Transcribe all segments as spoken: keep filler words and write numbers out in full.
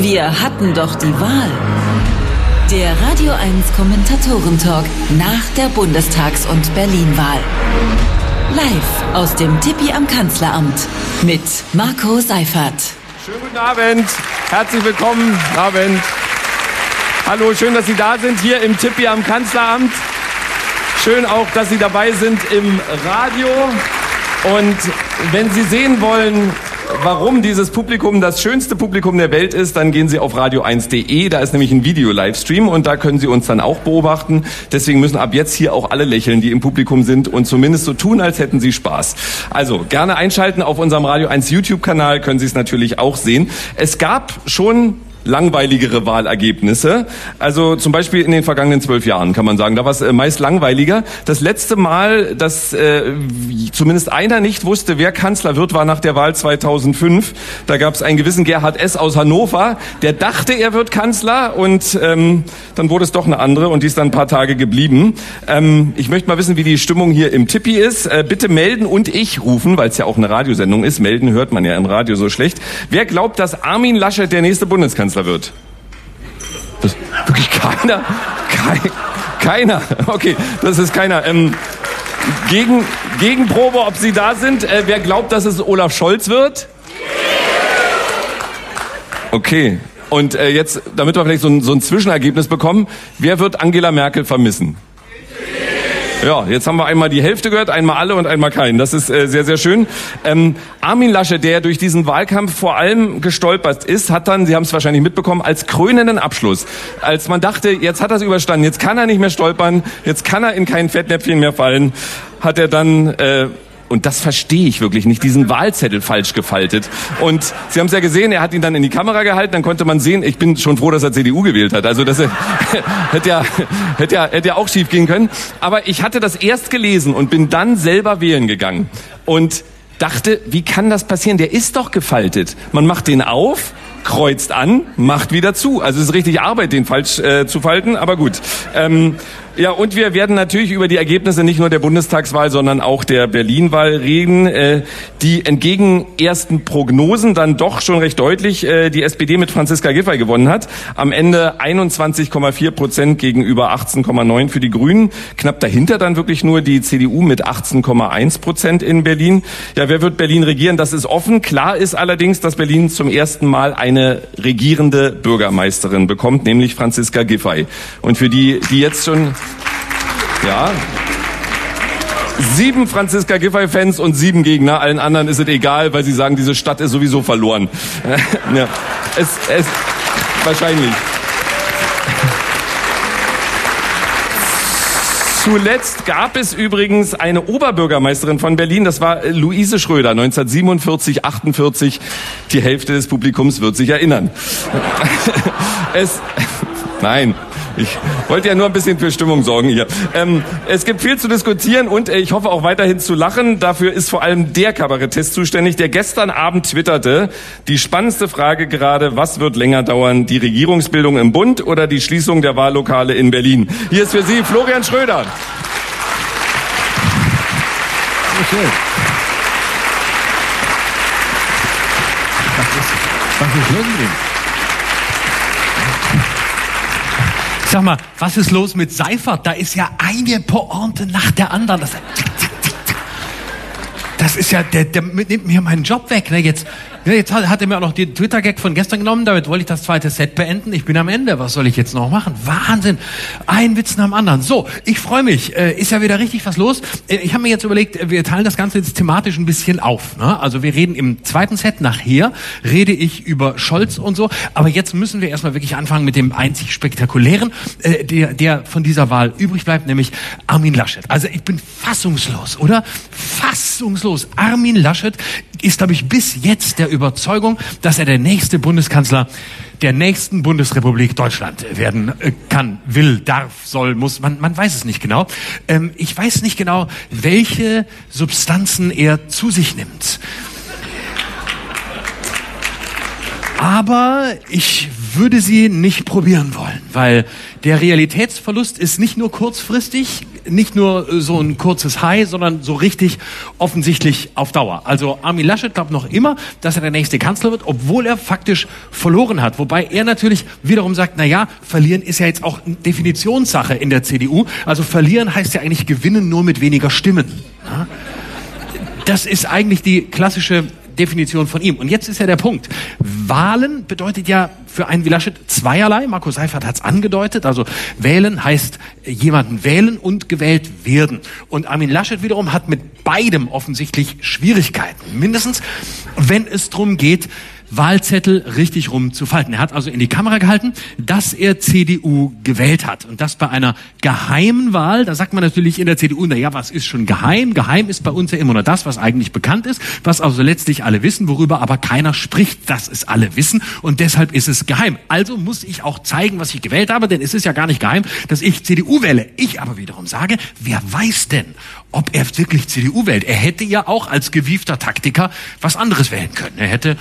Wir hatten doch die Wahl. Der Radio eins Kommentatoren-Talk nach der Bundestags- und Berlin-Wahl. Live aus dem Tipi am Kanzleramt mit Marco Seifert. Schönen guten Abend. Herzlich willkommen. Guten Abend. Hallo, schön, dass Sie da sind hier im Tipi am Kanzleramt. Schön auch, dass Sie dabei sind im Radio. Und wenn Sie sehen wollen, warum dieses Publikum das schönste Publikum der Welt ist, dann gehen Sie auf radio eins punkt de, da ist nämlich ein Video-Livestream und da können Sie uns dann auch beobachten. Deswegen müssen ab jetzt hier auch alle lächeln, die im Publikum sind und zumindest so tun, als hätten Sie Spaß. Also gerne einschalten auf unserem Radio eins YouTube-Kanal, können Sie es natürlich auch sehen. Es gab schon langweiligere Wahlergebnisse. Also zum Beispiel in den vergangenen zwölf Jahren, kann man sagen. Da war es meist langweiliger. Das letzte Mal, dass äh, zumindest einer nicht wusste, wer Kanzler wird, war nach der Wahl zweitausendfünf. Da gab es einen gewissen Gerhard S. aus Hannover, der dachte, er wird Kanzler und ähm, dann wurde es doch eine andere und die ist dann ein paar Tage geblieben. Ähm, ich möchte mal wissen, wie die Stimmung hier im Tipi ist. Äh, bitte melden und ich rufen, weil es ja auch eine Radiosendung ist. Melden hört man ja im Radio so schlecht. Wer glaubt, dass Armin Laschet der nächste Bundeskanzler wird? Das, wirklich keiner? Kein, keiner. Okay, das ist keiner. Ähm, gegen, Gegenprobe, ob Sie da sind. Äh, wer glaubt, dass es Olaf Scholz wird? Okay. Und äh, jetzt, damit wir vielleicht so ein, so ein Zwischenergebnis bekommen, wer wird Angela Merkel vermissen? Ja, jetzt haben wir einmal die Hälfte gehört, einmal alle und einmal keinen. Das ist äh, sehr, sehr schön. Ähm, Armin Laschet, der durch diesen Wahlkampf vor allem gestolpert ist, hat dann, Sie haben es wahrscheinlich mitbekommen, als krönenden Abschluss, als man dachte, jetzt hat er es überstanden, jetzt kann er nicht mehr stolpern, jetzt kann er in kein Fettnäpfchen mehr fallen, hat er dann, äh, und das verstehe ich wirklich nicht, diesen Wahlzettel falsch gefaltet. Und Sie haben es ja gesehen, er hat ihn dann in die Kamera gehalten, dann konnte man sehen, ich bin schon froh, dass er C D U gewählt hat. Also das hätte ja, hätte ja, hätte ja auch schief gehen können. Aber ich hatte das erst gelesen und bin dann selber wählen gegangen. Und dachte, wie kann das passieren? Der ist doch gefaltet. Man macht den auf, kreuzt an, macht wieder zu. Also es ist richtig Arbeit, den falsch äh, zu falten, aber gut. Ähm, ja, und wir werden natürlich über die Ergebnisse nicht nur der Bundestagswahl, sondern auch der Berlin-Wahl reden, äh, die entgegen ersten Prognosen dann doch schon recht deutlich äh, die S P D mit Franziska Giffey gewonnen hat. Am Ende einundzwanzig Komma vier Prozent gegenüber achtzehn Komma neun für die Grünen. Knapp dahinter dann wirklich nur die C D U mit achtzehn Komma eins Prozent in Berlin. Ja, wer wird Berlin regieren? Das ist offen. Klar ist allerdings, dass Berlin zum ersten Mal ein eine regierende Bürgermeisterin bekommt, nämlich Franziska Giffey. Und für die, die jetzt schon, ja, sieben Franziska Giffey-Fans und sieben Gegner, allen anderen ist es egal, weil sie sagen, diese Stadt ist sowieso verloren. Ja, es, es, wahrscheinlich. Zuletzt gab es übrigens eine Oberbürgermeisterin von Berlin, das war Luise Schröder, neunzehnhundertsiebenundvierzig, achtundvierzig. Die Hälfte des Publikums wird sich erinnern. Es, nein, ich wollte ja nur ein bisschen für Stimmung sorgen hier. Ähm, es gibt viel zu diskutieren und ich hoffe auch weiterhin zu lachen. Dafür ist vor allem der Kabarettist zuständig, der gestern Abend twitterte, die spannendste Frage gerade, was wird länger dauern, die Regierungsbildung im Bund oder die Schließung der Wahllokale in Berlin? Hier ist für Sie Florian Schröder. Okay. Was ist los mit dem? Sag mal, was ist los mit Seifert? Da ist ja eine Pointe nach der anderen. Das, das ist ja, der, der nimmt mir meinen Job weg. Ne? Jetzt, jetzt hat er mir auch noch den Twitter-Gag von gestern genommen. Damit wollte ich das zweite Set beenden. Ich bin am Ende. Was soll ich jetzt noch machen? Wahnsinn. Ein Witz nach dem anderen. So, ich freue mich. Ist ja wieder richtig was los. Ich habe mir jetzt überlegt, wir teilen das Ganze jetzt thematisch ein bisschen auf. Ne? Also wir reden im zweiten Set nachher. Rede ich über Scholz und so. Aber jetzt müssen wir erstmal wirklich anfangen mit dem einzig Spektakulären, der, der von dieser Wahl übrig bleibt, nämlich Armin Laschet. Also ich bin fassungslos, oder? Fassungslos. Armin Laschet ist, glaube ich, bis jetzt der Überzeugung, dass er der nächste Bundeskanzler der nächsten Bundesrepublik Deutschland werden kann, will, darf, soll, muss. Man, man weiß es nicht genau. Ähm, ich weiß nicht genau, welche Substanzen er zu sich nimmt. Aber ich würde sie nicht probieren wollen, weil der Realitätsverlust ist nicht nur kurzfristig, nicht nur so ein kurzes High, sondern so richtig offensichtlich auf Dauer. Also Armin Laschet glaubt noch immer, dass er der nächste Kanzler wird, obwohl er faktisch verloren hat. Wobei er natürlich wiederum sagt, na ja, verlieren ist ja jetzt auch eine Definitionssache in der C D U. Also verlieren heißt ja eigentlich gewinnen, nur mit weniger Stimmen. Ja? Das ist eigentlich die klassische Definition von ihm. Und jetzt ist ja der Punkt. Wahlen bedeutet ja für einen wie Laschet zweierlei. Marco Seifert hat es angedeutet. Also wählen heißt jemanden wählen und gewählt werden. Und Armin Laschet wiederum hat mit beidem offensichtlich Schwierigkeiten. Mindestens, wenn es darum geht, Wahlzettel richtig rum zu falten. Er hat also in die Kamera gehalten, dass er C D U gewählt hat. Und das bei einer geheimen Wahl, da sagt man natürlich in der C D U, na ja, was ist schon geheim? Geheim ist bei uns ja immer nur das, was eigentlich bekannt ist, was also letztlich alle wissen, worüber aber keiner spricht, dass es alle wissen. Und deshalb ist es geheim. Also muss ich auch zeigen, was ich gewählt habe, denn es ist ja gar nicht geheim, dass ich C D U wähle. Ich aber wiederum sage, wer weiß denn, ob er wirklich C D U wählt? Er hätte ja auch als gewiefter Taktiker was anderes wählen können. Er hätte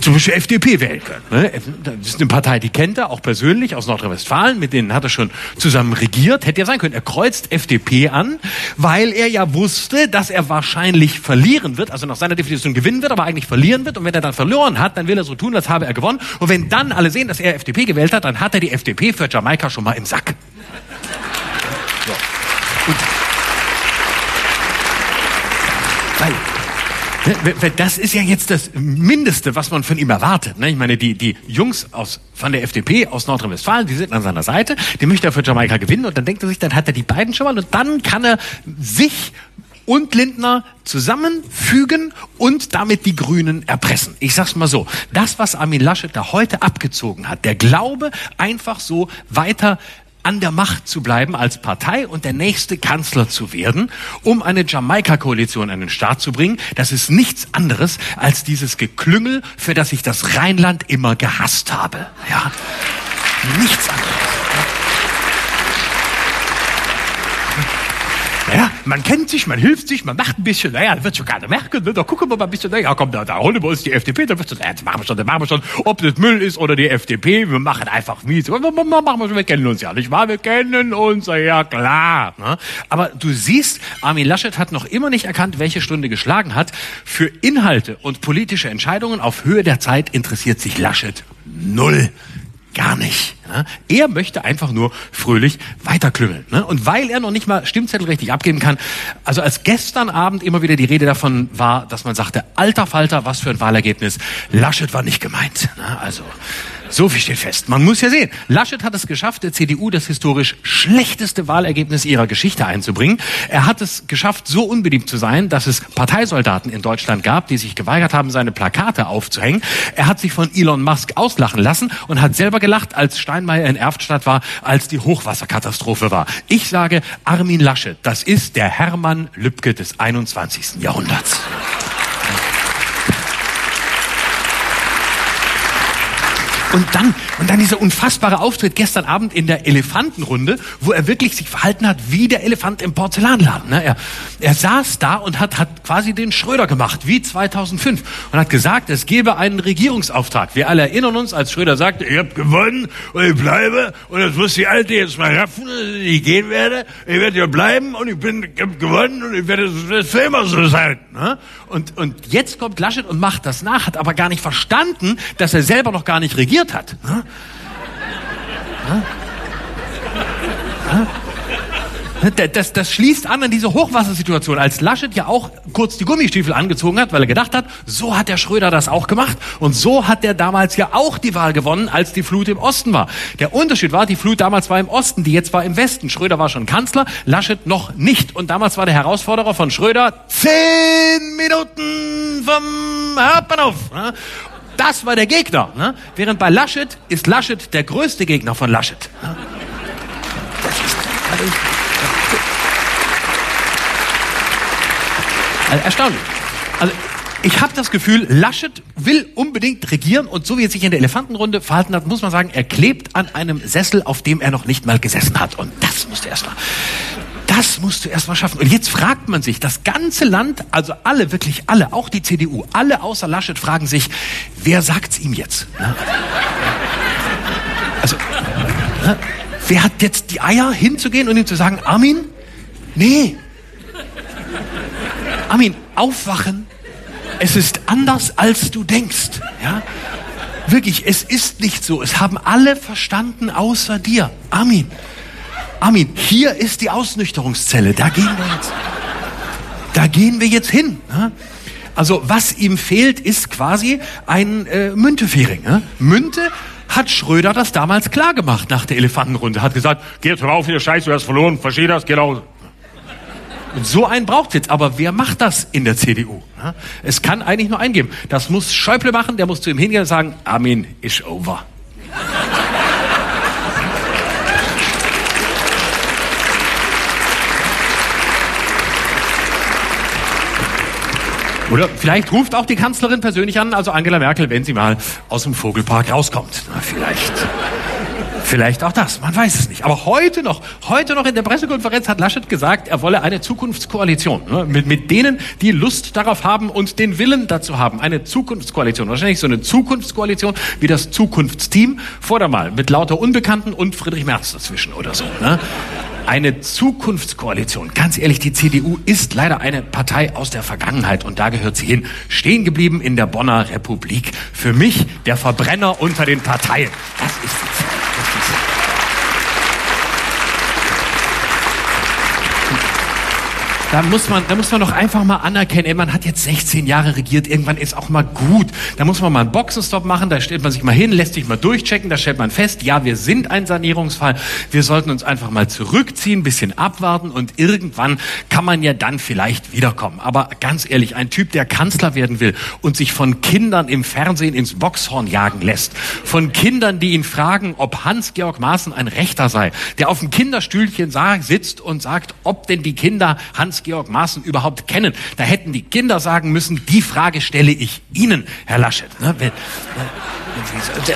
zum Beispiel F D P wählen können. Das ist eine Partei, die kennt er, auch persönlich, aus Nordrhein-Westfalen. Mit denen hat er schon zusammen regiert. Hätte ja sein können. Er kreuzt F D P an, weil er ja wusste, dass er wahrscheinlich verlieren wird. Also nach seiner Definition gewinnen wird, aber eigentlich verlieren wird. Und wenn er dann verloren hat, dann will er so tun, als habe er gewonnen. Und wenn dann alle sehen, dass er F D P gewählt hat, dann hat er die F D P für Jamaika schon mal im Sack. So. Und weil das ist ja jetzt das Mindeste, was man von ihm erwartet. Ich meine, die, die Jungs aus, von der F D P aus Nordrhein-Westfalen, die sind an seiner Seite, die möchte er für Jamaika gewinnen und dann denkt er sich, dann hat er die beiden schon mal und dann kann er sich und Lindner zusammenfügen und damit die Grünen erpressen. Ich sag's mal so, das, was Armin Laschet da heute abgezogen hat, der Glaube, einfach so weiter an der Macht zu bleiben als Partei und der nächste Kanzler zu werden, um eine Jamaika-Koalition an den Start zu bringen, das ist nichts anderes als dieses Geklüngel, für das ich das Rheinland immer gehasst habe. Ja, nichts anderes. Ja, man kennt sich, man hilft sich, man macht ein bisschen, naja, wird schon keiner merken, ne? Da gucken wir mal ein bisschen, naja, komm, da, da holen wir uns die F D P, da wird schon, ja, das machen wir schon, das machen wir schon, ob das Müll ist oder die F D P, wir machen einfach mies, wir, machen wir schon, wir kennen uns ja nicht wahr, wir kennen uns, ja klar. Ne? Aber du siehst, Armin Laschet hat noch immer nicht erkannt, welche Stunde geschlagen hat. Für Inhalte und politische Entscheidungen auf Höhe der Zeit interessiert sich Laschet null. Gar nicht. Ne? Er möchte einfach nur fröhlich weiterklüngeln. Ne? Und weil er noch nicht mal Stimmzettel richtig abgeben kann, also als gestern Abend immer wieder die Rede davon war, dass man sagte, alter Falter, was für ein Wahlergebnis. Laschet war nicht gemeint. Ne? Also, so viel steht fest. Man muss ja sehen, Laschet hat es geschafft, der C D U das historisch schlechteste Wahlergebnis ihrer Geschichte einzubringen. Er hat es geschafft, so unbeliebt zu sein, dass es Parteisoldaten in Deutschland gab, die sich geweigert haben, seine Plakate aufzuhängen. Er hat sich von Elon Musk auslachen lassen und hat selber gelacht, als Steinmeier in Erftstadt war, als die Hochwasserkatastrophe war. Ich sage, Armin Laschet, das ist der Hermann Lübcke des einundzwanzigsten Jahrhunderts. Und dann, und dann dieser unfassbare Auftritt gestern Abend in der Elefantenrunde, wo er wirklich sich verhalten hat wie der Elefant im Porzellanladen. Er, er saß da und hat, hat quasi den Schröder gemacht, wie zweitausendfünf. Und hat gesagt, es gebe einen Regierungsauftrag. Wir alle erinnern uns, als Schröder sagte, ich habe gewonnen und ich bleibe. Und das muss die Alte jetzt mal raffen, dass ich gehen werde. Ich werde hier bleiben und ich bin ich hab gewonnen und ich werde das für immer so sein. Und, und jetzt kommt Laschet und macht das nach, hat aber gar nicht verstanden, dass er selber noch gar nicht regiert hat. Hm? Hm? Hm? Das, das schließt an an diese Hochwassersituation, als Laschet ja auch kurz die Gummistiefel angezogen hat, weil er gedacht hat, so hat der Schröder das auch gemacht und so hat der damals ja auch die Wahl gewonnen, als die Flut im Osten war. Der Unterschied war, die Flut damals war im Osten, die jetzt war im Westen. Schröder war schon Kanzler, Laschet noch nicht. Und damals war der Herausforderer von Schröder zehn Minuten vom Hauptbahnhof. Hm? Das war der Gegner. Ne? Während bei Laschet ist Laschet der größte Gegner von Laschet. Ne? Das ist, also, erstaunlich. Also, ich habe das Gefühl, Laschet will unbedingt regieren und so wie er sich in der Elefantenrunde verhalten hat, muss man sagen, er klebt an einem Sessel, auf dem er noch nicht mal gesessen hat. Und das musste erst mal... Das musst du erst mal schaffen. Und jetzt fragt man sich, das ganze Land, also alle, wirklich alle, auch die C D U, alle außer Laschet fragen sich, wer sagt's ihm jetzt? Ne? Also, ne? Wer hat jetzt die Eier hinzugehen und ihm zu sagen, Armin, Nee. Armin, aufwachen. Es ist anders, als du denkst. Ja? Wirklich, es ist nicht so. Es haben alle verstanden, außer dir. Armin, Armin, hier ist die Ausnüchterungszelle. Da gehen wir jetzt, da gehen wir jetzt hin. Ne? Also was ihm fehlt, ist quasi ein äh, Müntefering. Ne? Münte hat Schröder das damals klar gemacht nach der Elefantenrunde. Hat gesagt, geh jetzt rauf, ihr Scheiß, du hast verloren, versteh das, geh raus. Und so einen braucht es jetzt. Aber wer macht das in der C D U? Ne? Es kann eigentlich nur einen geben. Das muss Schäuble machen, der muss zu ihm hingehen und sagen, Armin, isch over. Oder vielleicht ruft auch die Kanzlerin persönlich an, also Angela Merkel, wenn sie mal aus dem Vogelpark rauskommt. Na, vielleicht, vielleicht auch das, man weiß es nicht. Aber heute noch, heute noch in der Pressekonferenz hat Laschet gesagt, er wolle eine Zukunftskoalition. Ne? Mit, mit denen, die Lust darauf haben und den Willen dazu haben. Eine Zukunftskoalition, wahrscheinlich so eine Zukunftskoalition wie das Zukunftsteam. Vorder mal, mit lauter Unbekannten und Friedrich Merz dazwischen oder so. Ne? Eine Zukunftskoalition. Ganz ehrlich, die C D U ist leider eine Partei aus der Vergangenheit und da gehört sie hin. Stehen geblieben in der Bonner Republik. Für mich der Verbrenner unter den Parteien. Das ist die Zeit. Das ist die Zeit. Da muss man, da muss man doch einfach mal anerkennen, ey, man hat jetzt sechzehn Jahre regiert, irgendwann ist auch mal gut. Da muss man mal einen Boxenstopp machen, da stellt man sich mal hin, lässt sich mal durchchecken, da stellt man fest, ja, wir sind ein Sanierungsfall, wir sollten uns einfach mal zurückziehen, ein bisschen abwarten und irgendwann kann man ja dann vielleicht wiederkommen. Aber ganz ehrlich, ein Typ, der Kanzler werden will und sich von Kindern im Fernsehen ins Boxhorn jagen lässt, von Kindern, die ihn fragen, ob Hans-Georg Maaßen ein Rechter sei, der auf dem Kinderstühlchen sitzt und sagt, ob denn die Kinder Hans Georg Maaßen überhaupt kennen. Da hätten die Kinder sagen müssen, die Frage stelle ich Ihnen, Herr Laschet. Ne? Wenn, wenn Sie,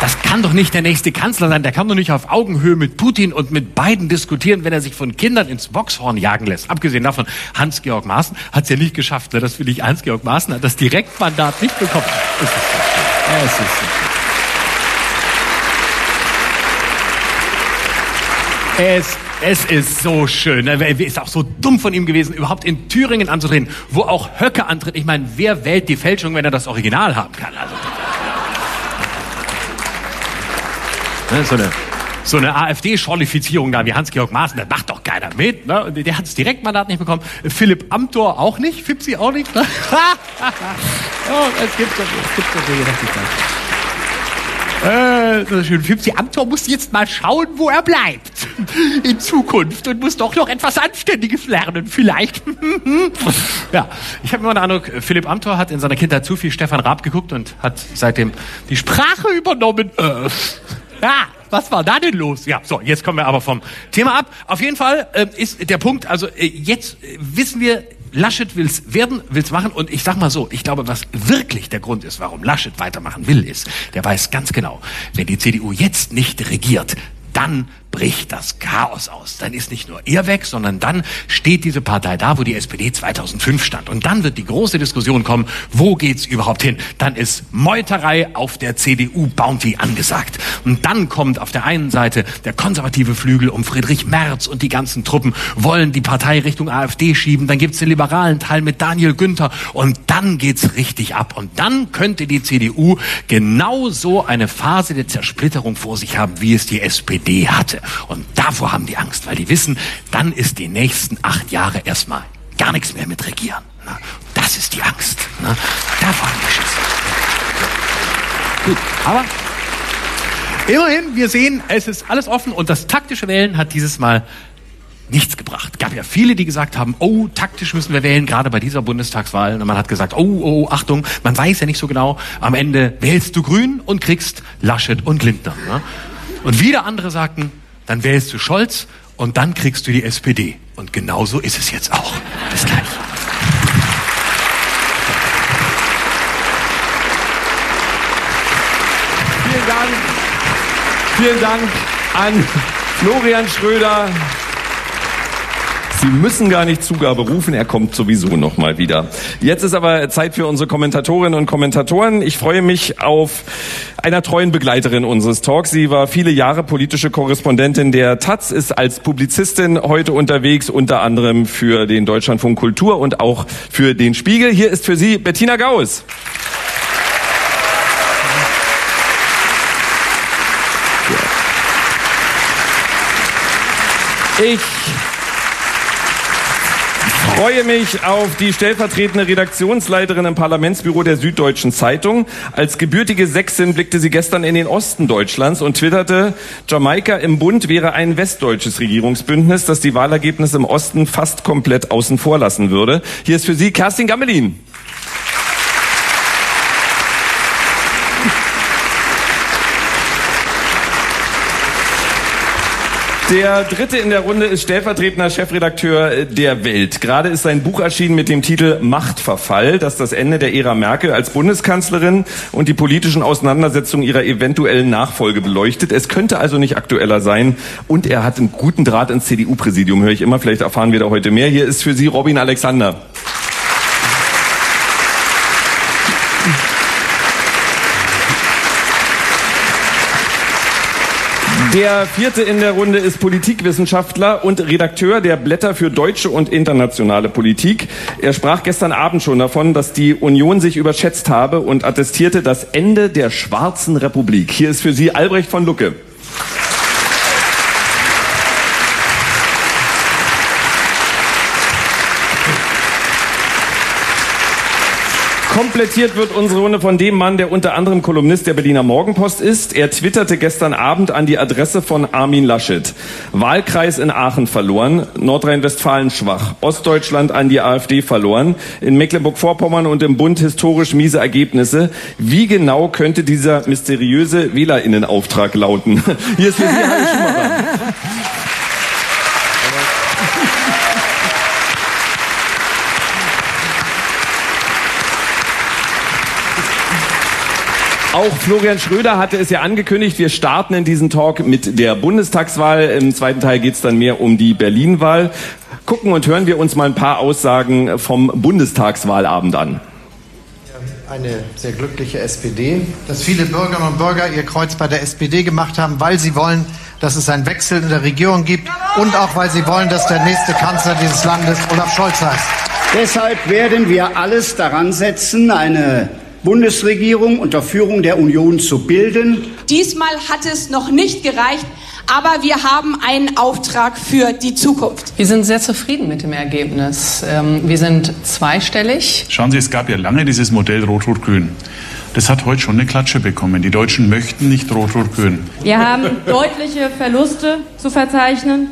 das kann doch nicht der nächste Kanzler sein. Der kann doch nicht auf Augenhöhe mit Putin und mit Biden diskutieren, wenn er sich von Kindern ins Boxhorn jagen lässt. Abgesehen davon, Hans-Georg Maaßen hat es ja nicht geschafft. Ne? Das will ich, Hans-Georg Maaßen hat das Direktmandat nicht bekommen. Es ist, es ist, Es, es ist so schön. Ist auch so dumm von ihm gewesen, überhaupt in Thüringen anzutreten, wo auch Höcke antritt. Ich meine, wer wählt die Fälschung, wenn er das Original haben kann? Also, ne, so eine, so eine AfD-Schorlifizierung da wie Hans-Georg Maaßen, das macht doch keiner mit. Ne? Und der hat das Direktmandat nicht bekommen. Philipp Amthor auch nicht, Fipsi auch nicht. Ne? Oh, es gibt so viele Rechtlichkeiten. Äh, das ist schön. Fipsi Amthor muss jetzt mal schauen, wo er bleibt in Zukunft und muss doch noch etwas Anständiges lernen, vielleicht. Ja, ich habe immer den Eindruck, Philipp Amthor hat in seiner Kindheit zu viel Stefan Raab geguckt und hat seitdem die Sprache übernommen. Äh. Ja, was war da denn los? Ja, so, jetzt kommen wir aber vom Thema ab. Auf jeden Fall äh, ist der Punkt, also äh, jetzt äh, wissen wir, Laschet will's werden, will's machen und ich sag mal so, ich glaube, was wirklich der Grund ist, warum Laschet weitermachen will, ist, der weiß ganz genau, wenn die C D U jetzt nicht regiert, dann bricht das Chaos aus. Dann ist nicht nur er weg, sondern dann steht diese Partei da, wo die S P D zweitausendfünf stand. Und dann wird die große Diskussion kommen, wo geht's überhaupt hin? Dann ist Meuterei auf der C D U-Bounty angesagt. Und dann kommt auf der einen Seite der konservative Flügel um Friedrich Merz und die ganzen Truppen wollen die Partei Richtung AfD schieben. Dann gibt's den liberalen Teil mit Daniel Günther und dann geht's richtig ab. Und dann könnte die C D U genauso eine Phase der Zersplitterung vor sich haben, wie es die S P D hatte. Und davor haben die Angst, weil die wissen, dann ist die nächsten acht Jahre erstmal gar nichts mehr mit regieren. Ne? Das ist die Angst. Ne? Davor haben die Schiss. Gut, aber immerhin, wir sehen, es ist alles offen und das taktische Wählen hat dieses Mal nichts gebracht. Gab ja viele, die gesagt haben, oh, taktisch müssen wir wählen, gerade bei dieser Bundestagswahl. Und man hat gesagt, oh, oh, Achtung, man weiß ja nicht so genau. Am Ende wählst du Grün und kriegst Laschet und Lindner. Ne? Und wieder andere sagten, dann wählst du Scholz und dann kriegst du die S P D. Und genau so ist es jetzt auch. Bis gleich. Vielen Dank. Vielen Dank an Florian Schröder. Sie müssen gar nicht Zugabe rufen, er kommt sowieso nochmal wieder. Jetzt ist aber Zeit für unsere Kommentatorinnen und Kommentatoren. Ich freue mich auf einer treuen Begleiterin unseres Talks. Sie war viele Jahre politische Korrespondentin der Taz, ist als Publizistin heute unterwegs, unter anderem für den Deutschlandfunk Kultur und auch für den Spiegel. Hier ist für Sie Bettina Gauss. Ich freue mich auf die stellvertretende Redaktionsleiterin im Parlamentsbüro der Süddeutschen Zeitung. Als gebürtige Sächsin blickte sie gestern in den Osten Deutschlands und twitterte, Jamaika im Bund wäre ein westdeutsches Regierungsbündnis, das die Wahlergebnisse im Osten fast komplett außen vor lassen würde. Hier ist für Sie Kerstin Gammelin. Der Dritte in der Runde ist stellvertretender Chefredakteur der Welt. Gerade ist sein Buch erschienen mit dem Titel Machtverfall, das das Ende der Ära Merkel als Bundeskanzlerin und die politischen Auseinandersetzungen ihrer eventuellen Nachfolge beleuchtet. Es könnte also nicht aktueller sein. Und er hat einen guten Draht ins C D U-Präsidium, höre ich immer. Vielleicht erfahren wir da heute mehr. Hier ist für Sie Robin Alexander. Der Vierte in der Runde ist Politikwissenschaftler und Redakteur der Blätter für deutsche und internationale Politik. Er sprach gestern Abend schon davon, dass die Union sich überschätzt habe und attestierte das Ende der Schwarzen Republik. Hier ist für Sie Albrecht von Lucke. Komplettiert wird unsere Runde von dem Mann, der unter anderem Kolumnist der Berliner Morgenpost ist. Er twitterte gestern Abend an die Adresse von Armin Laschet. Wahlkreis in Aachen verloren, Nordrhein-Westfalen schwach, Ostdeutschland an die AfD verloren, in Mecklenburg-Vorpommern und im Bund historisch miese Ergebnisse. Wie genau könnte dieser mysteriöse WählerInnenauftrag lauten? Hier ist für Sie Heil Schimmerer. Auch Florian Schröder hatte es ja angekündigt, wir starten in diesem Talk mit der Bundestagswahl. Im zweiten Teil geht es dann mehr um die Berlin-Wahl. Gucken und hören wir uns mal ein paar Aussagen vom Bundestagswahlabend an. Eine sehr glückliche S P D. Dass viele Bürgerinnen und Bürger ihr Kreuz bei der S P D gemacht haben, weil sie wollen, dass es einen Wechsel in der Regierung gibt und auch, weil sie wollen, dass der nächste Kanzler dieses Landes Olaf Scholz heißt. Deshalb werden wir alles daran setzen, eine Bundesregierung unter Führung der Union zu bilden. Diesmal hat es noch nicht gereicht, aber wir haben einen Auftrag für die Zukunft. Wir sind sehr zufrieden mit dem Ergebnis. Wir sind zweistellig. Schauen Sie, es gab ja lange dieses Modell Rot-Rot-Grün. Das hat heute schon eine Klatsche bekommen. Die Deutschen möchten nicht Rot-Rot-Grün. Wir haben deutliche Verluste zu verzeichnen.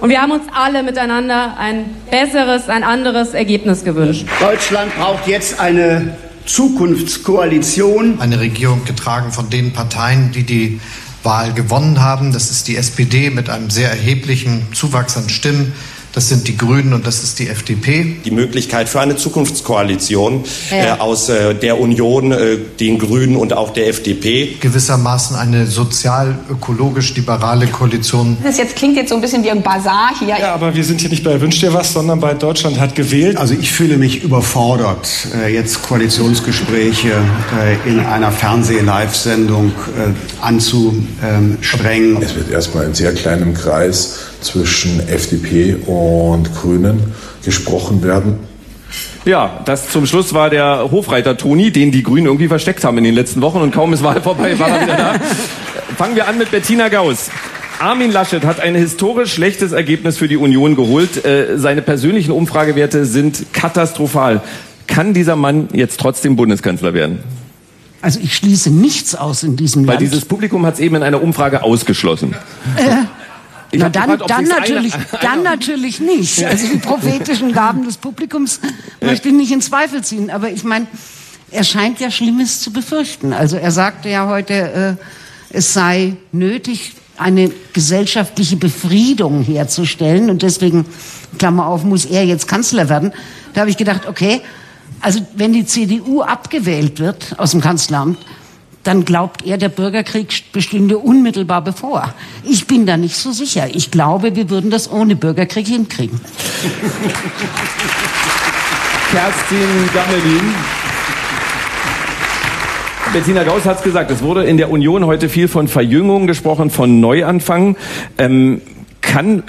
Und wir haben uns alle miteinander ein besseres, ein anderes Ergebnis gewünscht. Deutschland braucht jetzt eine Zukunftskoalition. Eine Regierung getragen von den Parteien, die die Wahl gewonnen haben. Das ist die S P D mit einem sehr erheblichen Zuwachs an Stimmen. Das sind die Grünen und das ist die F D P. Die Möglichkeit für eine Zukunftskoalition ja. äh, aus äh, der Union, äh, den Grünen und auch der F D P. Gewissermaßen eine sozial-ökologisch-liberale Koalition. Das jetzt klingt jetzt so ein bisschen wie ein Basar hier. Ja, aber wir sind hier nicht bei Wünsch dir was, sondern bei Deutschland hat gewählt. Also ich fühle mich überfordert, äh, jetzt Koalitionsgespräche äh, in einer Fernseh-Live-Sendung äh, anzusprengen. Es wird erstmal in sehr kleinem Kreis zwischen F D P und Grünen gesprochen werden. Ja, das zum Schluss war der Hofreiter Toni, den die Grünen irgendwie versteckt haben in den letzten Wochen und kaum ist Wahl vorbei, war er wieder da. Fangen wir an mit Bettina Gauss. Armin Laschet hat ein historisch schlechtes Ergebnis für die Union geholt. Äh, seine persönlichen Umfragewerte sind katastrophal. Kann dieser Mann jetzt trotzdem Bundeskanzler werden? Also ich schließe nichts aus in diesem Land. Weil dieses Publikum hat es eben in einer Umfrage ausgeschlossen. Äh. Ich Na dann, gefragt, dann, natürlich, eine, eine dann natürlich nicht. Also die prophetischen Gaben des Publikums möchte ich nicht in Zweifel ziehen. Aber ich meine, er scheint ja Schlimmes zu befürchten. Also er sagte ja heute, äh, es sei nötig, eine gesellschaftliche Befriedung herzustellen. Und deswegen, Klammer auf, muss er jetzt Kanzler werden. Da habe ich gedacht, okay, also wenn die C D U abgewählt wird aus dem Kanzleramt, dann glaubt er, der Bürgerkrieg bestünde unmittelbar bevor. Ich bin da nicht so sicher. Ich glaube, wir würden das ohne Bürgerkrieg hinkriegen. Kerstin Gammelin. Bettina Gauss hat es gesagt, es wurde in der Union heute viel von Verjüngung gesprochen, von Neuanfang. Ähm, kann...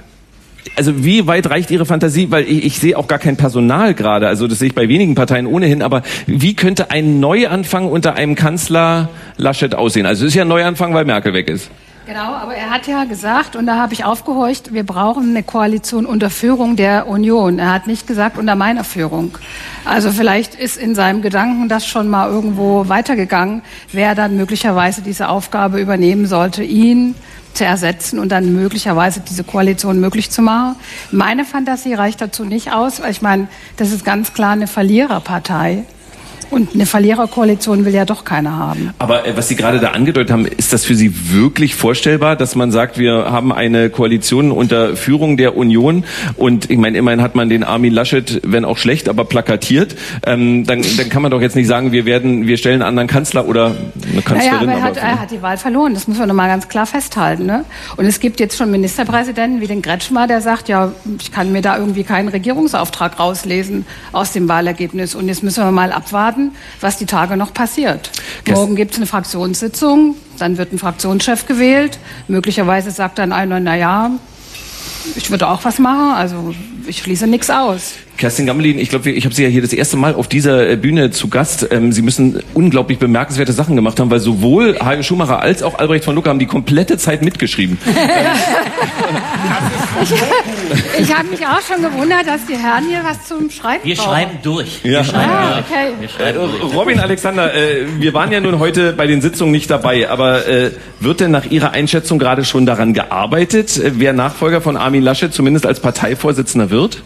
Also wie weit reicht Ihre Fantasie? Weil ich, ich sehe auch gar kein Personal gerade. Also das sehe ich bei wenigen Parteien ohnehin. Aber wie könnte ein Neuanfang unter einem Kanzler Laschet aussehen? Also es ist ja ein Neuanfang, weil Merkel weg ist. Genau, aber er hat ja gesagt, und da habe ich aufgehorcht, wir brauchen eine Koalition unter Führung der Union. Er hat nicht gesagt, unter meiner Führung. Also vielleicht ist in seinem Gedanken das schon mal irgendwo weitergegangen, wer dann möglicherweise diese Aufgabe übernehmen sollte, ihn zu ersetzen und dann möglicherweise diese Koalition möglich zu machen. Meine Fantasie reicht dazu nicht aus, weil ich meine, das ist ganz klar eine Verliererpartei. Und eine Verliererkoalition will ja doch keiner haben. Aber äh, was Sie gerade da angedeutet haben, ist das für Sie wirklich vorstellbar, dass man sagt, wir haben eine Koalition unter Führung der Union und ich meine, immerhin hat man den Armin Laschet, wenn auch schlecht, aber plakatiert. Ähm, dann, dann kann man doch jetzt nicht sagen, wir werden, wir stellen einen anderen Kanzler oder eine Kanzlerin. Naja, aber er hat, aber er hat die Wahl verloren, das muss man nochmal ganz klar festhalten. Ne? Und es gibt jetzt schon Ministerpräsidenten wie den Kretschmer, der sagt, ja, ich kann mir da irgendwie keinen Regierungsauftrag rauslesen aus dem Wahlergebnis und jetzt müssen wir mal abwarten, was die Tage noch passiert. Morgen gibt es eine Fraktionssitzung, dann wird ein Fraktionschef gewählt. Möglicherweise sagt dann einer, naja, ich würde auch was machen, also ich schließe nichts aus. Kerstin Gammelin, ich glaube, ich habe Sie ja hier das erste Mal auf dieser Bühne zu Gast. Ähm, Sie müssen unglaublich bemerkenswerte Sachen gemacht haben, weil sowohl Hajo Schumacher als auch Albrecht von Lucke haben die komplette Zeit mitgeschrieben. ich ich habe mich auch schon gewundert, dass die Herren hier was zum Schreiben wir brauchen. Schreiben durch. Ja. Wir schreiben ah, okay. durch. Wir schreiben äh, durch. Robin Alexander, äh, wir waren ja nun heute bei den Sitzungen nicht dabei, aber äh, wird denn nach Ihrer Einschätzung gerade schon daran gearbeitet, äh, wer Nachfolger von Armin Laschet zumindest als Parteivorsitzender wird?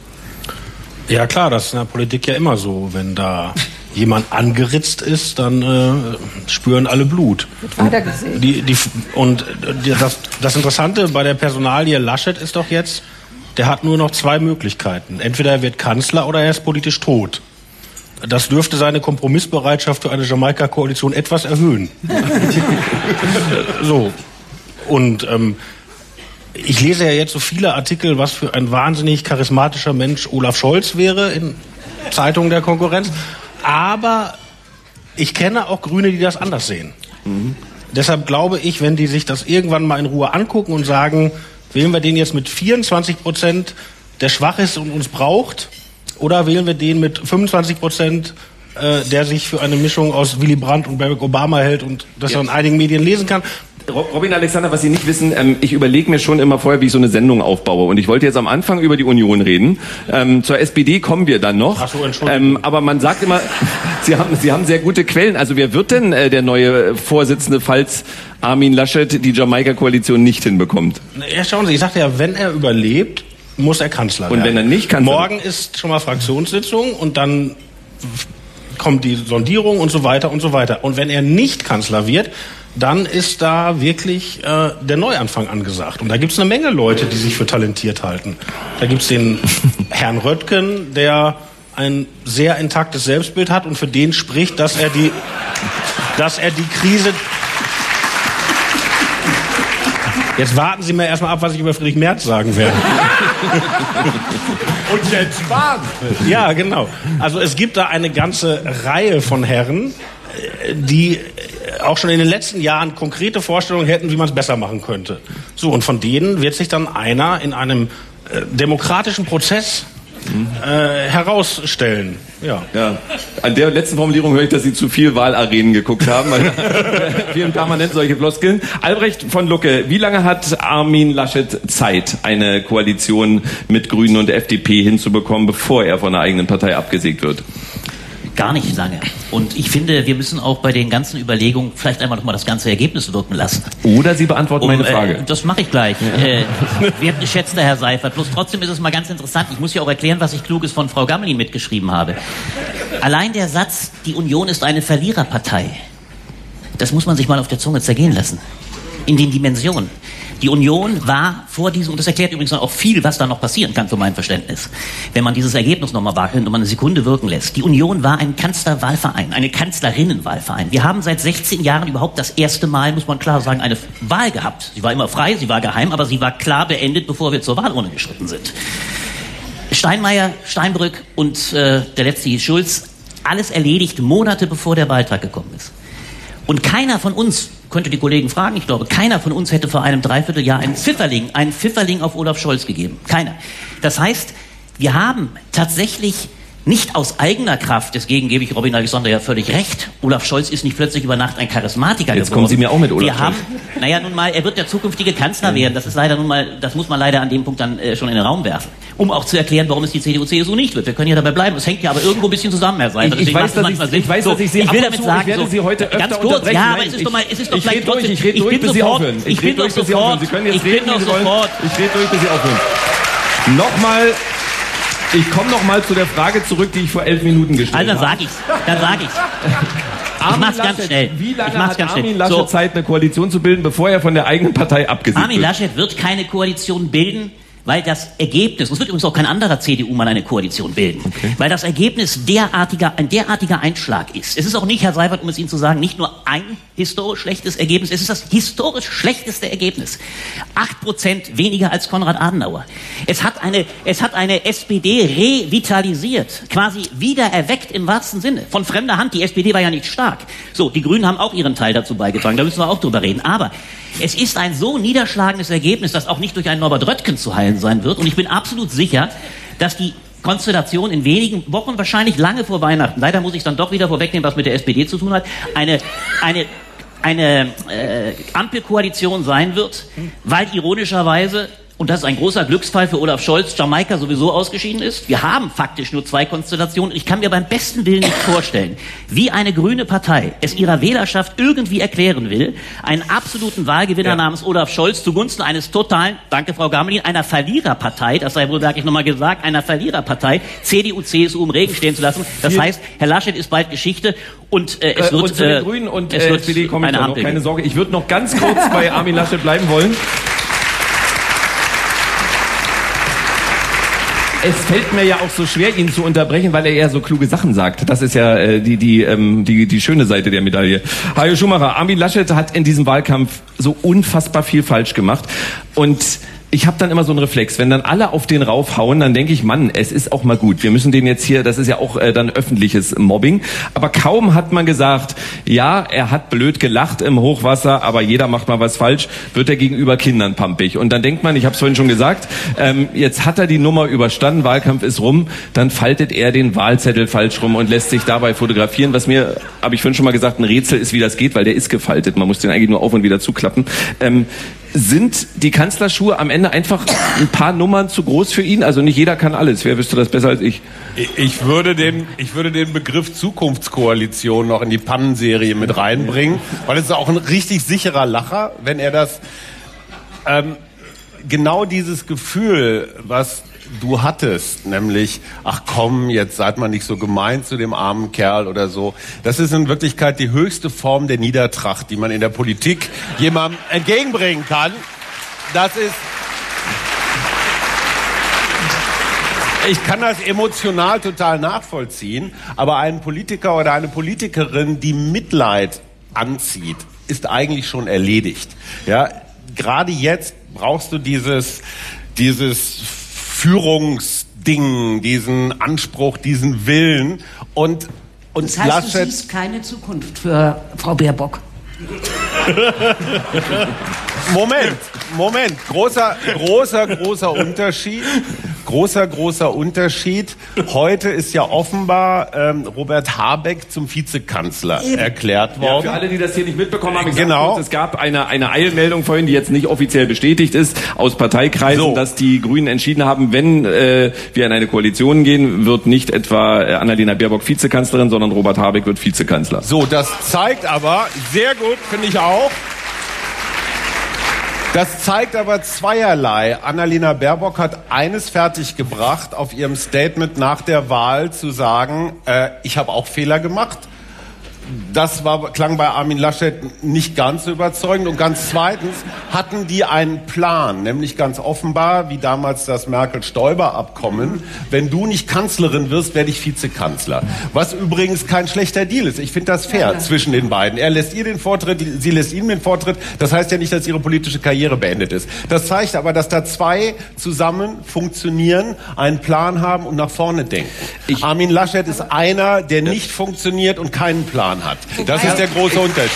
Ja klar, das ist in der Politik ja immer so. Wenn da jemand angeritzt ist, dann äh, spüren alle Blut. Die, die, und die, das, das Interessante bei der Personalie Laschet ist doch jetzt, der hat nur noch zwei Möglichkeiten. Entweder er wird Kanzler oder er ist politisch tot. Das dürfte seine Kompromissbereitschaft für eine Jamaika-Koalition etwas erhöhen. So. Und ähm, ich lese ja jetzt so viele Artikel, was für ein wahnsinnig charismatischer Mensch Olaf Scholz wäre in Zeitungen der Konkurrenz. Aber ich kenne auch Grüne, die das anders sehen. Mhm. Deshalb glaube ich, wenn die sich das irgendwann mal in Ruhe angucken und sagen, wählen wir den jetzt mit vierundzwanzig Prozent, der schwach ist und uns braucht, oder wählen wir den mit fünfundzwanzig Prozent, äh, der sich für eine Mischung aus Willy Brandt und Barack Obama hält und das ja. er in einigen Medien lesen kann. Robin Alexander, was Sie nicht wissen, ähm, ich überlege mir schon immer vorher, wie ich so eine Sendung aufbaue. Und ich wollte jetzt am Anfang über die Union reden. Ähm, zur S P D kommen wir dann noch. Ach so, Entschuldigung. Ähm, aber man sagt immer, Sie haben, Sie haben sehr gute Quellen. Also wer wird denn äh, der neue Vorsitzende, falls Armin Laschet die Jamaika-Koalition nicht hinbekommt? Ja, schauen Sie, ich sagte ja, wenn er überlebt, muss er Kanzler werden. Und wenn er nicht Kanzler wird? Morgen ist schon mal Fraktionssitzung und dann kommt die Sondierung und so weiter und so weiter. Und wenn er nicht Kanzler wird, dann ist da wirklich äh, der Neuanfang angesagt. Und da gibt es eine Menge Leute, die sich für talentiert halten. Da gibt es den Herrn Röttgen, der ein sehr intaktes Selbstbild hat und für den spricht, dass er die, dass er die Krise... Jetzt warten Sie mir erstmal ab, was ich über Friedrich Merz sagen werde. Und jetzt warten. Ja, genau. Also es gibt da eine ganze Reihe von Herren, die auch schon in den letzten Jahren konkrete Vorstellungen hätten, wie man es besser machen könnte. So, und von denen wird sich dann einer in einem äh, demokratischen Prozess äh, herausstellen. Ja. Ja. An der letzten Formulierung höre ich, dass Sie zu viel Wahlarenen geguckt haben. Wir haben permanent solche Floskeln. Albrecht von Lucke, wie lange hat Armin Laschet Zeit, eine Koalition mit Grünen und F D P hinzubekommen, bevor er von der eigenen Partei abgesägt wird? Gar nicht lange. Und ich finde, wir müssen auch bei den ganzen Überlegungen vielleicht einmal nochmal das ganze Ergebnis wirken lassen. Oder Sie beantworten um, meine Frage. Äh, das mache ich gleich. Ja. Äh, wertgeschätzter Herr Seifert. Bloß trotzdem ist es mal ganz interessant. Ich muss ja auch erklären, was ich Kluges von Frau Gammelin mitgeschrieben habe. Allein der Satz, die Union ist eine Verliererpartei. Das muss man sich mal auf der Zunge zergehen lassen. In den Dimensionen. Die Union war vor diesem, und das erklärt übrigens auch viel, was da noch passieren kann für mein Verständnis, wenn man dieses Ergebnis nochmal wahrnimmt und man eine Sekunde wirken lässt. Die Union war ein Kanzlerwahlverein, eine Kanzlerinnenwahlverein. Wir haben seit sechzehn Jahren überhaupt das erste Mal, muss man klar sagen, eine Wahl gehabt. Sie war immer frei, sie war geheim, aber sie war klar beendet, bevor wir zur Wahlurne geschritten sind. Steinmeier, Steinbrück und äh, der letzte hieß Schulz, alles erledigt, Monate bevor der Wahltag gekommen ist. Und keiner von uns, könnte die Kollegen fragen, ich glaube, keiner von uns hätte vor einem Dreivierteljahr einen Pfifferling, einen Pfifferling auf Olaf Scholz gegeben. Keiner. Das heißt, wir haben tatsächlich nicht aus eigener Kraft, deswegen gebe ich Robin Alexander ja völlig recht, Olaf Scholz ist nicht plötzlich über Nacht ein Charismatiker Jetzt geworden. Jetzt kommen Sie mir auch mit Olaf Wir haben, naja nun mal, er wird der zukünftige Kanzler ja. werden, das ist leider nun mal, das muss man leider an dem Punkt dann äh, schon in den Raum werfen, um auch zu erklären, warum es die C D U C S U nicht wird. Wir können ja dabei bleiben, es hängt ja aber irgendwo ein bisschen zusammen, Herr Seifert. Ich, ich, weiß, dass ich, ich weiß, dass ich Sie so, ab ich will damit zu, sagen, ich werde so, Sie heute öfter ganz kurz, ja, aber Nein, es ist doch mal, es ist doch gleich trotzdem. Ich rede durch, bis Sie aufhören. Ich rede durch, bis Sie aufhören. Sie können jetzt reden, wie Sie wollen. Ich rede durch, bis Sie aufhören. Nochmal... Ich komme noch mal zu der Frage zurück, die ich vor elf Minuten gestellt habe. Also dann sage ich's, dann sage ich's. Armin ich mach's Laschet, ganz schnell. Wie lange hat ganz Armin Laschet so. Zeit, eine Koalition zu bilden, bevor er von der eigenen Partei abgesetzt wird? Armin Laschet wird keine Koalition bilden, weil das Ergebnis, und es wird übrigens auch kein anderer C D U-Mann eine Koalition bilden, okay. weil das Ergebnis derartiger, ein derartiger Einschlag ist. Es ist auch nicht, Herr Seifert, um es Ihnen zu sagen, nicht nur ein historisch schlechtes Ergebnis, es ist das historisch schlechteste Ergebnis. Acht Prozent weniger als Konrad Adenauer. Es hat eine, es hat eine S P D revitalisiert, quasi wiedererweckt im wahrsten Sinne. Von fremder Hand, die S P D war ja nicht stark. So, die Grünen haben auch ihren Teil dazu beigetragen, da müssen wir auch drüber reden. Aber es ist ein so niederschlagendes Ergebnis, das auch nicht durch einen Norbert Röttgen zu heilen sein wird. Und ich bin absolut sicher, dass die Konstellation in wenigen Wochen, wahrscheinlich lange vor Weihnachten, leider muss ich dann doch wieder vorwegnehmen, was mit der S P D zu tun hat, eine, eine, eine äh, Ampelkoalition sein wird, weil ironischerweise, und das ist ein großer Glücksfall für Olaf Scholz, Jamaika sowieso ausgeschieden ist. Wir haben faktisch nur zwei Konstellationen. Ich kann mir beim besten Willen nicht vorstellen, wie eine grüne Partei es ihrer Wählerschaft irgendwie erklären will, einen absoluten Wahlgewinner ja. namens Olaf Scholz zugunsten eines totalen, danke Frau Gamelin, einer Verliererpartei, das sei wohl wirklich nochmal gesagt, einer Verliererpartei, C D U, C S U im Regen stehen zu lassen. Das heißt, Herr Laschet ist bald Geschichte und äh, es äh, wird... Und zu den äh, Grünen und es äh, wird S P D kommen, noch keine Sorge. Ich würde noch ganz kurz bei Armin Laschet bleiben wollen. Es fällt mir ja auch so schwer, ihn zu unterbrechen, weil er eher so kluge Sachen sagt. Das ist ja äh, die, die, ähm, die, die schöne Seite der Medaille. Hajo Schumacher, Armin Laschet hat in diesem Wahlkampf so unfassbar viel falsch gemacht. Und ich habe dann immer so einen Reflex, wenn dann alle auf den raufhauen, dann denke ich, Mann, es ist auch mal gut. Wir müssen den jetzt hier, das ist ja auch äh, dann öffentliches Mobbing. Aber kaum hat man gesagt, ja, er hat blöd gelacht im Hochwasser, aber jeder macht mal was falsch, wird er gegenüber Kindern pampig. Und dann denkt man, ich habe es vorhin schon gesagt, ähm, jetzt hat er die Nummer überstanden, Wahlkampf ist rum, dann faltet er den Wahlzettel falsch rum und lässt sich dabei fotografieren. Was mir, habe ich vorhin schon mal gesagt, ein Rätsel ist, wie das geht, weil der ist gefaltet. Man muss den eigentlich nur auf und wieder zuklappen. Ähm, sind die Kanzlerschuhe am Ende einfach ein paar Nummern zu groß für ihn? Also nicht jeder kann alles. Wer wüsste das besser als ich? Ich würde den, ich würde den Begriff Zukunftskoalition noch in die Pannenserie mit reinbringen, weil es ist auch ein richtig sicherer Lacher, wenn er das, ähm, genau dieses Gefühl, was du hattest, nämlich, ach komm, jetzt seid mal nicht so gemein zu dem armen Kerl oder so. Das ist in Wirklichkeit die höchste Form der Niedertracht, die man in der Politik jemandem entgegenbringen kann. Das ist... Ich kann das emotional total nachvollziehen, aber einen Politiker oder eine Politikerin, die Mitleid anzieht, ist eigentlich schon erledigt. Ja, gerade jetzt brauchst du dieses, dieses Führungsding, diesen Anspruch, diesen Willen. Und, und das heißt, Laschet, du siehst keine Zukunft für Frau Baerbock. Moment, Moment. Großer, großer, großer Unterschied. Großer, großer Unterschied. Heute ist ja offenbar ähm, Robert Habeck zum Vizekanzler erklärt worden. Ja, für alle, die das hier nicht mitbekommen haben, ich genau. sage kurz, es gab eine, eine Eilmeldung vorhin, die jetzt nicht offiziell bestätigt ist, aus Parteikreisen, so. dass die Grünen entschieden haben, wenn äh, wir in eine Koalition gehen, wird nicht etwa Annalena Baerbock Vizekanzlerin, sondern Robert Habeck wird Vizekanzler. So, das zeigt aber, sehr gut, finde ich auch, das zeigt aber zweierlei. Annalena Baerbock hat eines fertig gebracht, auf ihrem Statement nach der Wahl zu sagen, äh, ich habe auch Fehler gemacht. Das war, klang bei Armin Laschet nicht ganz so überzeugend. Und ganz zweitens hatten die einen Plan, nämlich ganz offenbar, wie damals das Merkel-Stoiber-Abkommen, wenn du nicht Kanzlerin wirst, werde ich Vizekanzler. Was übrigens kein schlechter Deal ist. Ich finde das fair, ja, ja, zwischen den beiden. Er lässt ihr den Vortritt, sie lässt ihm den Vortritt. Das heißt ja nicht, dass ihre politische Karriere beendet ist. Das zeigt aber, dass da zwei zusammen funktionieren, einen Plan haben und nach vorne denken. Ich, Armin Laschet ist einer, der nicht funktioniert und keinen Plan hat. Das ist der große Unterschied.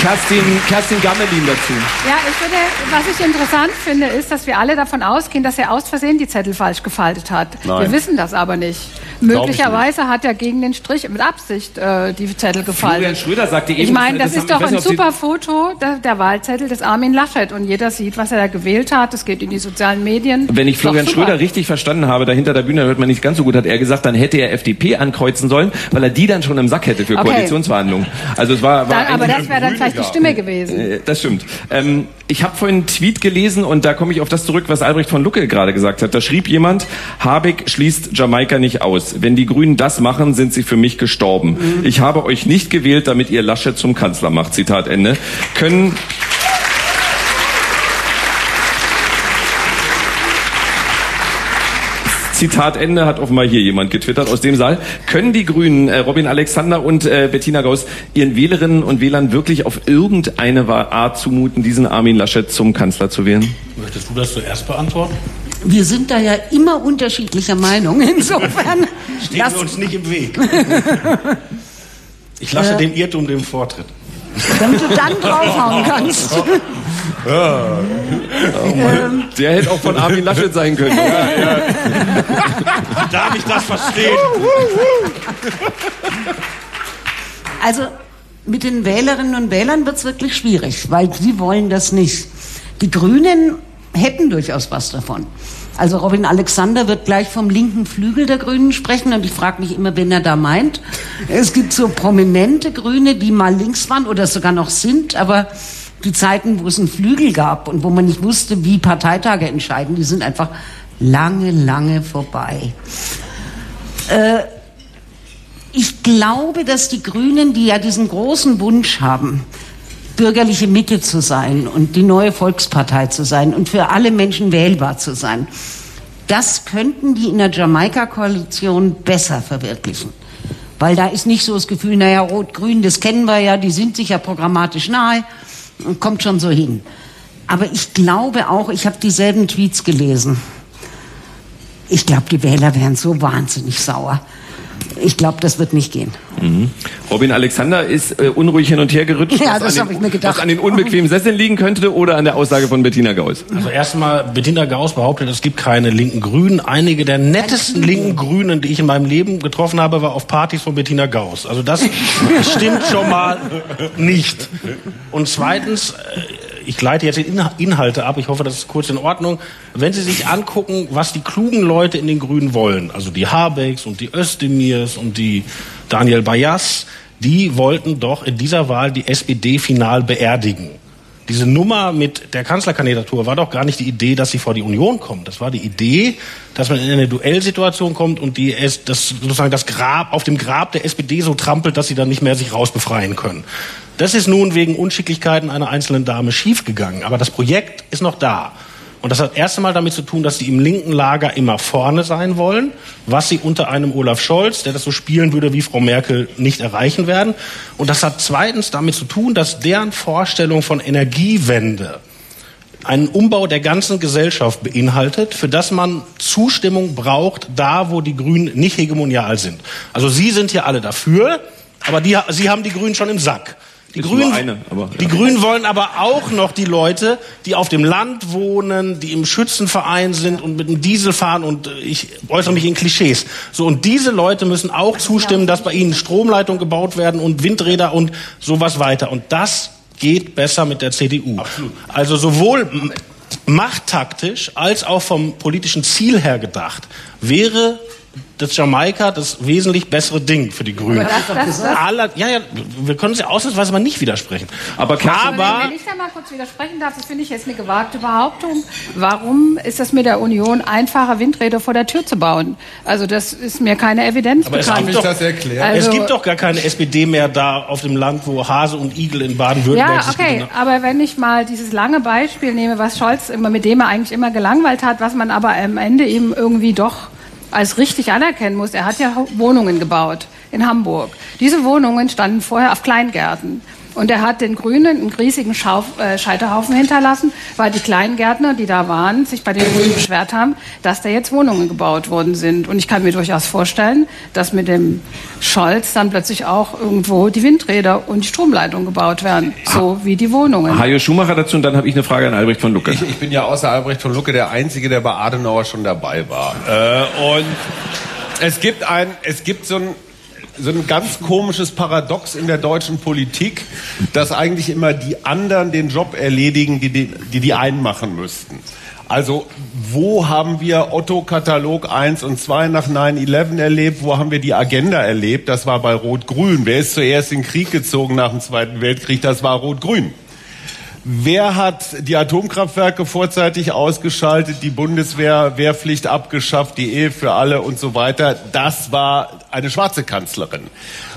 Kerstin, Kerstin Gammelin dazu. Ja, ich würde, was ich interessant finde, ist, dass wir alle davon ausgehen, dass er aus Versehen die Zettel falsch gefaltet hat. Nein. Wir wissen das aber nicht. Möglicherweise nicht. Hat er gegen den Strich mit Absicht äh, die Zettel gefaltet. Julian Schröder sagte eben, ich meine, das, das ist doch ein super Foto der, der Wahlzettel des Armin Laschet. Und jeder sieht, was er da gewählt hat. Das geht in die sozialen Medien. Wenn ich Florian Schröder richtig verstanden habe, da hinter der Bühne hört man nicht ganz so gut, hat er gesagt, dann hätte er F D P ankreuzen sollen, weil er die dann schon im Sack hätte für okay. Koalitionsverhandlungen. Also es war, war dann, aber das wäre dann vielleicht die Stimme gewesen. Das stimmt. Ähm, ich habe vorhin einen Tweet gelesen und da komme ich auf das zurück, was Albrecht von Lucke gerade gesagt hat. Da schrieb jemand, Habeck schließt Jamaika nicht aus. Wenn die Grünen das machen, sind sie für mich gestorben. Mhm. Ich habe euch nicht gewählt, damit ihr Laschet zum Kanzler macht. Zitat Ende. Können... Zitat Ende, hat offenbar hier jemand getwittert aus dem Saal. Können die Grünen, äh, Robin Alexander und äh, Bettina Gauss, ihren Wählerinnen und Wählern wirklich auf irgendeine Art zumuten, diesen Armin Laschet zum Kanzler zu wählen? Möchtest du das zuerst beantworten? Wir sind da ja immer unterschiedlicher Meinung, insofern... Stehen wir uns nicht im Weg. Ich lasse äh, dem Irrtum den Vortritt. Damit du dann draufhauen kannst. Ja. Oh Mann. Der hätte auch von Armin Laschet sein können. Ja, ja. Darf ich das verstehen? Also mit den Wählerinnen und Wählern wird es wirklich schwierig, weil sie wollen das nicht. Die Grünen hätten durchaus was davon. Also Robin Alexander wird gleich vom linken Flügel der Grünen sprechen und ich frage mich immer, wen er da meint. Es gibt so prominente Grüne, die mal links waren oder sogar noch sind, aber die Zeiten, wo es einen Flügel gab und wo man nicht wusste, wie Parteitage entscheiden, die sind einfach lange, lange vorbei. Äh, ich glaube, dass die Grünen, die ja diesen großen Wunsch haben, bürgerliche Mitte zu sein und die neue Volkspartei zu sein und für alle Menschen wählbar zu sein, das könnten die in der Jamaika-Koalition besser verwirklichen. Weil da ist nicht so das Gefühl, naja, Rot-Grün, das kennen wir ja, die sind sich ja programmatisch nahe und kommt schon so hin. Aber ich glaube auch, ich habe dieselben Tweets gelesen. Ich glaube, die Wähler wären so wahnsinnig sauer. Ich glaube, das wird nicht gehen. Mhm. Robin Alexander ist äh, unruhig hin und her gerutscht, ja, was, das an den, ich mir gedacht. was an den unbequemen Sesseln liegen könnte oder an der Aussage von Bettina Gauss. Also erstmal, Bettina Gauss behauptet, es gibt keine linken Grünen. Einige der nettesten linken Grünen, die ich in meinem Leben getroffen habe, war auf Partys von Bettina Gauss. Also das stimmt schon mal nicht. Und zweitens... Äh, Ich leite jetzt die Inhalte ab, ich hoffe, das ist kurz in Ordnung. Wenn Sie sich angucken, was die klugen Leute in den Grünen wollen, also die Habecks und die Özdemirs und die Daniel Bayas, die wollten doch in dieser Wahl die S P D final beerdigen. Diese Nummer mit der Kanzlerkandidatur war doch gar nicht die Idee, dass sie vor die Union kommt. Das war die Idee, dass man in eine Duellsituation kommt und die es, das, sozusagen das Grab, auf dem Grab der S P D so trampelt, dass sie dann nicht mehr sich rausbefreien können. Das ist nun wegen Unschicklichkeiten einer einzelnen Dame schiefgegangen. Aber das Projekt ist noch da. Und das hat erst einmal damit zu tun, dass sie im linken Lager immer vorne sein wollen, was sie unter einem Olaf Scholz, der das so spielen würde wie Frau Merkel, nicht erreichen werden. Und das hat zweitens damit zu tun, dass deren Vorstellung von Energiewende einen Umbau der ganzen Gesellschaft beinhaltet, für das man Zustimmung braucht, da wo die Grünen nicht hegemonial sind. Also sie sind hier alle dafür, aber die, sie haben die Grünen schon im Sack. Die Grünen, eine, aber, ja. die Grünen wollen aber auch noch die Leute, die auf dem Land wohnen, die im Schützenverein sind und mit dem Diesel fahren und ich äußere mich in Klischees. So, und diese Leute müssen auch zustimmen, dass bei ihnen Stromleitungen gebaut werden und Windräder und sowas weiter. Und das geht besser mit der C D U. Absolut. Also sowohl machttaktisch als auch vom politischen Ziel her gedacht wäre das Jamaika das wesentlich bessere Ding für die Grünen. Aller, ja, ja, wir können uns ja ausnahmsweise mal nicht widersprechen. Aber, aber wenn ich da mal kurz widersprechen darf, das finde ich jetzt eine gewagte Behauptung. Warum ist das mit der Union einfacher, Windräder vor der Tür zu bauen? Also das ist mir keine Evidenz aber bekannt. Es gibt, doch, das erklärt. Also, es gibt doch gar keine S P D mehr da auf dem Land, wo Hase und Igel in Baden-Württemberg sind. Ja, okay, aber wenn ich mal dieses lange Beispiel nehme, was Scholz immer, mit dem er eigentlich immer gelangweilt hat, was man aber am Ende eben irgendwie doch als richtig anerkennen muss, er hat ja Wohnungen gebaut in Hamburg. Diese Wohnungen standen vorher auf Kleingärten. Und er hat den Grünen einen riesigen Schauf, äh, Scheiterhaufen hinterlassen, weil die Kleingärtner, die da waren, sich bei den Grünen beschwert haben, dass da jetzt Wohnungen gebaut worden sind. Und ich kann mir durchaus vorstellen, dass mit dem Scholz dann plötzlich auch irgendwo die Windräder und die Stromleitungen gebaut werden, so wie die Wohnungen. Hajo Schumacher dazu und dann habe ich eine Frage an Albrecht von Lucke. Ich, ich bin ja außer Albrecht von Lucke der Einzige, der bei Adenauer schon dabei war. Äh, und es gibt ein, es gibt so ein so ein ganz komisches Paradox in der deutschen Politik, dass eigentlich immer die anderen den Job erledigen, die die, die, die einen machen müssten. Also wo haben wir Otto-Katalog eins und zwei nach neun elf erlebt? Wo haben wir die Agenda erlebt? Das war bei Rot-Grün. Wer ist zuerst in den Krieg gezogen nach dem Zweiten Weltkrieg? Das war Rot-Grün. Wer hat die Atomkraftwerke vorzeitig ausgeschaltet, die Bundeswehr, Wehrpflicht abgeschafft, die Ehe für alle und so weiter? Das war eine schwarze Kanzlerin.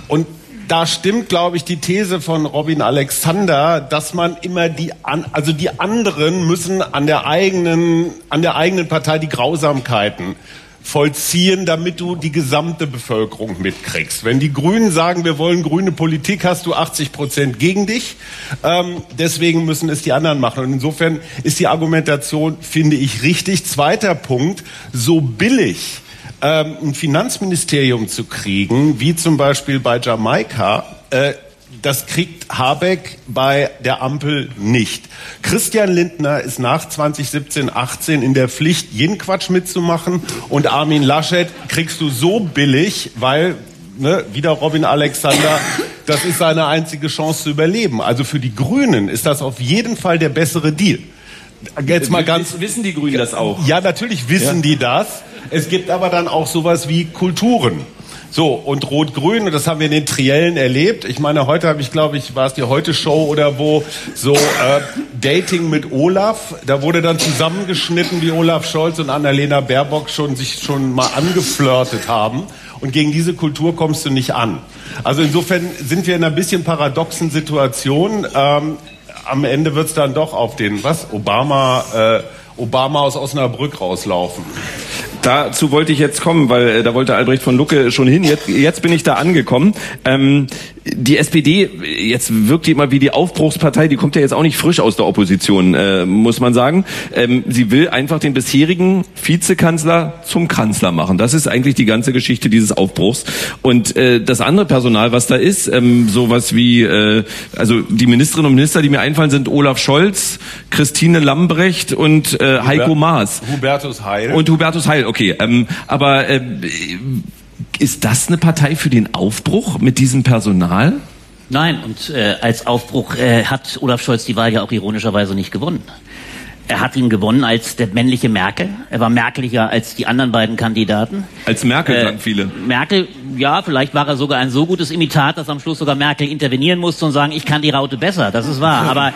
Und da stimmt, glaube ich, die These von Robin Alexander, dass man immer die, an, also die anderen müssen an der eigenen, an der eigenen Partei die Grausamkeiten vollziehen, damit du die gesamte Bevölkerung mitkriegst. Wenn die Grünen sagen, wir wollen grüne Politik, hast du achtzig Prozent gegen dich. Ähm, deswegen müssen es die anderen machen. Und insofern ist die Argumentation, finde ich, richtig. Zweiter Punkt, so billig ähm, ein Finanzministerium zu kriegen, wie zum Beispiel bei Jamaika, äh, das kriegt Habeck bei der Ampel nicht. Christian Lindner ist nach zwanzig siebzehn, achtzehn in der Pflicht, jeden Quatsch mitzumachen. Und Armin Laschet kriegst du so billig, weil, ne, wieder Robin Alexander, das ist seine einzige Chance zu überleben. Also für die Grünen ist das auf jeden Fall der bessere Deal. Jetzt mal ganz, wissen die Grünen das auch? Ja, natürlich wissen ja. die das. Es gibt aber dann auch sowas wie Kulturen. So, und Rot-Grün, und das haben wir in den Triellen erlebt. Ich meine, heute habe ich, glaube ich, war es die Heute-Show oder wo, so äh, Dating mit Olaf. Da wurde dann zusammengeschnitten, wie Olaf Scholz und Annalena Baerbock schon sich schon mal angeflirtet haben. Und gegen diese Kultur kommst du nicht an. Also insofern sind wir in einer bisschen paradoxen Situation. Ähm, am Ende wird's dann doch auf den, was, Obama, äh, Obama aus Osnabrück rauslaufen. Dazu wollte ich jetzt kommen, weil äh, da wollte Albrecht von Lucke schon hin. Jetzt, jetzt bin ich da angekommen. Ähm, die S P D, jetzt wirkt die immer wie die Aufbruchspartei, die kommt ja jetzt auch nicht frisch aus der Opposition, äh, muss man sagen. Ähm, sie will einfach den bisherigen Vizekanzler zum Kanzler machen. Das ist eigentlich die ganze Geschichte dieses Aufbruchs. Und äh, das andere Personal, was da ist, ähm, sowas wie, äh, also die Ministerinnen und Minister, die mir einfallen, sind Olaf Scholz, Christine Lambrecht und äh, Heiko Maas. Hubertus Heil. Und Hubertus Heil, okay. Ähm, aber äh, ist das eine Partei für den Aufbruch mit diesem Personal? Nein, und äh, als Aufbruch äh, hat Olaf Scholz die Wahl ja auch ironischerweise nicht gewonnen. Er hat ihn gewonnen als der männliche Merkel. Er war merklicher als die anderen beiden Kandidaten. Als Merkel, sagen äh, viele. Merkel, ja, vielleicht war er sogar ein so gutes Imitat, dass am Schluss sogar Merkel intervenieren musste und sagen, ich kann die Raute besser. Das ist wahr, aber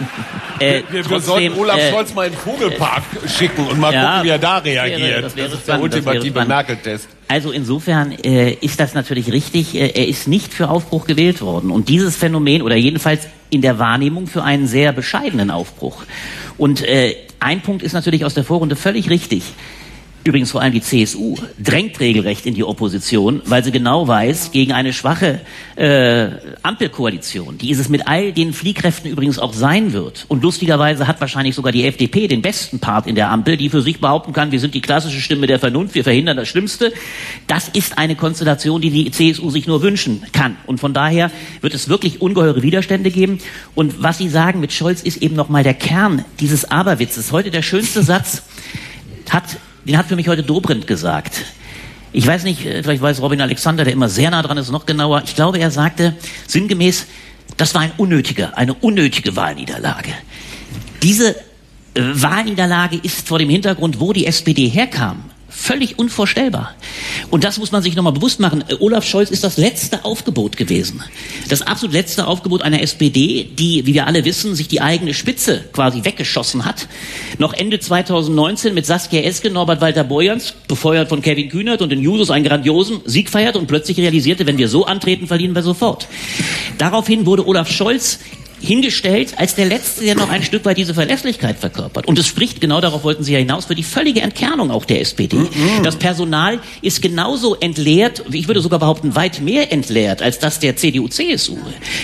äh, wir, wir trotzdem, sollten Olaf äh, Scholz mal in den Vogelpark äh, schicken und mal ja, gucken, wie er da reagiert. Das, wäre, das, wäre das ist spannend, der ultimative Merkel-Test. Also insofern äh, ist das natürlich richtig. Äh, er ist nicht für Aufbruch gewählt worden. Und dieses Phänomen, oder jedenfalls in der Wahrnehmung, für einen sehr bescheidenen Aufbruch. Und äh, ein Punkt ist natürlich aus der Vorrunde völlig richtig. Übrigens vor allem die C S U drängt regelrecht in die Opposition, weil sie genau weiß, gegen eine schwache äh, Ampelkoalition, die ist es mit all den Fliehkräften übrigens auch sein wird. Und lustigerweise hat wahrscheinlich sogar die F D P den besten Part in der Ampel, die für sich behaupten kann, wir sind die klassische Stimme der Vernunft, wir verhindern das Schlimmste. Das ist eine Konstellation, die die C S U sich nur wünschen kann. Und von daher wird es wirklich ungeheure Widerstände geben. Und was Sie sagen mit Scholz ist eben nochmal der Kern dieses Aberwitzes. Heute der schönste Satz hat... Den hat für mich heute Dobrindt gesagt. Ich weiß nicht, vielleicht weiß Robin Alexander, der immer sehr nah dran ist, noch genauer. Ich glaube, er sagte sinngemäß, das war ein unnötiger, eine unnötige Wahlniederlage. Diese Wahlniederlage ist vor dem Hintergrund, wo die S P D herkam, Völlig unvorstellbar. Und das muss man sich nochmal bewusst machen. Olaf Scholz ist das letzte Aufgebot gewesen. Das absolut letzte Aufgebot einer S P D, die, wie wir alle wissen, sich die eigene Spitze quasi weggeschossen hat. Noch Ende zweitausendneunzehn mit Saskia Esken, Norbert Walter-Borjans, befeuert von Kevin Kühnert und den Jusos einen grandiosen Sieg feiert und plötzlich realisierte, wenn wir so antreten, verlieren wir sofort. Daraufhin wurde Olaf Scholz hingestellt als der Letzte, der noch ein Stück weit diese Verlässlichkeit verkörpert. Und es spricht, genau darauf wollten Sie ja hinaus, für die völlige Entkernung auch der S P D. Mm-hmm. Das Personal ist genauso entleert, ich würde sogar behaupten, weit mehr entleert, als das der C D U C S U.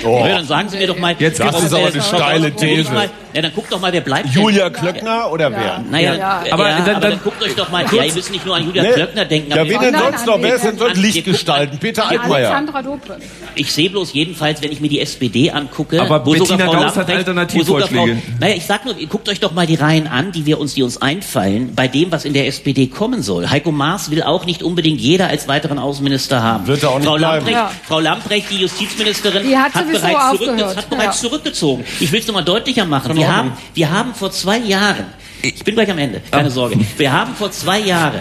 Oh. Ja, dann sagen Sie mir doch mal... Jetzt das ist aber eine steile These. Mal, ja, dann guckt doch mal, wer bleibt. Julia denn? Klöckner oder ja. wer? Naja, ja. Ja, aber, ja, dann, dann, aber dann guckt euch doch mal... Ja, ihr müsst nicht nur an Julia ne. Klöckner denken. Ja, wen denn sonst noch? Wer ist denn sonst Lichtgestalten? Peter Altmaier. Alexandra Dobrindt. Ich sehe bloß jedenfalls, wenn ich mir die S P D angucke... Aber Bettina Gauss hat Alternativvorschläge. Naja, ich sag nur, guckt euch doch mal die Reihen an, die wir uns, die uns einfallen, bei dem, was in der S P D kommen soll. Heiko Maas will auch nicht unbedingt jeder als weiteren Außenminister haben. Wird er auch nicht Frau Lamprecht, ja. Frau Lamprecht, die Justizministerin, die hat, hat, bereits, zurückge- hat bereits ja. zurückgezogen. Ich will es nochmal deutlicher machen. Wir haben, wir haben vor zwei Jahren, ich bin gleich am Ende, keine ja. Sorge, wir haben vor zwei Jahren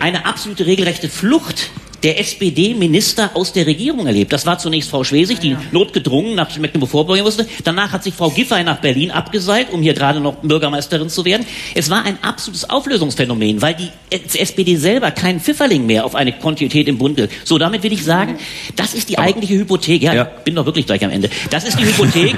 eine absolute regelrechte Flucht der S P D-Minister aus der Regierung erlebt. Das war zunächst Frau Schwesig, die ja. notgedrungen nach Mecklenburg-Vorpommern musste. Danach hat sich Frau Giffey nach Berlin abgeseilt, um hier gerade noch Bürgermeisterin zu werden. Es war ein absolutes Auflösungsphänomen, weil die S P D selber keinen Pfifferling mehr auf eine Kontinuität im Bund gilt. So, damit will ich sagen, das ist die Aber, eigentliche Hypothek. Ja, ja, ich bin doch wirklich gleich am Ende. Das ist die Hypothek.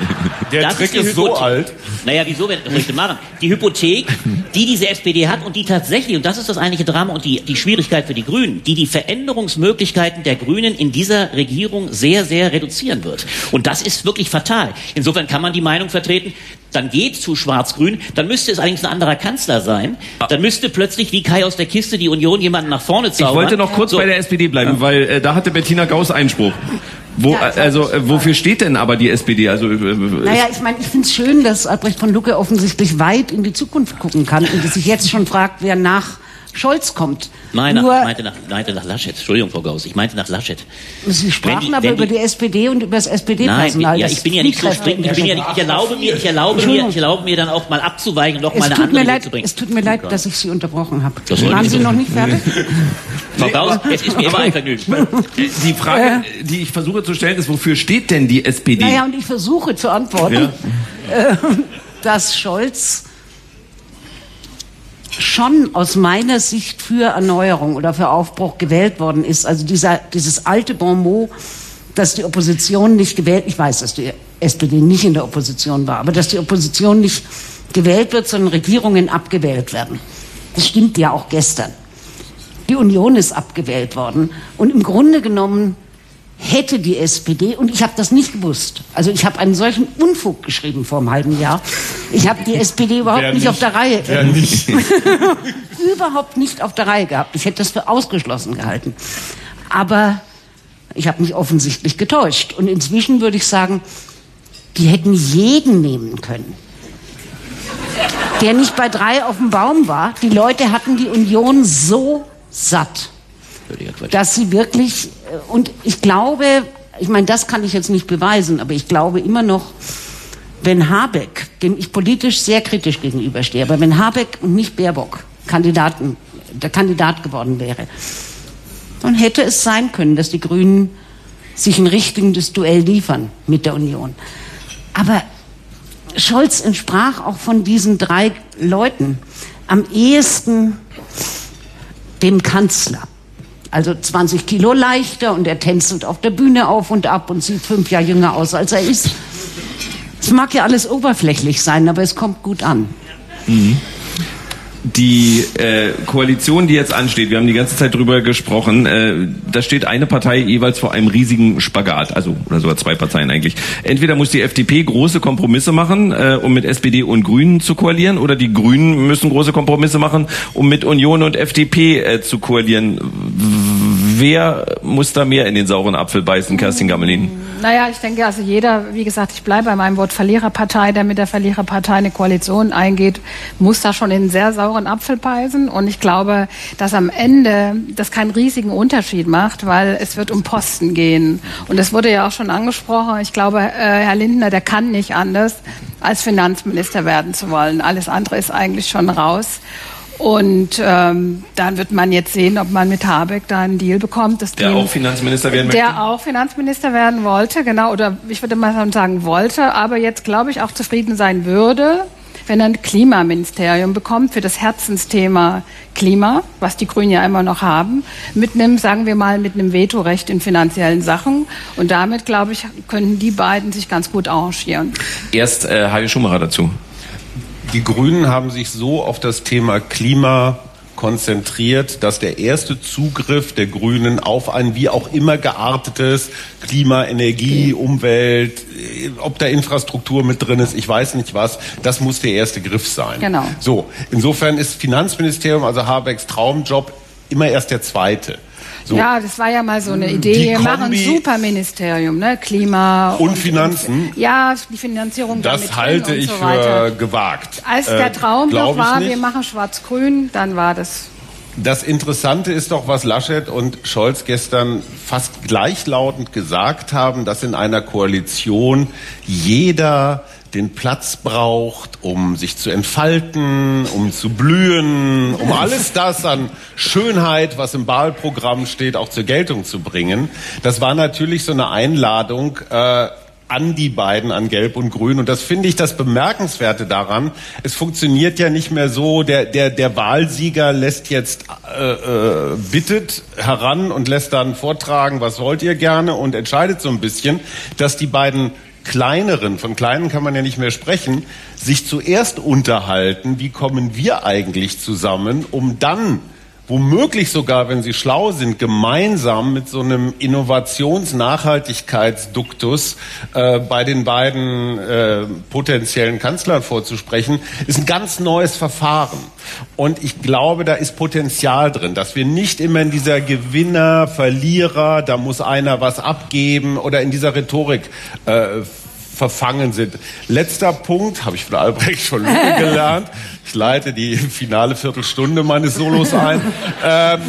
Der das Trick ist, die ist Hypothek. So alt. Naja, wieso, wenn ich das machen? Die Hypothek, die diese S P D hat und die tatsächlich, und das ist das eigentliche Drama und die, die Schwierigkeit für die Grünen, die die Veränderungs Möglichkeiten der Grünen in dieser Regierung sehr, sehr reduzieren wird. Und das ist wirklich fatal. Insofern kann man die Meinung vertreten, dann geht zu Schwarz-Grün, dann müsste es allerdings ein anderer Kanzler sein, dann müsste plötzlich wie Kai aus der Kiste die Union jemanden nach vorne zaubern. Ich wollte noch kurz so. bei der S P D bleiben, ja. weil äh, da hatte Bettina Gauss Einspruch. Wo, also, wofür steht denn aber die S P D? Also, naja, ich meine, ich finde es schön, dass Albrecht von Lucke offensichtlich weit in die Zukunft gucken kann und sich jetzt schon fragt, wer nach Scholz kommt. Nein, Nur, ich meinte nach, meinte nach Laschet. Entschuldigung, Frau Gauss, ich meinte nach Laschet. Sie sprachen die, aber über die, die S P D und über das S P D-Personal. Nein, ja, ich bin ja nicht so streng. Ich, ja ich erlaube mir, ich erlaube mir, ich erlaube mir dann auch mal abzuweichen und noch mal eine andere Idee zu bringen. Es tut mir leid, dass ich Sie unterbrochen habe. Waren Sie noch nicht fertig? Frau Gauss, es ist mir immer ein Vergnügen. Die Frage, die ich versuche zu stellen, ist, wofür steht denn die S P D? Naja, und ich versuche zu antworten, ja. dass Scholz schon aus meiner Sicht für Erneuerung oder für Aufbruch gewählt worden ist. Also dieser, dieses alte Bonmot, dass die Opposition nicht gewählt, ich weiß, dass die S P D nicht in der Opposition war, aber dass die Opposition nicht gewählt wird, sondern Regierungen abgewählt werden. Das stimmt ja auch gestern. Die Union ist abgewählt worden und im Grunde genommen hätte die S P D, und ich habe das nicht gewusst, also ich habe einen solchen Unfug geschrieben vor einem halben Jahr, ich habe die S P D überhaupt nicht, nicht auf der Reihe äh, nicht. überhaupt nicht auf der Reihe gehabt. Ich hätte das für ausgeschlossen gehalten. Aber ich habe mich offensichtlich getäuscht. Und inzwischen würde ich sagen, die hätten jeden nehmen können, der nicht bei drei auf dem Baum war. Die Leute hatten die Union so satt, dass sie wirklich, und ich glaube, ich meine, das kann ich jetzt nicht beweisen, aber ich glaube immer noch, wenn Habeck, dem ich politisch sehr kritisch gegenüberstehe, aber wenn Habeck und nicht Baerbock Kandidaten, der Kandidat geworden wäre, dann hätte es sein können, dass die Grünen sich ein richtiges Duell liefern mit der Union. Aber Scholz entsprach auch von diesen drei Leuten am ehesten dem Kanzler. Also zwanzig Kilo leichter und er tänzelt auf der Bühne auf und ab und sieht fünf Jahre jünger aus, als er ist. Es mag ja alles oberflächlich sein, aber es kommt gut an. Mhm. Die äh, Koalition, die jetzt ansteht, wir haben die ganze Zeit drüber gesprochen, äh, da steht eine Partei jeweils vor einem riesigen Spagat, also oder sogar zwei Parteien eigentlich. Entweder muss die F D P große Kompromisse machen, äh, um mit S P D und Grünen zu koalieren, oder die Grünen müssen große Kompromisse machen, um mit Union und F D P äh, zu koalieren. Wer muss da mehr in den sauren Apfel beißen, Kerstin Gammelin? Naja, ich denke, also jeder, wie gesagt, ich bleibe bei meinem Wort Verliererpartei, der mit der Verliererpartei eine Koalition eingeht, muss da schon in einen sehr sauren Apfel beißen. Und ich glaube, dass am Ende das keinen riesigen Unterschied macht, weil es wird um Posten gehen. Und das wurde ja auch schon angesprochen. Ich glaube, Herr Lindner, der kann nicht anders, als Finanzminister werden zu wollen. Alles andere ist eigentlich schon raus. Und ähm, dann wird man jetzt sehen, ob man mit Habeck da einen Deal bekommt. Das der Team, auch Finanzminister werden der möchte. Der auch Finanzminister werden wollte, genau. Oder ich würde mal sagen, wollte, aber jetzt, glaube ich, auch zufrieden sein würde, wenn er ein Klimaministerium bekommt für das Herzensthema Klima, was die Grünen ja immer noch haben, mit einem, sagen wir mal, mit einem Vetorecht in finanziellen Sachen. Und damit, glaube ich, könnten die beiden sich ganz gut arrangieren. Erst äh, Hajo Schumacher dazu. Die Grünen haben sich so auf das Thema Klima konzentriert, dass der erste Zugriff der Grünen auf ein wie auch immer geartetes Klima, Energie, Umwelt, ob da Infrastruktur mit drin ist, ich weiß nicht was, das muss der erste Griff sein. Genau. So, insofern ist Finanzministerium, also Habecks Traumjob, immer erst der zweite. So. Ja, das war ja mal so eine Idee. Wir machen ein Superministerium, ne? Klima und, und Finanzen. Und, ja, die Finanzierung. Das halte ich so für weiter. gewagt. Als der Traum äh, noch war, wir machen Schwarz-Grün, dann war das. Das Interessante ist doch, was Laschet und Scholz gestern fast gleichlautend gesagt haben, dass in einer Koalition jeder den Platz braucht, um sich zu entfalten, um zu blühen, um alles das an Schönheit, was im Wahlprogramm steht, auch zur Geltung zu bringen. Das war natürlich so eine Einladung äh, an die beiden, an Gelb und Grün. Und das finde ich das Bemerkenswerte daran. Es funktioniert ja nicht mehr so, der, der, der Wahlsieger lässt jetzt, äh, äh, bittet heran und lässt dann vortragen, was wollt ihr gerne, und entscheidet so ein bisschen, dass die beiden kleineren, von kleinen kann man ja nicht mehr sprechen, sich zuerst unterhalten, wie kommen wir eigentlich zusammen, um dann womöglich sogar, wenn sie schlau sind, gemeinsam mit so einem Innovationsnachhaltigkeitsduktus äh, bei den beiden äh, potenziellen Kanzlern vorzusprechen, ist ein ganz neues Verfahren. Und ich glaube, da ist Potenzial drin, dass wir nicht immer in dieser Gewinner, Verlierer, da muss einer was abgeben oder in dieser Rhetorik äh, verfangen sind. Letzter Punkt, habe ich von Albrecht schon gelernt. Ich leite die finale Viertelstunde meines Solos ein. Ähm,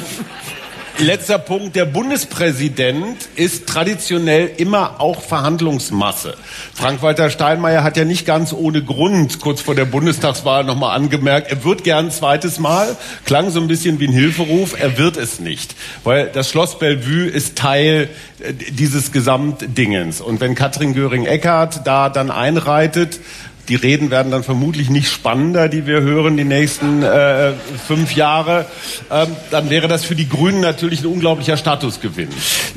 letzter Punkt, der Bundespräsident ist traditionell immer auch Verhandlungsmasse. Frank-Walter Steinmeier hat ja nicht ganz ohne Grund kurz vor der Bundestagswahl nochmal angemerkt, er wird gern ein zweites Mal, klang so ein bisschen wie ein Hilferuf, er wird es nicht. Weil das Schloss Bellevue ist Teil dieses Gesamtdingens. Und wenn Katrin Göring-Eckardt da dann einreitet, die Reden werden dann vermutlich nicht spannender, die wir hören die nächsten äh, fünf Jahre. Ähm, dann wäre das für die Grünen natürlich ein unglaublicher Statusgewinn.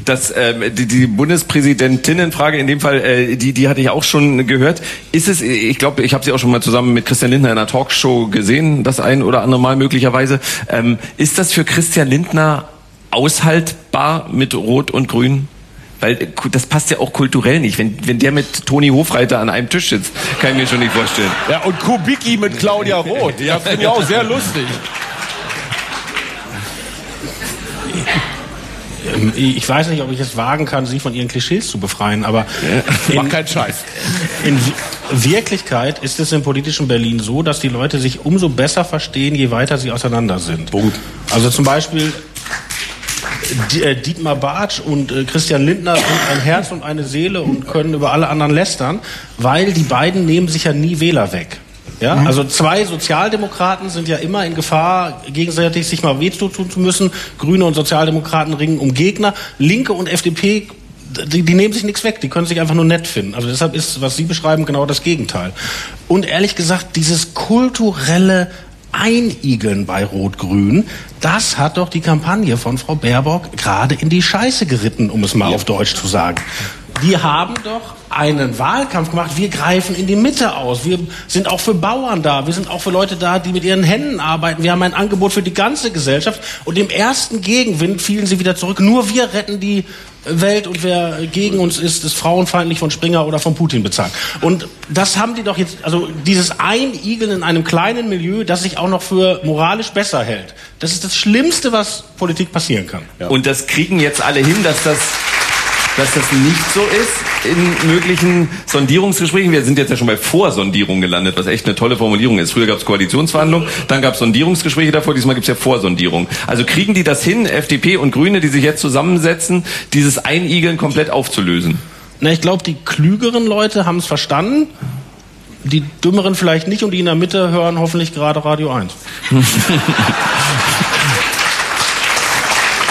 Das, ähm, die, die Bundespräsidentinnenfrage in dem Fall, äh, die, die hatte ich auch schon gehört. Ist es, ich glaube, ich habe sie auch schon mal zusammen mit Christian Lindner in einer Talkshow gesehen, das ein oder andere Mal möglicherweise. Ähm, ist das für Christian Lindner aushaltbar mit Rot und Grün? Weil das passt ja auch kulturell nicht. Wenn, wenn der mit Toni Hofreiter an einem Tisch sitzt, kann ich mir schon nicht vorstellen. Ja, und Kubicki mit Claudia Roth. Das finde ich auch sehr lustig. Ich weiß nicht, ob ich es wagen kann, Sie von Ihren Klischees zu befreien, aber... Ja, mach keinen Scheiß. In Wirklichkeit ist es im politischen Berlin so, dass die Leute sich umso besser verstehen, je weiter sie auseinander sind. Punkt. Also zum Beispiel... Dietmar Bartsch und Christian Lindner sind ein Herz und eine Seele und können über alle anderen lästern, weil die beiden nehmen sich ja nie Wähler weg. Ja? Also zwei Sozialdemokraten sind ja immer in Gefahr, gegenseitig sich mal weh tun zu müssen. Grüne und Sozialdemokraten ringen um Gegner. Linke und F D P, die, die nehmen sich nichts weg. Die können sich einfach nur nett finden. Also deshalb ist, was Sie beschreiben, genau das Gegenteil. Und ehrlich gesagt, dieses kulturelle Einigeln bei Rot-Grün, das hat doch die Kampagne von Frau Baerbock gerade in die Scheiße geritten, um es mal auf Deutsch zu sagen. Die haben doch einen Wahlkampf gemacht, wir greifen in die Mitte aus, wir sind auch für Bauern da, wir sind auch für Leute da, die mit ihren Händen arbeiten, wir haben ein Angebot für die ganze Gesellschaft, und im ersten Gegenwind fielen sie wieder zurück, nur wir retten die Welt und wer gegen uns ist, ist frauenfeindlich von Springer oder von Putin bezahlt. Und das haben die doch jetzt, also dieses Einigeln in einem kleinen Milieu, das sich auch noch für moralisch besser hält, das ist das Schlimmste, was Politik passieren kann. Ja. Und das kriegen jetzt alle hin, dass das... dass das nicht so ist in möglichen Sondierungsgesprächen. Wir sind jetzt ja schon bei Vorsondierung gelandet, was echt eine tolle Formulierung ist. Früher gab es Koalitionsverhandlungen, dann gab es Sondierungsgespräche davor, diesmal gibt es ja Vorsondierung. Also kriegen die das hin, F D P und Grüne, die sich jetzt zusammensetzen, dieses Einigeln komplett aufzulösen? Na, ich glaube, die klügeren Leute haben es verstanden. die Dümmeren vielleicht nicht und die in der Mitte hören hoffentlich gerade Radio eins.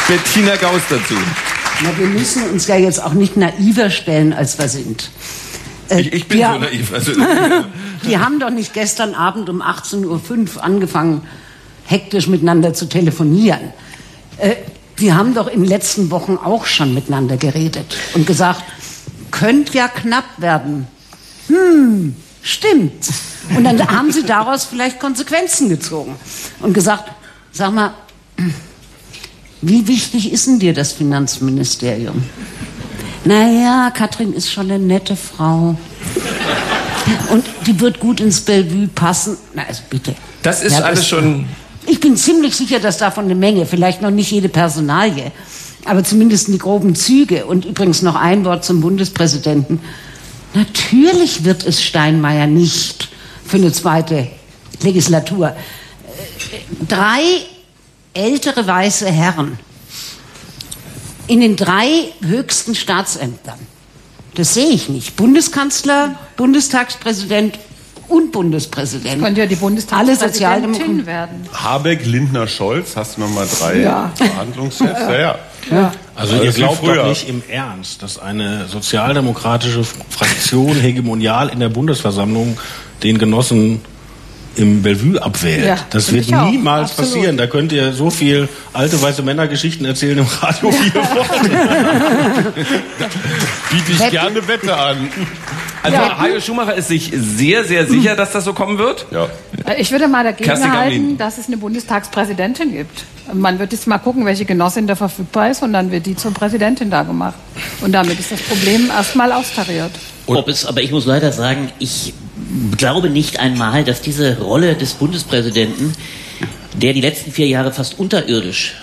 Bettina Gauss dazu. Na, wir müssen uns ja jetzt auch nicht naiver stellen, als wir sind. Äh, ich, ich bin so naiv. Also, die haben doch nicht gestern Abend um achtzehn Uhr fünf angefangen, hektisch miteinander zu telefonieren. Äh, die haben doch in den letzten Wochen auch schon miteinander geredet und gesagt, könnte ja knapp werden. Hm, stimmt. Und dann haben sie daraus vielleicht Konsequenzen gezogen und gesagt, sag mal, wie wichtig ist denn dir das Finanzministerium? Naja, Katrin ist schon eine nette Frau. Und die wird gut ins Bellevue passen. Na, also bitte. Das ist ja, alles das, schon... Ich bin ziemlich sicher, dass davon eine Menge, vielleicht noch nicht jede Personalie, aber zumindest die groben Züge. Und übrigens noch ein Wort zum Bundespräsidenten. Natürlich wird es Steinmeier nicht für eine zweite Legislatur. Drei ältere weiße Herren in den drei höchsten Staatsämtern. Das sehe ich nicht. Bundeskanzler, Bundestagspräsident und Bundespräsident. Das könnte ja die Bundestagspräsidentin werden. Habeck, Lindner, Scholz, hast du nochmal drei ja. Verhandlungschefs? Ja, ja. Ja. Also, also ihr glaubt doch nicht im Ernst, dass eine sozialdemokratische Fraktion hegemonial in der Bundesversammlung den Genossen im Bellevue abwählt. Ja, das wird niemals Absolut. passieren. Da könnt ihr so viel alte weiße Männergeschichten erzählen im Radio vier Wochen. Biete ich Wette. gerne Wette an. Also ja. Hajo Schumacher ist sich sehr, sehr sicher, dass das so kommen wird. Ja. Ich würde mal dagegen halten, dass es eine Bundestagspräsidentin gibt. Man wird jetzt mal gucken, welche Genossin da verfügbar ist und dann wird die zur Präsidentin da gemacht. Und damit ist das Problem erstmal austariert. Ob es, aber ich muss leider sagen, ich glaube nicht einmal, dass diese Rolle des Bundespräsidenten, der die letzten vier Jahre fast unterirdisch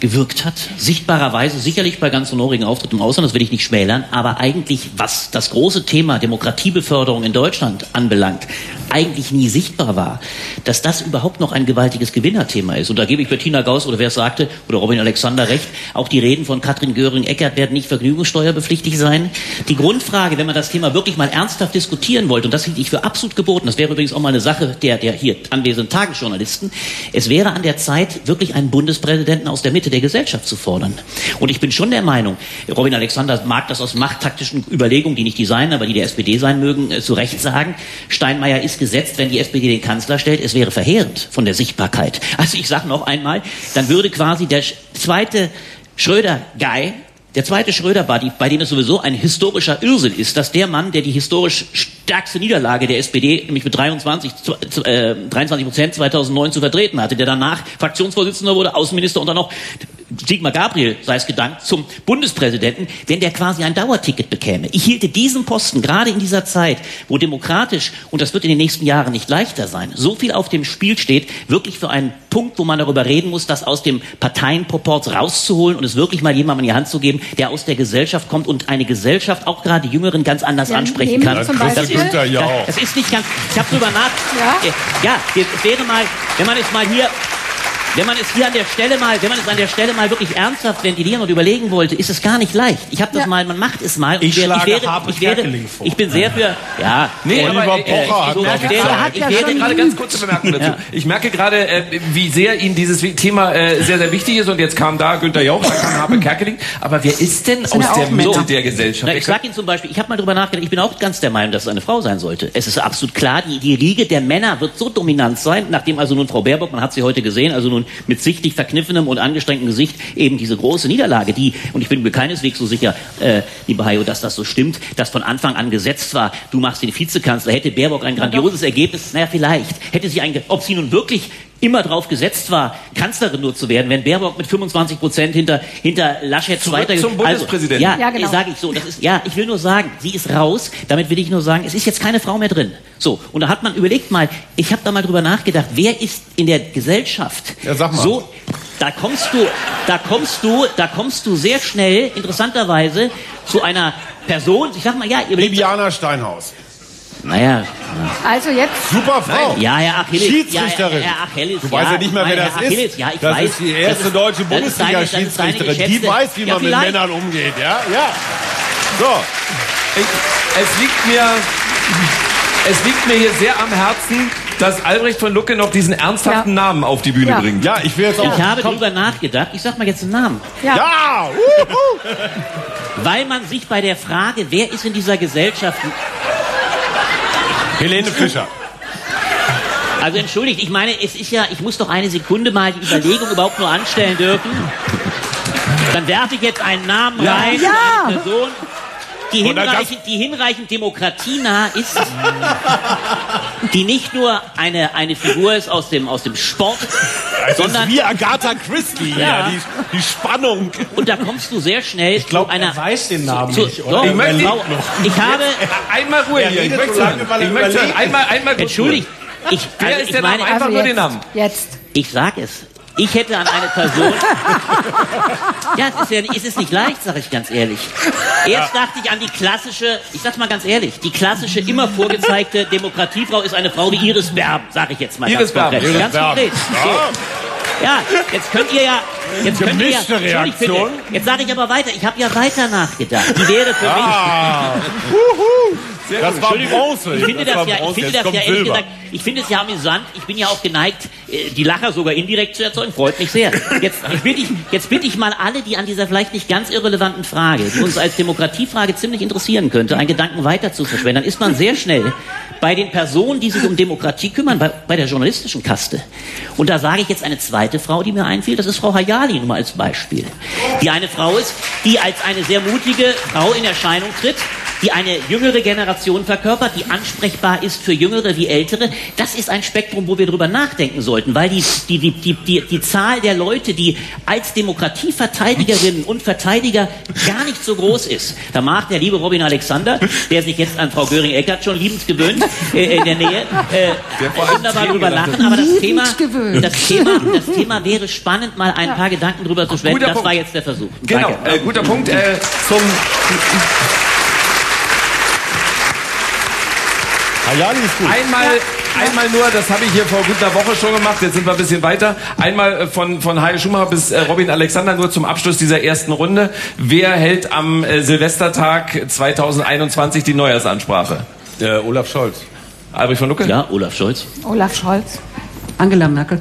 gewirkt hat, sichtbarerweise sicherlich bei ganz honorigen Auftritten im Ausland, das will ich nicht schmälern, aber eigentlich, was das große Thema Demokratiebeförderung in Deutschland anbelangt, eigentlich nie sichtbar war, dass das überhaupt noch ein gewaltiges Gewinnerthema ist. Und da gebe ich Bettina Gauss oder wer es sagte, oder Robin Alexander recht, auch die Reden von Katrin Göring-Eckardt werden nicht vergnügungssteuerbepflichtig sein. Die Grundfrage, wenn man das Thema wirklich mal ernsthaft diskutieren wollte, und das hielt ich für absolut geboten, das wäre übrigens auch mal eine Sache der, der hier anwesenden Tagesjournalisten, es wäre an der Zeit, wirklich einen Bundespräsidenten aus der Mitte der Gesellschaft zu fordern. Und ich bin schon der Meinung, Robin Alexander mag das aus machttaktischen Überlegungen, die nicht die seien, aber die der S P D sein mögen, äh, zu Recht sagen, Steinmeier ist gesetzt, wenn die S P D den Kanzler stellt, es wäre verheerend von der Sichtbarkeit. Also ich sage noch einmal, dann würde quasi der zweite Schröder-Guy, der zweite Schröder-Buddy, bei dem es sowieso ein historischer Irrsinn ist, dass der Mann, der die historisch stärkste Niederlage der S P D, nämlich mit dreiundzwanzig Prozent zweitausendneun zu vertreten hatte, der danach Fraktionsvorsitzender wurde, Außenminister und dann noch Sigmar Gabriel, sei es gedankt, zum Bundespräsidenten, wenn der quasi ein Dauerticket bekäme. Ich hielte diesen Posten gerade in dieser Zeit, wo demokratisch, und das wird in den nächsten Jahren nicht leichter sein, so viel auf dem Spiel steht, wirklich für einen Punkt, wo man darüber reden muss, das aus dem Parteienproporz rauszuholen und es wirklich mal jemandem in die Hand zu geben, der aus der Gesellschaft kommt und eine Gesellschaft, auch gerade die Jüngeren, ganz anders ja, ansprechen kann. Das, das, das ist nicht ganz... Ich habe drüber nach... Ja, ja es wäre mal, wenn man es mal hier... Wenn man es hier an der Stelle mal, wenn man es an der Stelle mal wirklich ernsthaft ventilieren und überlegen wollte, ist es gar nicht leicht. Ich habe das ja. mal, man macht es mal. Und ich wär, schlage ich wäre, Habe ich, wäre, vor. ich bin sehr für, ja. Nee, aber, Oliver Pocher äh, so, hat ich wäre, ich ja werde gerade ganz kurze Bemerkung dazu. Ja. Ich merke gerade, äh, wie sehr Ihnen dieses Thema äh, sehr, sehr wichtig ist. Und jetzt kam da Günther Jauch, dann kam Habe Kerkeling. Aber wer ist denn aus der Mitte so der Gesellschaft? Na, ich sage Ihnen zum Beispiel, ich habe mal drüber nachgedacht, ich bin auch ganz der Meinung, dass es eine Frau sein sollte. Es ist absolut klar, die, die Riege der Männer wird so dominant sein, nachdem also nun Frau Baerbock, man hat sie heute gesehen, also nun mit sichtlich verkniffenem und angestrengtem Gesicht eben diese große Niederlage, die, und ich bin mir keineswegs so sicher, äh, liebe Hajo, dass das so stimmt, dass von Anfang an gesetzt war, du machst den Vizekanzler, hätte Baerbock ein grandioses Ergebnis, naja, vielleicht, hätte sie ein, ob sie nun wirklich immer drauf gesetzt war, Kanzlerin nur zu werden, wenn Baerbock mit fünfundzwanzig Prozent hinter, hinter Laschet Zurück zweiter... zum Bundespräsidenten. Also, ja, ja genau. sage ich so. Das ist, ja, ich will nur sagen, sie ist raus. Damit will ich nur sagen, es ist jetzt keine Frau mehr drin. So, und da hat man überlegt mal, ich habe da mal drüber nachgedacht, wer ist in der Gesellschaft ja, sag mal. so... Da kommst du, da kommst du, da kommst du sehr schnell, interessanterweise, zu einer Person, ich sag mal, ja... Bibiana Steinhaus. Naja. Also jetzt. Super Frau. Ja, Herr Achilles. Schiedsrichterin. Ja, Herr Achilles, du ja, weißt ja nicht mehr, wer das Achilles, ist. Ja, ich das weiß. ist die erste ist, deutsche Bundesliga-Schiedsrichterin. Die weiß, wie ja, man vielleicht. mit Männern umgeht. Ja, ja. So. Ich, es liegt mir... Es liegt mir hier sehr am Herzen, dass Albrecht von Lucke noch diesen ernsthaften ja. Namen auf die Bühne ja. bringt. Ja, ich will jetzt auch. Ich habe darüber nachgedacht. Ich sag mal jetzt einen Namen. Ja! ja. Weil man sich bei der Frage, wer ist in dieser Gesellschaft... Helene Fischer. Also entschuldigt, ich meine, es ist ja... Ich muss doch eine Sekunde mal die Überlegung überhaupt nur anstellen dürfen. Dann werfe ich jetzt einen Namen ja. rein ja. eine Person... Die hinreichend, die hinreichend demokratienah ist, die nicht nur eine, eine Figur ist aus dem, aus dem Sport, also sondern... wie Agatha Christie, ja. ja, die, die Spannung. Und da kommst du sehr schnell ich glaub, zu einer... Ich glaube, er weiß den Namen zu, nicht. Oder? Doch, ich möchte ihn, ich habe... Einmal Ruhe hier, ich möchte sagen, einmal, einmal... Entschuldigt, ich, also, ich meine einfach nur den Namen. Jetzt. Ich sag es. Ich hätte an eine Person... Ja, es ist, ja, es ist nicht leicht, sage ich ganz ehrlich. Erst ja. dachte ich an die klassische, ich sag's mal ganz ehrlich, die klassische, immer vorgezeigte Demokratiefrau ist eine Frau wie Iris Berben, sage ich jetzt mal Iris ganz konkret. Iris ganz konkret. So. Ja, jetzt könnt ihr ja... Jetzt könnt ihr ja Reaktion. Bitte, jetzt sage ich aber weiter, ich habe ja weiter nachgedacht. Die wäre für ah. mich... Sehr das war Bronze. Ich finde das, das, ja, ich finde das ja ehrlich Silber. gesagt, ich finde es ja amüsant. Ich bin ja auch geneigt, die Lacher sogar indirekt zu erzeugen. Freut mich sehr. Jetzt, jetzt, bitte ich, jetzt bitte ich mal alle, die an dieser vielleicht nicht ganz irrelevanten Frage, die uns als Demokratiefrage ziemlich interessieren könnte, einen Gedanken weiter zu verschwenden. Dann ist man sehr schnell bei den Personen, die sich um Demokratie kümmern, bei, bei der journalistischen Kaste. Und da sage ich jetzt eine zweite Frau, die mir einfiel. Das ist Frau Hayali, nur mal als Beispiel. Die eine Frau ist, die als eine sehr mutige Frau in Erscheinung tritt, die eine jüngere Generation verkörpert, die ansprechbar ist für Jüngere wie Ältere. Das ist ein Spektrum, wo wir drüber nachdenken sollten, weil die, die, die, die, die, die Zahl der Leute, die als Demokratieverteidigerinnen und Verteidiger gar nicht so groß ist. Da mag der liebe Robin Alexander, der sich jetzt an Frau Göring-Eckardt schon liebend gewöhnt, äh, in der Nähe, äh, wunderbar drüber lachen, aber das Thema, das, Thema, das Thema wäre spannend, mal ein paar Gedanken drüber zu schwenden. Das Punkt. war jetzt der Versuch. Genau, äh, guter Punkt äh, zum... Hayali ist gut. Einmal, ja. einmal nur, das habe ich hier vor gut einer Woche schon gemacht, jetzt sind wir ein bisschen weiter. Einmal von, von Heil Schumacher bis äh, Robin Alexander, nur zum Abschluss dieser ersten Runde. Wer hält am äh, Silvestertag zweitausendeinundzwanzig die Neujahrsansprache? Äh, Olaf Scholz. Albrecht von Lucke? Ja, Olaf Scholz. Olaf Scholz. Angela Merkel.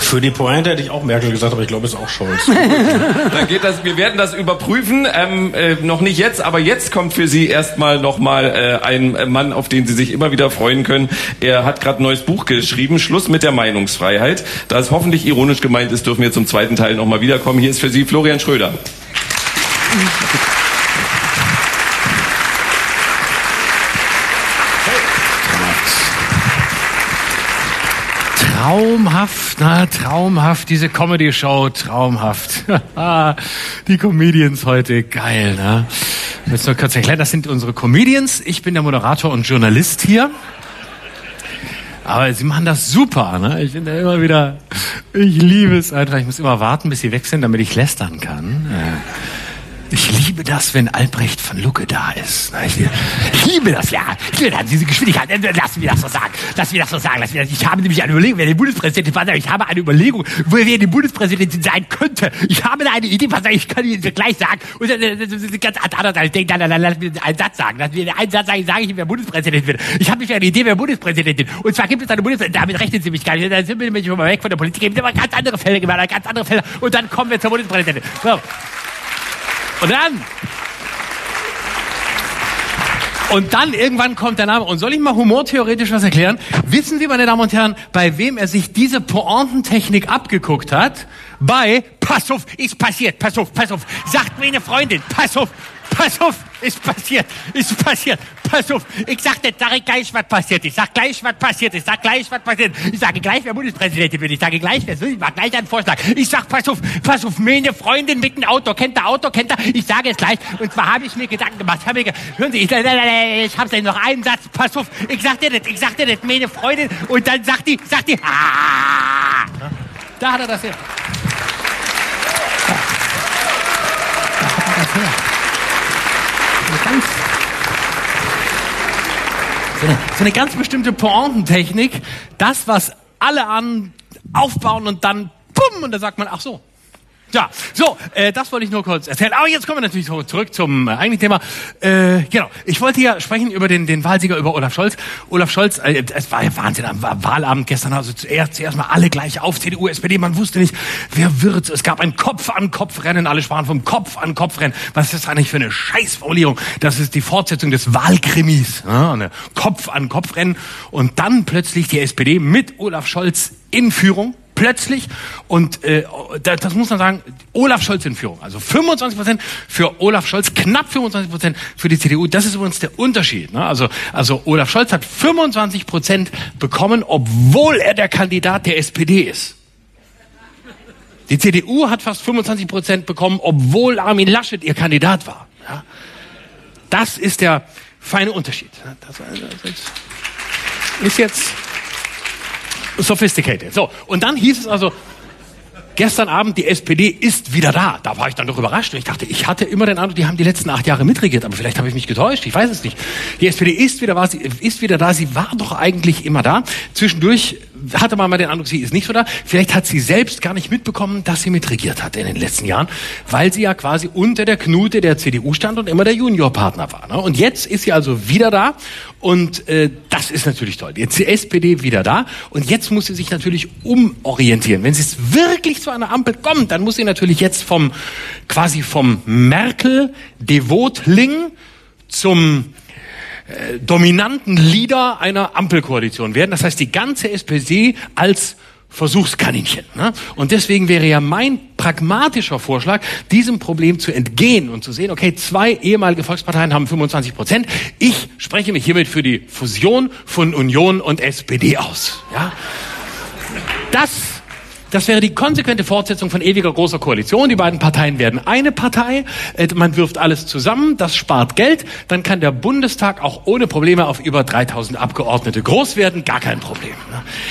Für die Pointe hätte ich auch Merkel gesagt, aber ich glaube, es ist auch Scholz. Dann geht das, wir werden das überprüfen, ähm, äh, noch nicht jetzt, aber jetzt kommt für Sie erstmal nochmal äh, ein Mann, auf den Sie sich immer wieder freuen können. Er hat gerade ein neues Buch geschrieben, Schluss mit der Meinungsfreiheit. Da es hoffentlich ironisch gemeint ist, dürfen wir zum zweiten Teil nochmal wiederkommen. Hier ist für Sie Florian Schröder. Traumhaft, na, traumhaft, diese Comedy-Show, traumhaft. Die Comedians heute, geil, ne? Ich will es nur kurz erklären, das sind unsere Comedians. Ich bin der Moderator und Journalist hier. Aber sie machen das super, ne? Ich bin da immer wieder, ich liebe es einfach. Ich muss immer warten, bis sie weg sind, damit ich lästern kann. Ich liebe das, wenn Albrecht von Lucke da ist. Ich, ich liebe das, ja. Ich liebe das, diese Geschwindigkeit. Lass mir das so sagen. Lass mir das so sagen. Lass mir das. Ich habe nämlich eine Überlegung, wer der Bundespräsident war. Ich habe eine Überlegung, wer der Bundespräsident sein könnte. Ich habe da eine Idee, was ich kann Ihnen gleich sagen. Und das ist ganz anders, als ich denke. Dann lass mir einen Satz sagen. Lass mir einen Satz sagen, sage ich Ihnen, wer Bundespräsident wird. Ich habe nämlich eine Idee, wer Bundespräsident wird. Und zwar gibt es eine Bundespräsidentin. Damit rechnen Sie mich gar nicht. Dann sind wir nämlich mal weg von der Politik. Wir haben ganz andere Fälle gemacht, ganz andere Fälle. Und dann kommen wir zur Bundespräsidentin. So. Und dann, und dann irgendwann kommt der Name. Und soll ich mal humortheoretisch was erklären? Wissen Sie, meine Damen und Herren, bei wem er sich diese Pointentechnik abgeguckt hat? Bei Pass auf, ist passiert, pass auf, pass auf, sagt mir eine Freundin, pass auf, pass auf, ist passiert, ist passiert, pass auf. Ich sag nicht, sage gleich, was passiert ist, sag gleich, was passiert ist, sag gleich, was passiert ist. Ich sage gleich, wer Bundespräsidentin wird, ich sage gleich, wer will, ich mache gleich einen Vorschlag. Ich sag, pass auf, pass auf, meine Freundin mit dem Auto, kennt der Auto, kennt der, ich sage es gleich. Und zwar habe ich mir Gedanken gemacht, habe ich, hören Sie, ich, ich habe noch einen Satz, pass auf, ich sag dir nicht, ich sag dir nicht, meine Freundin, und dann sagt die, sagt die, ah, da hat er das her. Ganz, so, eine, so eine ganz bestimmte Pointentechnik, das, was alle an aufbauen und dann bumm, und da sagt man, ach so. Ja, so, äh, das wollte ich nur kurz erzählen. Aber jetzt kommen wir natürlich zurück zum äh, eigentlichen Thema. Äh, genau, ich wollte ja sprechen über den, den Wahlsieger, über Olaf Scholz. Olaf Scholz, äh, es war ja Wahnsinn am Wahlabend gestern, also zuerst, zuerst mal alle gleich auf, C D U, S P D, man wusste nicht, wer wird's. Es gab ein Kopf-an-Kopf-Rennen, alle sprachen vom Kopf-an-Kopf-Rennen. Was ist das eigentlich für eine Scheißformulierung? Das ist die Fortsetzung des Wahlkrimis, ja, eine Kopf-an-Kopf-Rennen. Und dann plötzlich die S P D mit Olaf Scholz in Führung. Plötzlich, und äh, das, das muss man sagen, Olaf Scholz in Führung. Also fünfundzwanzig Prozent für Olaf Scholz, knapp fünfundzwanzig Prozent für die C D U. Das ist übrigens der Unterschied. Ne? Also, also Olaf Scholz hat fünfundzwanzig Prozent bekommen, obwohl er der Kandidat der S P D ist. Die C D U hat fast fünfundzwanzig Prozent bekommen, obwohl Armin Laschet ihr Kandidat war. Ja? Das ist der feine Unterschied. Das, das ist jetzt... sophisticated. So, und dann hieß es also, gestern Abend, die S P D ist wieder da. Da war ich dann doch überrascht und ich dachte, ich hatte immer den Eindruck, die haben die letzten acht Jahre mitregiert, aber vielleicht habe ich mich getäuscht, ich weiß es nicht. Die S P D ist wieder, war, sie ist wieder da, sie war doch eigentlich immer da. Zwischendurch hatte man mal den Eindruck, sie ist nicht so da. Vielleicht hat sie selbst gar nicht mitbekommen, dass sie mitregiert hat in den letzten Jahren, weil sie ja quasi unter der Knute der C D U stand und immer der Juniorpartner war. Ne? Und jetzt ist sie also wieder da und äh, das ist natürlich toll. Jetzt die S P D wieder da und jetzt muss sie sich natürlich umorientieren. Wenn sie es wirklich zu einer Ampel kommt, dann muss sie natürlich jetzt vom quasi vom Merkel-Devotling zum dominanten Leader einer Ampelkoalition werden. Das heißt, die ganze S P D als Versuchskaninchen. Ne? Und deswegen wäre ja mein pragmatischer Vorschlag, diesem Problem zu entgehen und zu sehen, okay, zwei ehemalige Volksparteien haben fünfundzwanzig Prozent. Ich spreche mich hiermit für die Fusion von Union und S P D aus. Ja? Das Das wäre die konsequente Fortsetzung von ewiger großer Koalition. Die beiden Parteien werden eine Partei. Man wirft alles zusammen. Das spart Geld. Dann kann der Bundestag auch ohne Probleme auf über dreitausend Abgeordnete groß werden. Gar kein Problem.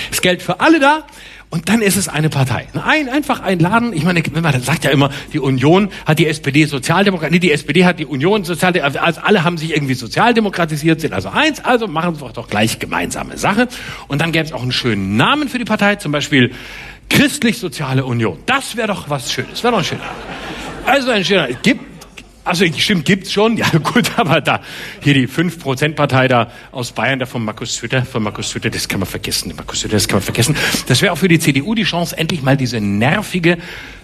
Das Geld für alle da. Und dann ist es eine Partei. Ein, einfach einladen. Ich meine, man sagt ja immer, die Union hat die S P D Sozialdemokratie, nee, die S P D hat die Union Sozialdemokratie, also alle haben sich irgendwie sozialdemokratisiert, sind also eins, also machen wir doch gleich gemeinsame Sache. Und dann gäbe es auch einen schönen Namen für die Partei, zum Beispiel Christlich-Soziale Union. Das wäre doch was Schönes, wäre doch ein schöner. Also ein schöner, gibt, also stimmt, gibt's schon, ja gut, aber da, hier die fünf Prozent Partei da aus Bayern, da von Markus Söder, von Markus Söder, das kann man vergessen, Markus Söder, das kann man vergessen. Das wäre auch für die C D U die Chance, endlich mal diese nervige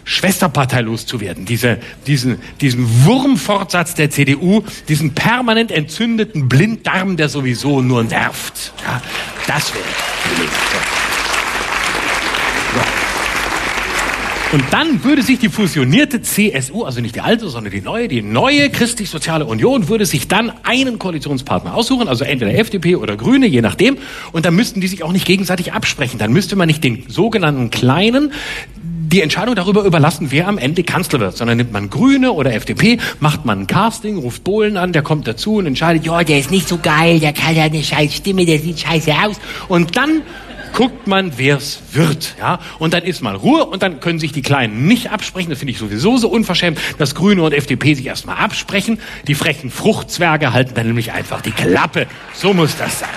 Schwesterpartei loszuwerden. Diese, diesen, diesen Wurmfortsatz der C D U, diesen permanent entzündeten Blinddarm, der sowieso nur nervt. Ja, das wäre Und dann würde sich die fusionierte C S U, also nicht die alte, sondern die neue, die neue Christlich-Soziale Union, würde sich dann einen Koalitionspartner aussuchen, also entweder F D P oder Grüne, je nachdem. Und dann müssten die sich auch nicht gegenseitig absprechen. Dann müsste man nicht den sogenannten Kleinen die Entscheidung darüber überlassen, wer am Ende Kanzler wird, sondern nimmt man Grüne oder F D P, macht man ein Casting, ruft Bohlen an, der kommt dazu und entscheidet, ja, der ist nicht so geil, der kann ja eine scheiß Stimme, der sieht scheiße aus. Und dann guckt man, wer es wird, ja. Und dann ist mal Ruhe und dann können sich die Kleinen nicht absprechen. Das finde ich sowieso so unverschämt, dass Grüne und F D P sich erstmal absprechen. Die frechen Fruchtzwerge halten dann nämlich einfach die Klappe. So muss das sein.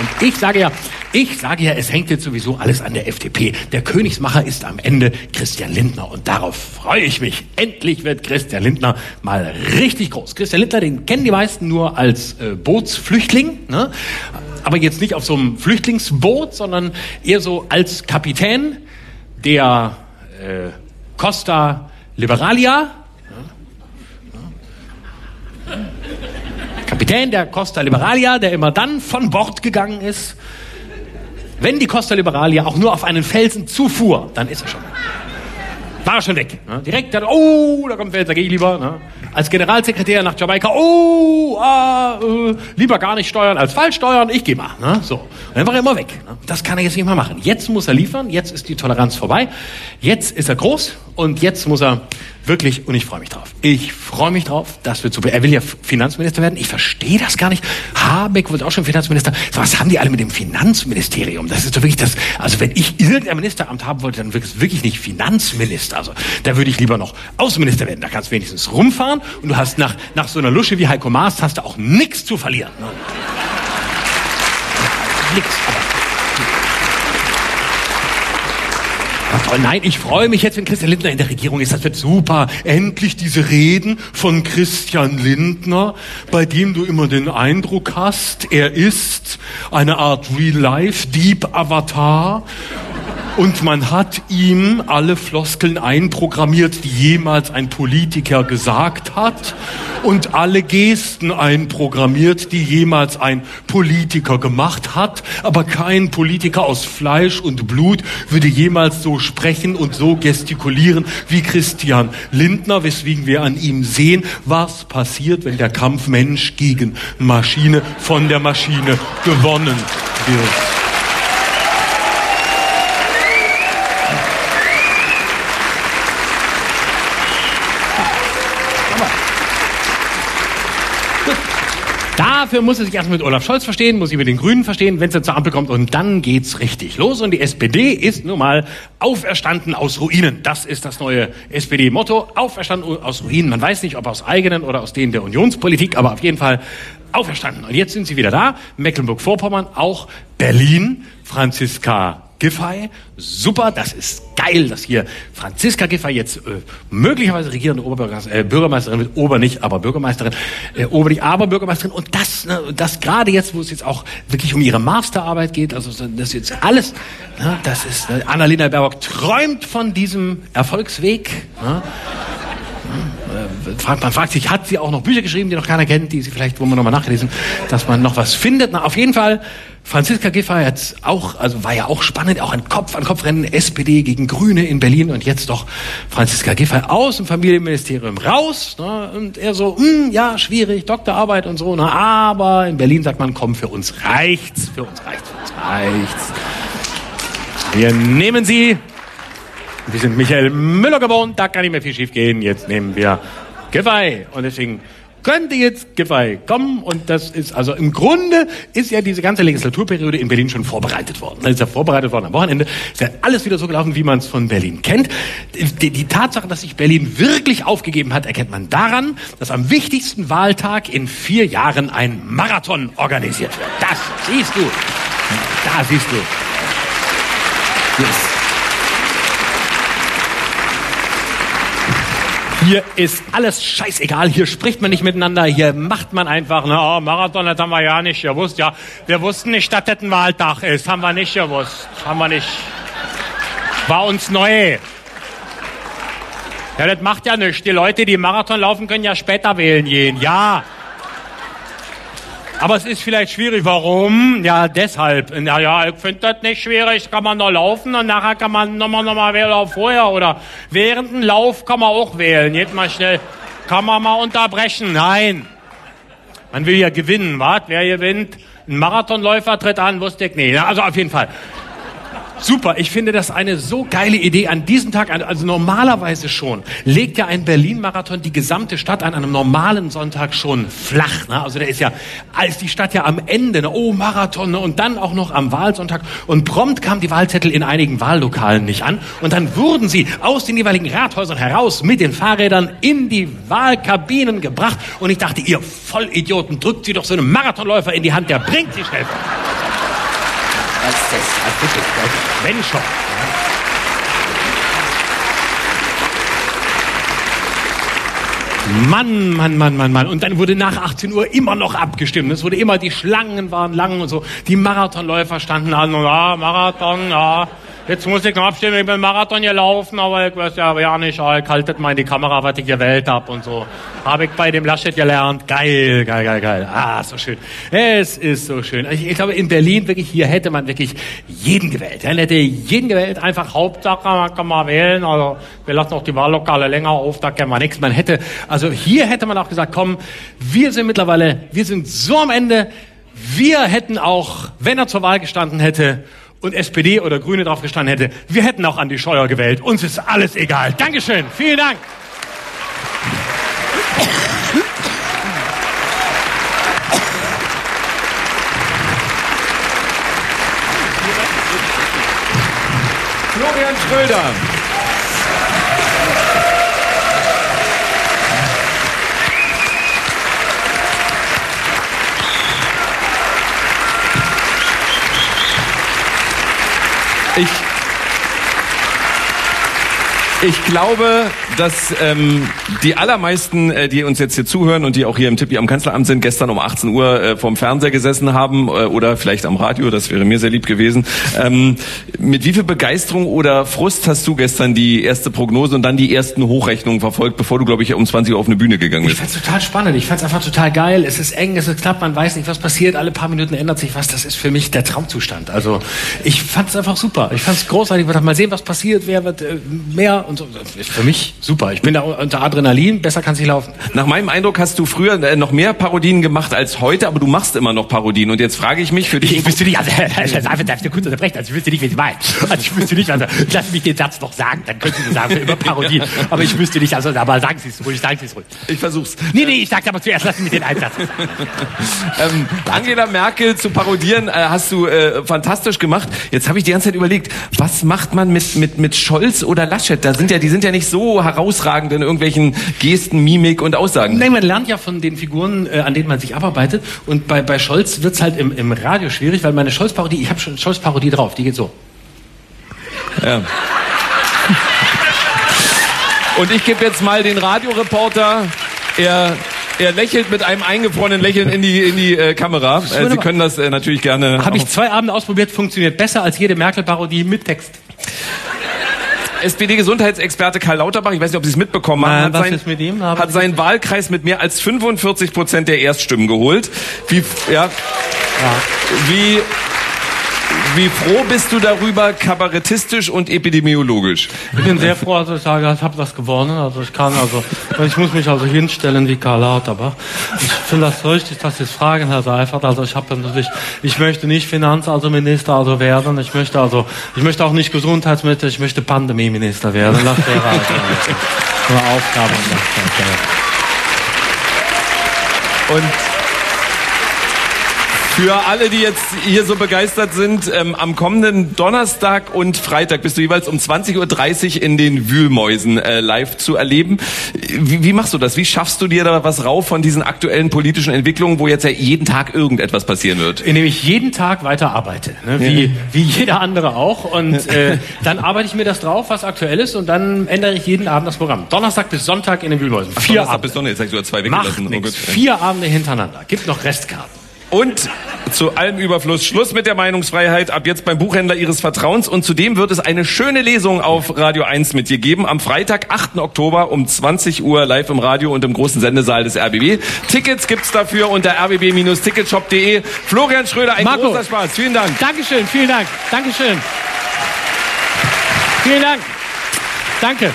Und ich sage ja, ich sage ja, es hängt jetzt sowieso alles an der F D P. Der Königsmacher ist am Ende Christian Lindner. Und darauf freue ich mich. Endlich wird Christian Lindner mal richtig groß. Christian Lindner, den kennen die meisten nur als äh, Bootsflüchtling, ne? Aber jetzt nicht auf so einem Flüchtlingsboot, sondern eher so als Kapitän der äh, Costa Liberalia. Ja. Ja. Kapitän der Costa Liberalia, der immer dann von Bord gegangen ist, wenn die Costa Liberalia auch nur auf einen Felsen zufuhr, dann ist er schon. War er schon weg. Ne? Direkt, dann, oh, da kommt ein Felsen, da gehe ich lieber. Ne? Als Generalsekretär nach Jamaika, oh, ah, äh, lieber gar nicht steuern als falsch steuern, ich gehe mal. Ne? So. Und dann war er immer weg. Ne? Das kann er jetzt nicht mehr machen. Jetzt muss er liefern, jetzt ist die Toleranz vorbei, jetzt ist er groß und jetzt muss er wirklich, und ich freue mich drauf. Ich freue mich drauf, das wird super. Er will ja Finanzminister werden. Ich verstehe das gar nicht. Habeck wird auch schon Finanzminister. So, was haben die alle mit dem Finanzministerium? Das ist doch wirklich das, also wenn ich irgendein Ministeramt haben wollte, dann wirklich, wirklich nicht Finanzminister. Also da würde ich lieber noch Außenminister werden. Da kannst du wenigstens rumfahren und du hast nach, nach so einer Lusche wie Heiko Maas hast du auch nichts zu verlieren. Ne? Nix. Ach, nein, ich freue mich jetzt, wenn Christian Lindner in der Regierung ist. Das wird super. Endlich diese Reden von Christian Lindner, bei dem du immer den Eindruck hast, er ist eine Art Real-Life-Deep-Avatar. Und man hat ihm alle Floskeln einprogrammiert, die jemals ein Politiker gesagt hat, und alle Gesten einprogrammiert, die jemals ein Politiker gemacht hat. Aber kein Politiker aus Fleisch und Blut würde jemals so sprechen und so gestikulieren wie Christian Lindner, weswegen wir an ihm sehen, was passiert, wenn der Kampf Mensch gegen Maschine von der Maschine gewonnen wird. Dafür muss er sich erst mit Olaf Scholz verstehen, muss sich mit den Grünen verstehen, wenn es dann zur Ampel kommt, und dann geht's richtig los. Und die S P D ist nun mal auferstanden aus Ruinen. Das ist das neue S P D-Motto, auferstanden aus Ruinen. Man weiß nicht, ob aus eigenen oder aus denen der Unionspolitik, aber auf jeden Fall auferstanden. Und jetzt sind sie wieder da, Mecklenburg-Vorpommern, auch Berlin, Franziska Giffey, super, das ist geil, dass hier Franziska Giffey jetzt äh, möglicherweise regierende Oberbürgermeisterin, äh, Bürgermeisterin wird, Ober nicht, aber Bürgermeisterin, äh, Ober nicht, aber Bürgermeisterin, und das, ne, das gerade jetzt, wo es jetzt auch wirklich um ihre Masterarbeit geht, also das jetzt alles, ne, das ist, ne, Annalena Baerbock träumt von diesem Erfolgsweg, ne? Man fragt sich, hat sie auch noch Bücher geschrieben, die noch keiner kennt, die sie vielleicht, wo man nochmal nachlesen, dass man noch was findet. Na, auf jeden Fall, Franziska Giffey hat auch, also war ja auch spannend, auch ein Kopf-an-Kopf-Rennen, S P D gegen Grüne in Berlin, und jetzt doch Franziska Giffey aus dem Familienministerium raus, ne, und er so, mh, ja, schwierig, Doktorarbeit und so, na, aber in Berlin sagt man, komm, für uns reicht's, für uns reicht's, für uns reicht's. Wir nehmen sie. Wir sind Michael Müller gewohnt, da kann nicht mehr viel schief gehen. Jetzt nehmen wir Giffey. Und deswegen könnte jetzt Giffey kommen. Und das ist, also im Grunde ist ja diese ganze Legislaturperiode in Berlin schon vorbereitet worden. Das ist ja vorbereitet worden am Wochenende. Ist ja alles wieder so gelaufen, wie man es von Berlin kennt. Die, die Tatsache, dass sich Berlin wirklich aufgegeben hat, erkennt man daran, dass am wichtigsten Wahltag in vier Jahren ein Marathon organisiert wird. Das siehst du. Da siehst du. Yes. Hier ist alles scheißegal, hier spricht man nicht miteinander, hier macht man einfach, na, oh, Marathon, das haben wir ja nicht gewusst, ja. Wir wussten nicht, dass das ein Wahltag ist, haben wir nicht gewusst, haben wir nicht. War uns neu. Ja, das macht ja nichts, die Leute, die Marathon laufen, können ja später wählen gehen, ja. Aber es ist vielleicht schwierig, warum? Ja, deshalb. Na ja, ich finde das nicht schwierig, kann man noch laufen und nachher kann man nochmal, nochmal wählen, auch vorher oder während dem Lauf kann man auch wählen. Jetzt mal schnell, kann man mal unterbrechen, nein. Man will ja gewinnen, was? Wer gewinnt? Ein Marathonläufer tritt an, wusste ich nicht. Also auf jeden Fall. Super, ich finde das eine so geile Idee an diesem Tag. Also normalerweise schon legt ja ein Berlin-Marathon die gesamte Stadt an einem normalen Sonntag schon flach. Ne? Also der ist ja, als die Stadt ja am Ende, ne? Oh, Marathon, ne? Und dann auch noch am Wahlsonntag. Und prompt kamen die Wahlzettel in einigen Wahllokalen nicht an. Und dann wurden sie aus den jeweiligen Rathäusern heraus mit den Fahrrädern in die Wahlkabinen gebracht. Und ich dachte, ihr Vollidioten, drückt sie doch so einem Marathonläufer in die Hand, der bringt sie schnell vor. Das ist wirklich, wenn schon. Mann, Mann, Mann, Mann, Mann. Und dann wurde nach achtzehn Uhr immer noch abgestimmt. Es wurde immer, die Schlangen waren lang und so. Die Marathonläufer standen an und, ah, Marathon, ah. Jetzt muss ich noch abstimmen, ich bin Marathon gelaufen, aber ich weiß ja, ja nicht, ah, ich haltet mal in die Kamera, was ich gewählt hab und so. Habe ich bei dem Laschet gelernt. Geil, geil, geil, geil. Ah, so schön. Es ist so schön. Ich, ich glaube, in Berlin wirklich, hier hätte man wirklich jeden gewählt. Man hätte jeden gewählt, einfach Hauptsache, man kann mal wählen. Also, wir lassen auch die Wahllokale länger auf, da kennen wir nichts. Man hätte, also hier hätte man auch gesagt, komm, wir sind mittlerweile, wir sind so am Ende, wir hätten auch, wenn er zur Wahl gestanden hätte, und S P D oder Grüne drauf gestanden hätte, wir hätten auch Andi Scheuer gewählt. Uns ist alles egal. Dankeschön. Vielen Dank. Florian Schröder. Ich, Ich glaube, dass ähm, die allermeisten, äh, die uns jetzt hier zuhören und die auch hier im Tippi am Kanzleramt sind, gestern um achtzehn Uhr äh, vorm Fernseher gesessen haben äh, oder vielleicht am Radio, das wäre mir sehr lieb gewesen. Ähm, mit wie viel Begeisterung oder Frust hast du gestern die erste Prognose und dann die ersten Hochrechnungen verfolgt, bevor du, glaube ich, um zwanzig Uhr auf eine Bühne gegangen bist? Ich fand's total spannend, ich fand's einfach total geil, es ist eng, es ist knapp, man weiß nicht, was passiert, alle paar Minuten ändert sich was, das ist für mich der Traumzustand. Also ich fand's einfach super, ich fand's großartig, ich wollte mal sehen, was passiert, wer wird äh, mehr und so. Ist für mich super. Ich bin da unter Adrenalin, besser kann's nicht laufen. Nach meinem Eindruck hast du früher noch mehr Parodien gemacht als heute, aber du machst immer noch Parodien. Und jetzt frage ich mich für dich... Ich wüsste nicht, also, darf ich dir kurz unterbrechen? Also, ich wüsste nicht, wie ich meine. Also, ich wüsste nicht, also, lass mich den Satz noch sagen, dann könntest du sagen, immer Parodien. Aber ich wüsste nicht, also, aber sagen Sie es ruhig, sagen Sie es ruhig. Ich versuch's. Nee, nee, ich sag's aber zuerst, lass mich den Einsatz sagen. ähm, Angela Merkel zu parodieren, äh, hast du äh, fantastisch gemacht. Jetzt habe ich die ganze Zeit überlegt, was macht man mit, mit, mit Scholz oder Laschet? Da sind ja, die sind ja nicht so herausragend in irgendwelchen Gesten, Mimik und Aussagen. Nein, man lernt ja von den Figuren, äh, an denen man sich abarbeitet. Und bei, bei Scholz wird's halt im, im Radio schwierig, weil meine Scholz-Parodie, ich habe schon Scholz-Parodie drauf, die geht so. Ja. Und ich gebe jetzt mal den Radioreporter, er... Er lächelt mit einem eingefrorenen Lächeln in die, in die äh, Kamera. Äh, Sie können das äh, natürlich gerne... Habe ich zwei Abende ausprobiert, funktioniert besser als jede Merkel-Parodie mit Text. S P D-Gesundheitsexperte Karl Lauterbach, ich weiß nicht, ob Sie es mitbekommen haben, Na, hat, sein, mit ihm? hat seinen Wahlkreis mit mehr als fünfundvierzig Prozent der Erststimmen geholt. Wie, ja, ja. wie... Wie froh bist du darüber, kabarettistisch und epidemiologisch? Ich bin sehr froh, dass ich sage, ich habe was gewonnen. Also ich kann, also ich muss mich also hinstellen wie Karl Lauterbach. Ich finde das richtig, dass Sie es fragen, Herr Seifert. Also ich habe natürlich, ich möchte nicht Finanz, also Minister, also werden. Ich möchte also, ich möchte auch nicht Gesundheitsminister. Ich möchte Pandemieminister werden. Das wäre also eine Aufgabe. Und für alle, die jetzt hier so begeistert sind, ähm, am kommenden Donnerstag und Freitag bist du jeweils um zwanzig Uhr dreißig in den Wühlmäusen äh, live zu erleben. Wie, wie machst du das? Wie schaffst du dir da was rauf von diesen aktuellen politischen Entwicklungen, wo jetzt ja jeden Tag irgendetwas passieren wird? Indem ich jeden Tag weiter arbeite, ne? wie, ja. wie jeder andere auch. Und äh, dann arbeite ich mir das drauf, was aktuell ist, und dann ändere ich jeden Abend das Programm. Donnerstag bis Sonntag in den Wühlmäusen. Ach, Vier Donnerstag Abende. bis Sonntag, jetzt habe ich sogar zwei weggelassen. Macht nix. Vier Abende hintereinander. Gibt noch Restkarten. Und zu allem Überfluss Schluss mit der Meinungsfreiheit, ab jetzt beim Buchhändler Ihres Vertrauens. Und zudem wird es eine schöne Lesung auf Radio eins mit dir geben. Am Freitag, achten Oktober um zwanzig Uhr live im Radio und im großen Sendesaal des R B B. Tickets gibt's dafür unter r b b Bindestrich ticketshop Punkt d e. Florian Schröder, ein Marco, großer Spaß. Vielen Dank. Dankeschön, vielen Dank. Dankeschön. Vielen Dank. Danke.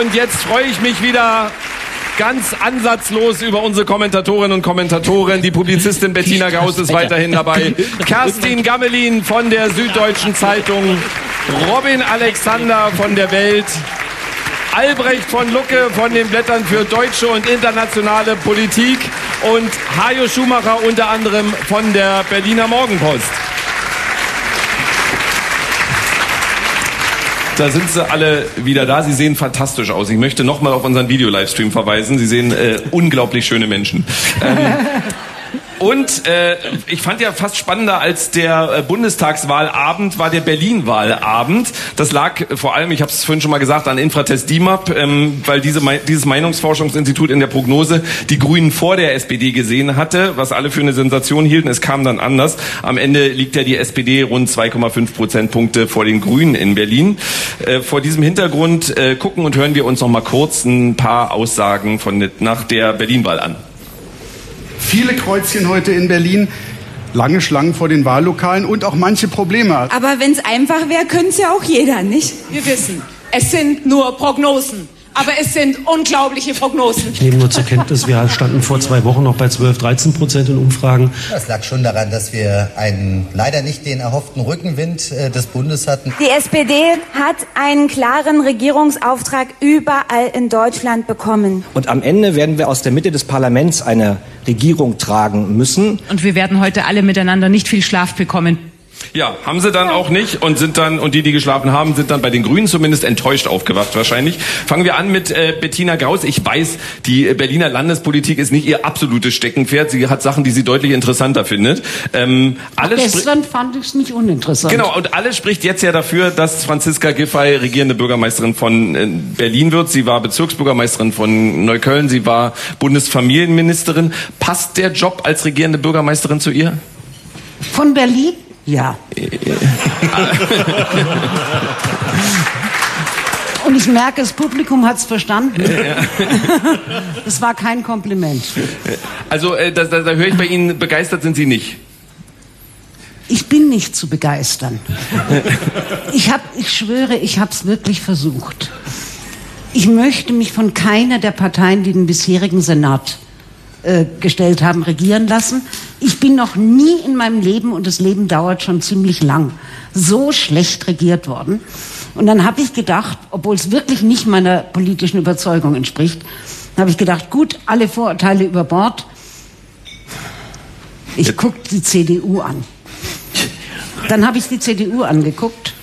Und jetzt freue ich mich wieder... ganz ansatzlos über unsere Kommentatorinnen und Kommentatoren. Die Publizistin Bettina Gauss ist weiterhin dabei. Kerstin Gammelin von der Süddeutschen Zeitung. Robin Alexander von der Welt. Albrecht von Lucke von den Blättern für deutsche und internationale Politik. Und Hajo Schumacher unter anderem von der Berliner Morgenpost. Da sind sie alle wieder da. Sie sehen fantastisch aus. Ich möchte nochmal auf unseren Video-Livestream verweisen. Sie sehen äh, unglaublich schöne Menschen. Ähm, und äh, ich fand ja fast spannender als der äh, Bundestagswahlabend war der Berlin-Wahlabend. Das lag vor allem, ich habe es vorhin schon mal gesagt, an Infratest D I M A P, ähm, weil diese, dieses Meinungsforschungsinstitut in der Prognose die Grünen vor der S P D gesehen hatte, was alle für eine Sensation hielten. Es kam dann anders. Am Ende liegt ja die S P D rund zwei Komma fünf Prozentpunkte vor den Grünen in Berlin. Äh, vor diesem Hintergrund äh, gucken und hören wir uns noch mal kurz ein paar Aussagen von nach der Berlin-Wahl an. Viele Kreuzchen heute in Berlin, lange Schlangen vor den Wahllokalen und auch manche Probleme. Aber wenn es einfach wäre, könnte es ja auch jeder, nicht? Wir wissen, es sind nur Prognosen. Aber es sind unglaubliche Prognosen. Ich nehme nur zur Kenntnis, wir standen vor zwei Wochen noch bei zwölf, dreizehn Prozent in Umfragen. Das lag schon daran, dass wir einen, leider nicht den erhofften Rückenwind äh, des Bundes hatten. Die S P D hat einen klaren Regierungsauftrag überall in Deutschland bekommen. Und am Ende werden wir aus der Mitte des Parlaments eine Regierung tragen müssen. Und wir werden heute alle miteinander nicht viel Schlaf bekommen. Ja, haben sie dann auch nicht und sind dann, und die, die geschlafen haben, sind dann bei den Grünen zumindest enttäuscht aufgewacht wahrscheinlich. Fangen wir an mit äh, Bettina Graus. Ich weiß, die Berliner Landespolitik ist nicht ihr absolutes Steckenpferd. Sie hat Sachen, die sie deutlich interessanter findet. Ähm, alles gestern fand ich es nicht uninteressant. Genau, und alles spricht jetzt ja dafür, dass Franziska Giffey regierende Bürgermeisterin von äh, Berlin wird. Sie war Bezirksbürgermeisterin von Neukölln. Sie war Bundesfamilienministerin. Passt der Job als regierende Bürgermeisterin zu ihr? Von Berlin? Ja. Und ich merke, das Publikum hat es verstanden. Das war kein Kompliment. Also äh, da, da, da höre ich bei Ihnen, begeistert sind Sie nicht. Ich bin nicht zu begeistern. Ich, hab, ich schwöre, ich habe es wirklich versucht. Ich möchte mich von keiner der Parteien, die den bisherigen Senat äh, gestellt haben, regieren lassen. Ich bin noch nie in meinem Leben, und das Leben dauert schon ziemlich lang, so schlecht regiert worden. Und dann habe ich gedacht, obwohl es wirklich nicht meiner politischen Überzeugung entspricht, habe ich gedacht, gut, alle Vorurteile über Bord. Ich gucke die C D U an. Dann habe ich die C D U angeguckt.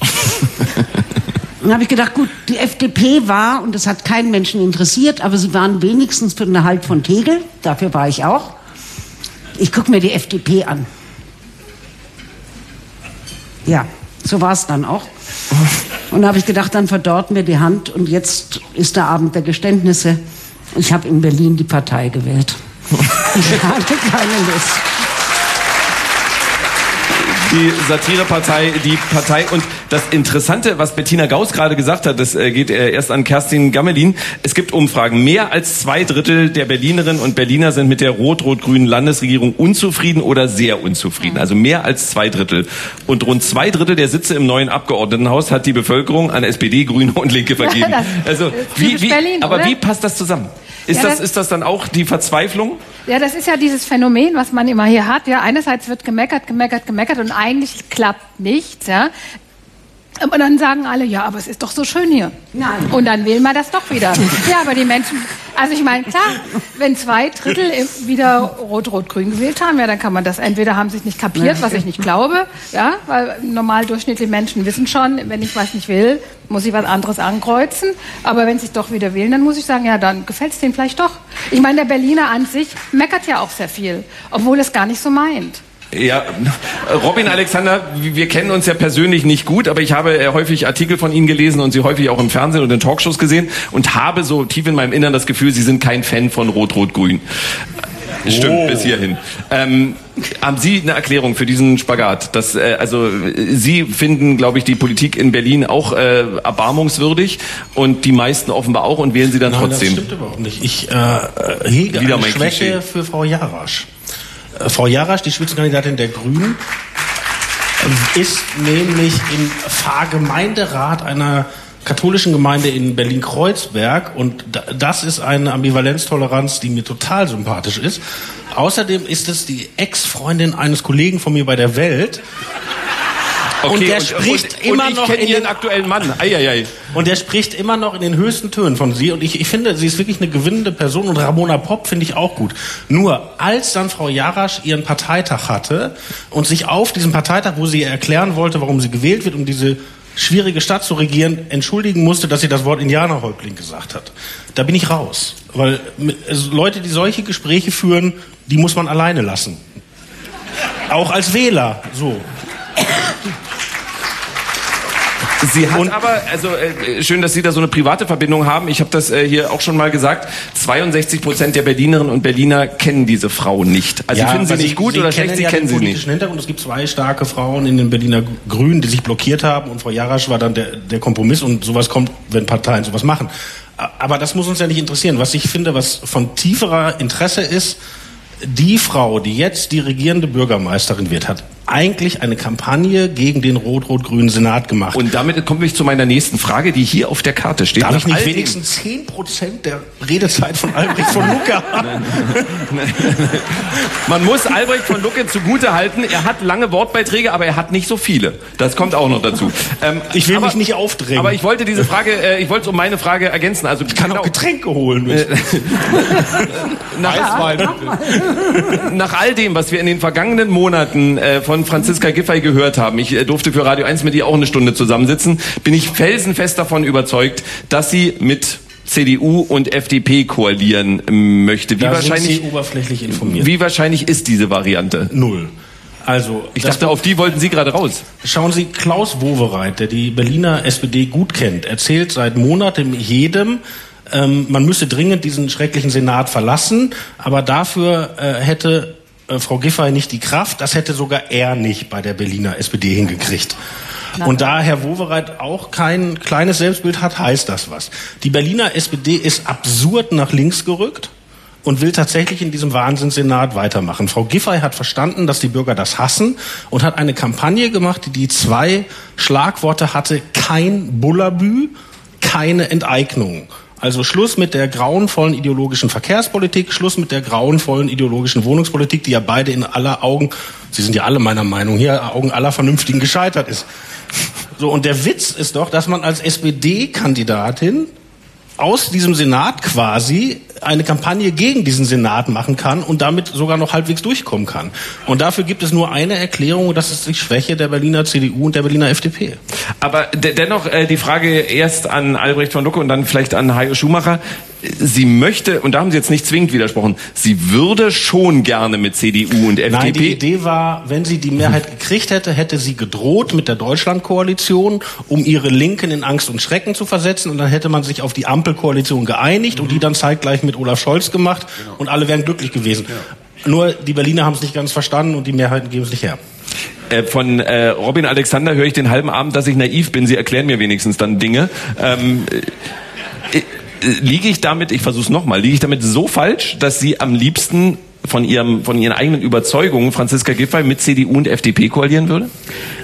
Dann habe ich gedacht, gut, die F D P war, und das hat keinen Menschen interessiert, aber sie waren wenigstens für den Erhalt von Tegel, dafür war ich auch. Ich gucke mir die F D P an. Ja, so war es dann auch. Und da habe ich gedacht, dann verdorrt mir die Hand, und jetzt ist der Abend der Geständnisse. Ich habe in Berlin die Partei gewählt. Ich hatte keine Lust. Die Satirepartei, die Partei. Und das Interessante, was Bettina Graus gerade gesagt hat, das geht erst an Kerstin Gammelin. Es gibt Umfragen. Mehr als zwei Drittel der Berlinerinnen und Berliner sind mit der rot-rot-grünen Landesregierung unzufrieden oder sehr unzufrieden. Also mehr als zwei Drittel. Und rund zwei Drittel der Sitze im neuen Abgeordnetenhaus hat die Bevölkerung an S P D, Grüne und Linke vergeben. Also wie, wie, aber wie passt das zusammen? Ist, ja, das, das, ist das dann auch die Verzweiflung? Ja, das ist ja dieses Phänomen, was man immer hier hat. Ja, einerseits wird gemeckert, gemeckert, gemeckert und eigentlich klappt nichts. Ja. Und dann sagen alle, ja, aber es ist doch so schön hier. Nein. Und dann wählen wir das doch wieder. Ja, aber die Menschen, also ich meine, klar, wenn zwei Drittel wieder Rot-Rot-Grün gewählt haben, ja, dann kann man das, entweder haben sie es nicht kapiert, was ich nicht glaube, ja, weil normal durchschnittliche Menschen wissen schon, wenn ich was nicht will, muss ich was anderes ankreuzen. Aber wenn sie es doch wieder wählen, dann muss ich sagen, ja, dann gefällt es denen vielleicht doch. Ich meine, der Berliner an sich meckert ja auch sehr viel, obwohl es gar nicht so meint. Ja, Robin Alexander, wir kennen uns ja persönlich nicht gut, aber ich habe häufig Artikel von Ihnen gelesen und Sie häufig auch im Fernsehen und in Talkshows gesehen und habe so tief in meinem Innern das Gefühl, Sie sind kein Fan von Rot-Rot-Grün. Oh. Stimmt, bis hierhin. Ähm, haben Sie eine Erklärung für diesen Spagat? Dass, äh, also Sie finden, glaube ich, die Politik in Berlin auch äh, erbarmungswürdig und die meisten offenbar auch und wählen Sie dann Nein, trotzdem. Das stimmt überhaupt nicht. Ich äh, hege Wieder eine Schwäche Klischee. für Frau Jarasch. Frau Jarasch, die Spitzenkandidatin der Grünen, ist nämlich im Pfarrgemeinderat einer katholischen Gemeinde in Berlin-Kreuzberg und das ist eine Ambivalenztoleranz, die mir total sympathisch ist. Außerdem ist es die Ex-Freundin eines Kollegen von mir bei der Welt. Okay, und der und, spricht und, immer und noch in den aktuellen Mann. Ei, ei, ei. Und der spricht immer noch in den höchsten Tönen von sie. Und ich, ich finde, sie ist wirklich eine gewinnende Person. Und Ramona Popp finde ich auch gut. Nur, als dann Frau Jarasch ihren Parteitag hatte und sich auf diesem Parteitag, wo sie erklären wollte, warum sie gewählt wird, um diese schwierige Stadt zu regieren, entschuldigen musste, dass sie das Wort Indianerhäuptling gesagt hat. Da bin ich raus. Weil Leute, die solche Gespräche führen, die muss man alleine lassen. Auch als Wähler. So. Sie hat und aber, also äh, schön, dass Sie da so eine private Verbindung haben. Ich habe das äh, hier auch schon mal gesagt. zweiundsechzig Prozent der Berlinerinnen und Berliner kennen diese Frau nicht. Also ja, finden sie nicht gut sie oder schlecht, sie ja kennen sie nicht. Hintergrund. Es gibt zwei starke Frauen in den Berliner Grünen, die sich blockiert haben. Und Frau Jarasch war dann der, der Kompromiss. Und sowas kommt, wenn Parteien sowas machen. Aber das muss uns ja nicht interessieren. Was ich finde, was von tieferer Interesse ist, die Frau, die jetzt die regierende Bürgermeisterin wird, hat eigentlich eine Kampagne gegen den rot-rot-grünen Senat gemacht. Und damit komme ich zu meiner nächsten Frage, die hier auf der Karte steht. Darf ich nicht wenigstens zehn Prozent der Redezeit von Albrecht von Lucke haben? Man muss Albrecht von Lucke zugutehalten. Er hat lange Wortbeiträge, aber er hat nicht so viele. Das kommt auch noch dazu. Ähm, ich will aber, mich nicht aufdrängen. Aber ich wollte diese Frage, äh, ich wollte es um meine Frage ergänzen. Also, ich kann genau, auch Getränke holen. Nach all dem, was wir in den vergangenen Monaten äh, von von Franziska Giffey gehört haben, ich durfte für Radio eins mit ihr auch eine Stunde zusammensitzen, bin ich felsenfest davon überzeugt, dass sie mit C D U und F D P koalieren möchte. Wie da wahrscheinlich, sind Sie oberflächlich informiert. Wie wahrscheinlich ist diese Variante? Null. Also, ich dachte, auf die wollten Sie gerade raus. Schauen Sie, Klaus Wowereit, der die Berliner S P D gut kennt, erzählt seit Monaten jedem, ähm, man müsse dringend diesen schrecklichen Senat verlassen, aber dafür äh, hätte äh, Frau Giffey nicht die Kraft, das hätte sogar er nicht bei der Berliner S P D hingekriegt. Und da Herr Wowereit auch kein kleines Selbstbild hat, heißt das was. Die Berliner S P D ist absurd nach links gerückt und will tatsächlich in diesem Wahnsinnssenat weitermachen. Frau Giffey hat verstanden, dass die Bürger das hassen und hat eine Kampagne gemacht, die die zwei Schlagworte hatte: kein Bullabü, keine Enteignung. Also Schluss mit der grauenvollen ideologischen Verkehrspolitik, Schluss mit der grauenvollen ideologischen Wohnungspolitik, die ja beide in aller Augen, Sie sind ja alle meiner Meinung hier, Augen aller Vernünftigen gescheitert ist. So, und der Witz ist doch, dass man als S P D-Kandidatin aus diesem Senat quasi eine Kampagne gegen diesen Senat machen kann und damit sogar noch halbwegs durchkommen kann. Und dafür gibt es nur eine Erklärung, das ist die Schwäche der Berliner C D U und der Berliner F D P. Aber de- dennoch äh, die Frage erst an Albrecht von Lucke und dann vielleicht an Hajo Schumacher. Sie möchte, und da haben Sie jetzt nicht zwingend widersprochen, sie würde schon gerne mit C D U und F D P... Nein, die Idee war, wenn sie die Mehrheit gekriegt hätte, hätte sie gedroht mit der Deutschlandkoalition, um ihre Linken in Angst und Schrecken zu versetzen. Und dann hätte man sich auf die Ampelkoalition geeinigt und die dann zeitgleich mit Olaf Scholz gemacht. Und alle wären glücklich gewesen. Nur die Berliner haben es nicht ganz verstanden und die Mehrheiten geben es nicht her. Äh, von äh, Robin Alexander höre ich den halben Abend, dass ich naiv bin. Sie erklären mir wenigstens dann Dinge. Ähm... Äh, Liege ich damit, ich versuche es nochmal, liege ich damit so falsch, dass Sie am liebsten von, ihrem, von Ihren eigenen Überzeugungen Franziska Giffey mit C D U und F D P koalieren würde?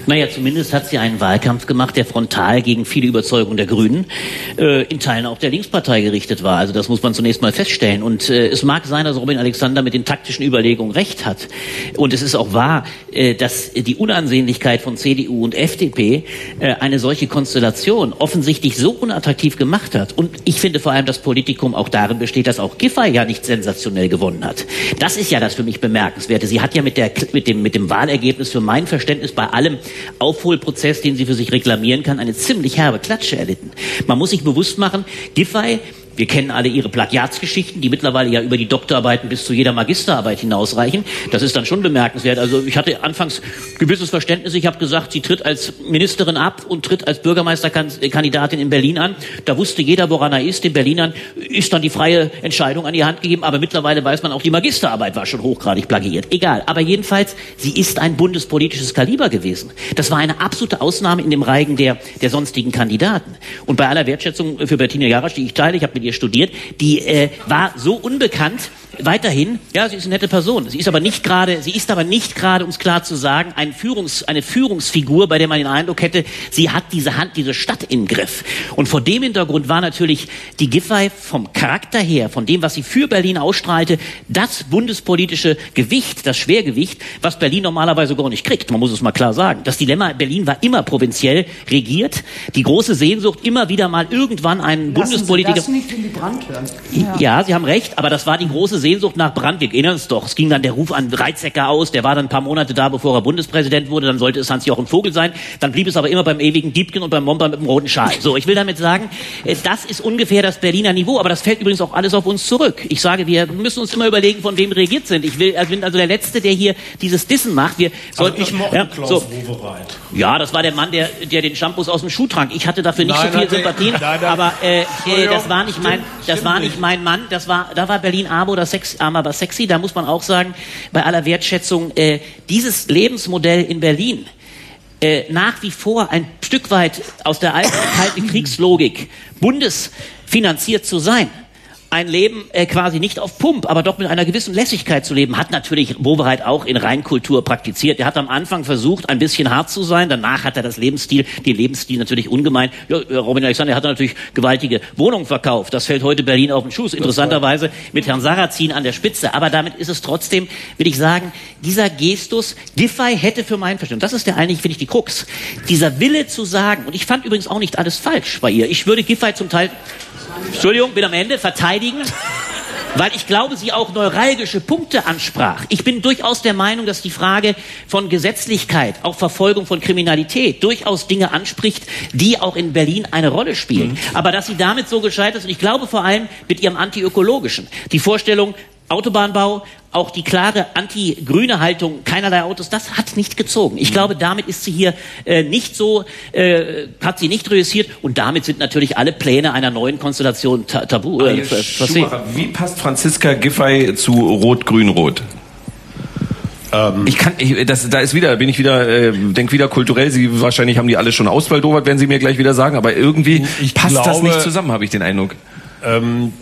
Naja, zumindest hat sie einen Wahlkampf gemacht, der frontal gegen viele Überzeugungen der Grünen, äh, in Teilen auch der Linkspartei gerichtet war. Also das muss man zunächst mal feststellen. Und äh, es mag sein, dass Robin Alexander mit den taktischen Überlegungen recht hat. Und es ist auch wahr, äh, dass die Unansehnlichkeit von C D U und F D P äh, eine solche Konstellation offensichtlich so unattraktiv gemacht hat. Und ich finde vor allem, dass Politikum auch darin besteht, dass auch Giffey ja nicht sensationell gewonnen hat. Das Das ist ja das für mich Bemerkenswerte. Sie hat ja mit, der, mit, dem, mit dem Wahlergebnis für mein Verständnis bei allem Aufholprozess, den sie für sich reklamieren kann, eine ziemlich herbe Klatsche erlitten. Man muss sich bewusst machen, Giffey, wir kennen alle ihre Plagiatsgeschichten, die mittlerweile ja über die Doktorarbeiten bis zu jeder Magisterarbeit hinausreichen. Das ist dann schon bemerkenswert. Also ich hatte anfangs gewisses Verständnis. Ich habe gesagt, sie tritt als Ministerin ab und tritt als Bürgermeisterkandidatin in Berlin an. Da wusste jeder, woran er ist. Den Berlinern ist dann die freie Entscheidung an die Hand gegeben. Aber mittlerweile weiß man auch, die Magisterarbeit war schon hochgradig plagiiert. Egal. Aber jedenfalls, sie ist ein bundespolitisches Kaliber gewesen. Das war eine absolute Ausnahme in dem Reigen der, der sonstigen Kandidaten. Und bei aller Wertschätzung für Bettina Jarasch, die ich teile, ich habe ihr studiert, die äh, war so unbekannt weiterhin, ja, sie ist eine nette Person. Sie ist aber nicht gerade, sie ist aber nicht gerade, um es klar zu sagen, ein Führungs, eine Führungsfigur, bei der man den Eindruck hätte, sie hat diese Hand, diese Stadt im Griff. Und vor dem Hintergrund war natürlich die Giffey vom Charakter her, von dem, was sie für Berlin ausstrahlte, das bundespolitische Gewicht, das Schwergewicht, was Berlin normalerweise gar nicht kriegt. Man muss es mal klar sagen. Das Dilemma, Berlin war immer provinziell regiert. Die große Sehnsucht, immer wieder mal irgendwann einen Lassen Bundespolitiker... Sie das nicht in die Brand hören. Ja. ja, Sie haben recht, aber das war die große Sehnsucht nach Brand, wir erinnern uns doch. Es ging dann der Ruf an Reizecker aus, der war dann ein paar Monate da, bevor er Bundespräsident wurde, dann sollte es Hans-Jochen Vogel sein, dann blieb es aber immer beim ewigen Diebken und beim Momper mit dem roten Schal. So, ich will damit sagen, das ist ungefähr das Berliner Niveau, aber das fällt übrigens auch alles auf uns zurück. Ich sage, wir müssen uns immer überlegen, von wem wir regiert sind. Ich will, also bin also der Letzte, der hier dieses Dissen macht. Wir sollten, ich mochte ja, Klaus so. Wowereit. Ja, das war der Mann, der, der den Shampoos aus dem Schuh trank. Ich hatte dafür nicht nein, so viel Sympathien, nein, nein, aber äh, äh, das war nicht mein, das war nicht mein Mann, das war, da war Berlin arm oder Sex, arm aber sexy, da muss man auch sagen, bei aller Wertschätzung, äh, dieses Lebensmodell in Berlin, äh, nach wie vor ein Stück weit aus der alten kalten Kriegslogik bundesfinanziert zu sein, ein Leben äh, quasi nicht auf Pump, aber doch mit einer gewissen Lässigkeit zu leben, hat natürlich Wowereit auch in Reinkultur praktiziert. Er hat am Anfang versucht, ein bisschen hart zu sein, danach hat er das Lebensstil, den Lebensstil natürlich ungemein. Ja, Robin Alexander hat natürlich gewaltige Wohnungen verkauft, das fällt heute Berlin auf den Schuss, interessanterweise mit Herrn Sarrazin an der Spitze. Aber damit ist es trotzdem, will ich sagen, dieser Gestus, Giffey hätte für mein Verständnis, das ist der eigentlich, finde ich, die Krux, dieser Wille zu sagen, und ich fand übrigens auch nicht alles falsch bei ihr, ich würde Giffey zum Teil... Entschuldigung, bin am Ende, verteidigen. weil ich glaube, sie auch neuralgische Punkte ansprach. Ich bin durchaus der Meinung, dass die Frage von Gesetzlichkeit, auch Verfolgung von Kriminalität, durchaus Dinge anspricht, die auch in Berlin eine Rolle spielen. Mhm. Aber dass sie damit so gescheit ist, und ich glaube vor allem mit ihrem Antiökologischen, die Vorstellung, Autobahnbau, auch die klare anti-grüne Haltung, keinerlei Autos, das hat nicht gezogen. Ich glaube, damit ist sie hier äh, nicht so, äh, hat sie nicht reüssiert, und damit sind natürlich alle Pläne einer neuen Konstellation ta- tabu. Äh, Wie passt Franziska Giffey zu Rot-Grün-Rot? Ähm, ich kann, ich, das, da ist wieder, bin ich wieder, äh, denk wieder kulturell. Sie wahrscheinlich haben die alle schon ausbaldowert, werden Sie mir gleich wieder sagen, aber irgendwie ich passt glaube, das nicht zusammen, habe ich den Eindruck. Ähm,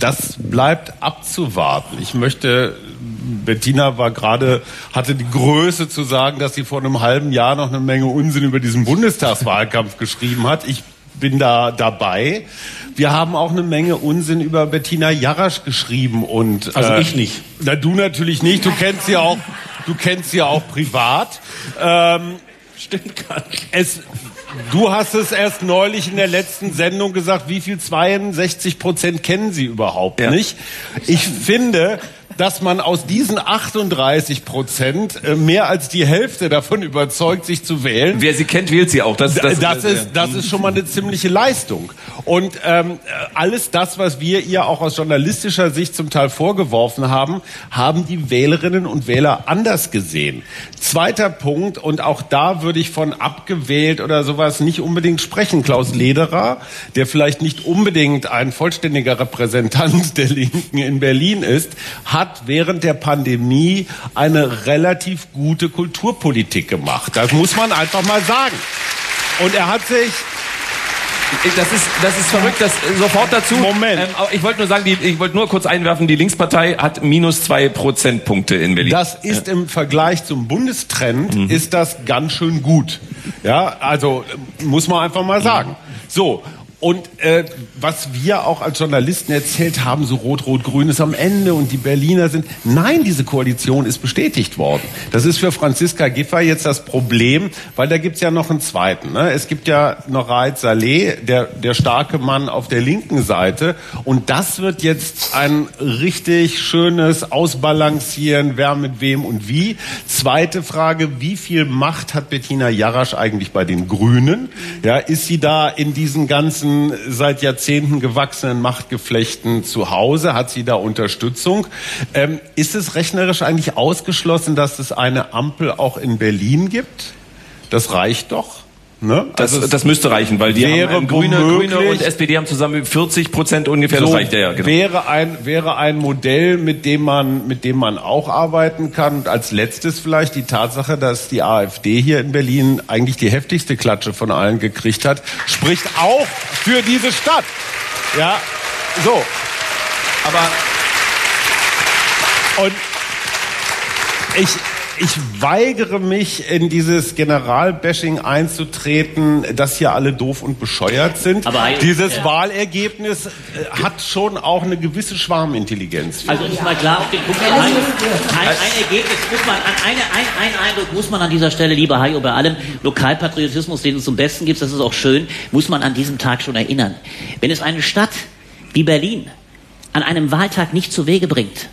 Das bleibt abzuwarten. Ich möchte, Bettina war gerade, hatte die Größe zu sagen, dass sie vor einem halben Jahr noch eine Menge Unsinn über diesen Bundestagswahlkampf geschrieben hat. Ich bin da dabei. Wir haben auch eine Menge Unsinn über Bettina Jarasch geschrieben und äh, also ich nicht. Na, du natürlich nicht. Du kennst sie auch. Du kennst sie auch privat. Ähm, Stimmt gar nicht. Es, Du hast es erst neulich in der letzten Sendung gesagt, wie viel zweiundsechzig Prozent kennen Sie überhaupt ja. nicht. Ich finde, dass man aus diesen achtunddreißig Prozent mehr als die Hälfte davon überzeugt, sich zu wählen. Wer sie kennt, wählt sie auch. Das, das, das, ist, das ist schon mal eine ziemliche Leistung. Und ähm, alles das, was wir ihr auch aus journalistischer Sicht zum Teil vorgeworfen haben, haben die Wählerinnen und Wähler anders gesehen. Zweiter Punkt, und auch da würde ich von abgewählt oder sowas nicht unbedingt sprechen. Klaus Lederer, der vielleicht nicht unbedingt ein vollständiger Repräsentant der Linken in Berlin ist, hat während der Pandemie eine relativ gute Kulturpolitik gemacht. Das muss man einfach mal sagen. Und er hat sich... Das ist, das ist verrückt, das sofort dazu. Moment. Ähm, ich wollte nur sagen, die, ich wollte nur kurz einwerfen, die Linkspartei hat minus zwei Prozentpunkte in Berlin. Das ist ja. im Vergleich zum Bundestrend, mhm. ist das ganz schön gut. Ja, also muss man einfach mal sagen. Mhm. So. Und äh, was wir auch als Journalisten erzählt haben, so Rot-Rot-Grün ist am Ende und die Berliner sind... Nein, diese Koalition ist bestätigt worden. Das ist für Franziska Giffey jetzt das Problem, weil da gibt's ja noch einen zweiten. Ne? Es gibt ja noch Raed Saleh, der, der starke Mann auf der linken Seite. Und das wird jetzt ein richtig schönes Ausbalancieren, wer mit wem und wie. Zweite Frage, wie viel Macht hat Bettina Jarasch eigentlich bei den Grünen? Ja, ist sie da in diesen ganzen seit Jahrzehnten gewachsenen Machtgeflechten zu Hause? Hat sie da Unterstützung? Ähm, ist es rechnerisch eigentlich ausgeschlossen, dass es eine Ampel auch in Berlin gibt? Das reicht doch. Ne? Also das, das müsste reichen, weil die haben Grüne, Grüne und S P D haben zusammen vierzig Prozent ungefähr. So das reicht ja, ja genau. Wäre ein, wäre ein Modell, mit dem man, mit dem man auch arbeiten kann. Und als letztes vielleicht die Tatsache, dass die AfD hier in Berlin eigentlich die heftigste Klatsche von allen gekriegt hat, spricht auch für diese Stadt. Ja, so. Aber und ich. Ich weigere mich, in dieses Generalbashing einzutreten, dass hier alle doof und bescheuert sind. Aber dieses ja. Wahlergebnis hat schon auch eine gewisse Schwarmintelligenz. Also ist mal klar, auf den Punkt ein, ein, ein Ergebnis muss man, ein, ein, ein Eindruck muss man an dieser Stelle, lieber Hayo, bei allem Lokalpatriotismus, den es zum Besten gibt, das ist auch schön, muss man an diesem Tag schon erinnern. Wenn es eine Stadt wie Berlin an einem Wahltag nicht zu Wege bringt,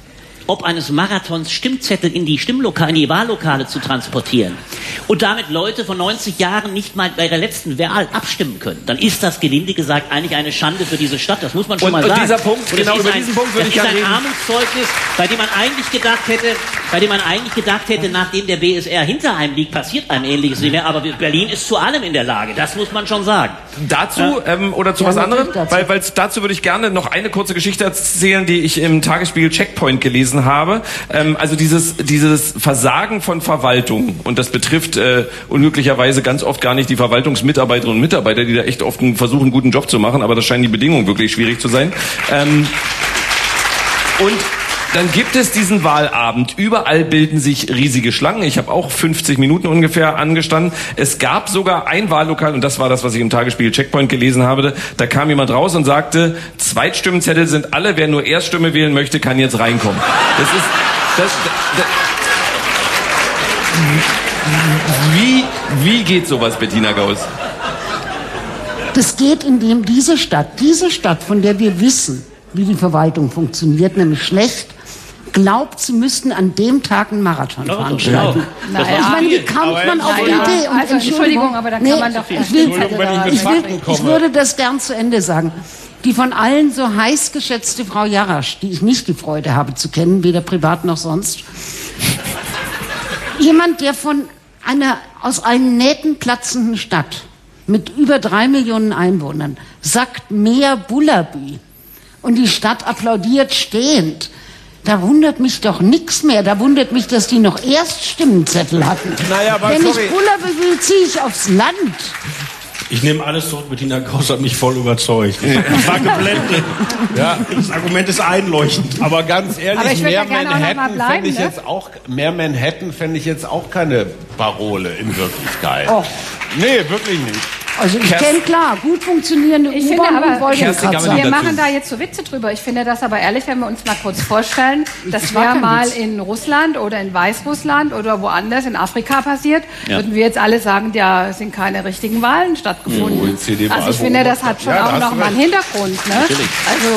ob eines Marathons Stimmzettel in die Stimmlokale, in die Wahllokale zu transportieren und damit Leute von neunzig Jahren nicht mal bei der letzten Wahl abstimmen können, dann ist das gelinde gesagt eigentlich eine Schande für diese Stadt. Das muss man schon und, mal und sagen. Dieser Punkt, und genau über ein, diesen Punkt würde ich gerne reden. Das ist ein Armutszeugnis, bei dem man eigentlich gedacht hätte, bei dem man eigentlich gedacht hätte, nachdem der B S R hinter einem liegt, passiert einem Ähnliches nicht mehr. Aber Berlin ist zu allem in der Lage. Das muss man schon sagen. Dazu ja. ähm, oder zu ja, was anderem? Weil, weil dazu würde ich gerne noch eine kurze Geschichte erzählen, die ich im Tagesspiegel Checkpoint gelesen habe. habe. Ähm, also dieses, dieses Versagen von Verwaltung, und das betrifft äh, unglücklicherweise ganz oft gar nicht die Verwaltungsmitarbeiterinnen und Mitarbeiter, die da echt oft einen, versuchen, einen guten Job zu machen, aber das scheinen die Bedingungen wirklich schwierig zu sein. Ähm, und dann gibt es diesen Wahlabend. Überall bilden sich riesige Schlangen. Ich habe auch fünfzig Minuten ungefähr angestanden. Es gab sogar ein Wahllokal, und das war das, was ich im Tagesspiegel Checkpoint gelesen habe. Da kam jemand raus und sagte, Zweitstimmenzettel sind alle. Wer nur Erststimme wählen möchte, kann jetzt reinkommen. Das ist... Das, das, wie, wie geht sowas, Bettina Gauss? Das geht, indem diese Stadt, diese Stadt, von der wir wissen, wie die Verwaltung funktioniert, nämlich schlecht, glaubt, sie müssten an dem Tag einen Marathon oh, veranstalten. Genau. Naja. Ich meine, wie kommt man auf die naja. Idee? Und also, Entschuldigung, aber da kann nee, man doch... Ich, will, ich, will, ich würde das gern zu Ende sagen. Die von allen so heiß geschätzte Frau Jarasch, die ich nicht die Freude habe zu kennen, weder privat noch sonst, jemand, der von einer aus allen Nähten platzenden Stadt mit über drei Millionen Einwohnern sagt mehr Bullaby und die Stadt applaudiert stehend, da wundert mich doch nichts mehr. Da wundert mich, dass die noch Erststimmenzettel hatten. Naja, aber wenn sorry. ich Bullaby will, ziehe ich aufs Land. Ich nehme alles zurück, Bettina Kraus hat mich voll überzeugt. Ich war geblendet. Ja, das Argument ist einleuchtend. Aber ganz ehrlich, Aber mehr, Manhattan bleiben, ich ne? jetzt auch, mehr Manhattan fände ich jetzt auch keine Parole in Wirklichkeit. Oh. Nee, wirklich nicht. Also ich kenne klar, gut funktionierende U-Bahn und Wolkenkratzern. Wir machen da jetzt so Witze drüber. Ich finde das aber ehrlich, wenn wir uns mal kurz vorstellen, das wäre mal in Russland oder in Weißrussland oder woanders in Afrika passiert, ja. würden wir jetzt alle sagen, da sind keine richtigen Wahlen stattgefunden. Mhm. Also ich finde, das hat schon ja, auch nochmal einen Hintergrund. Ne? Natürlich. Also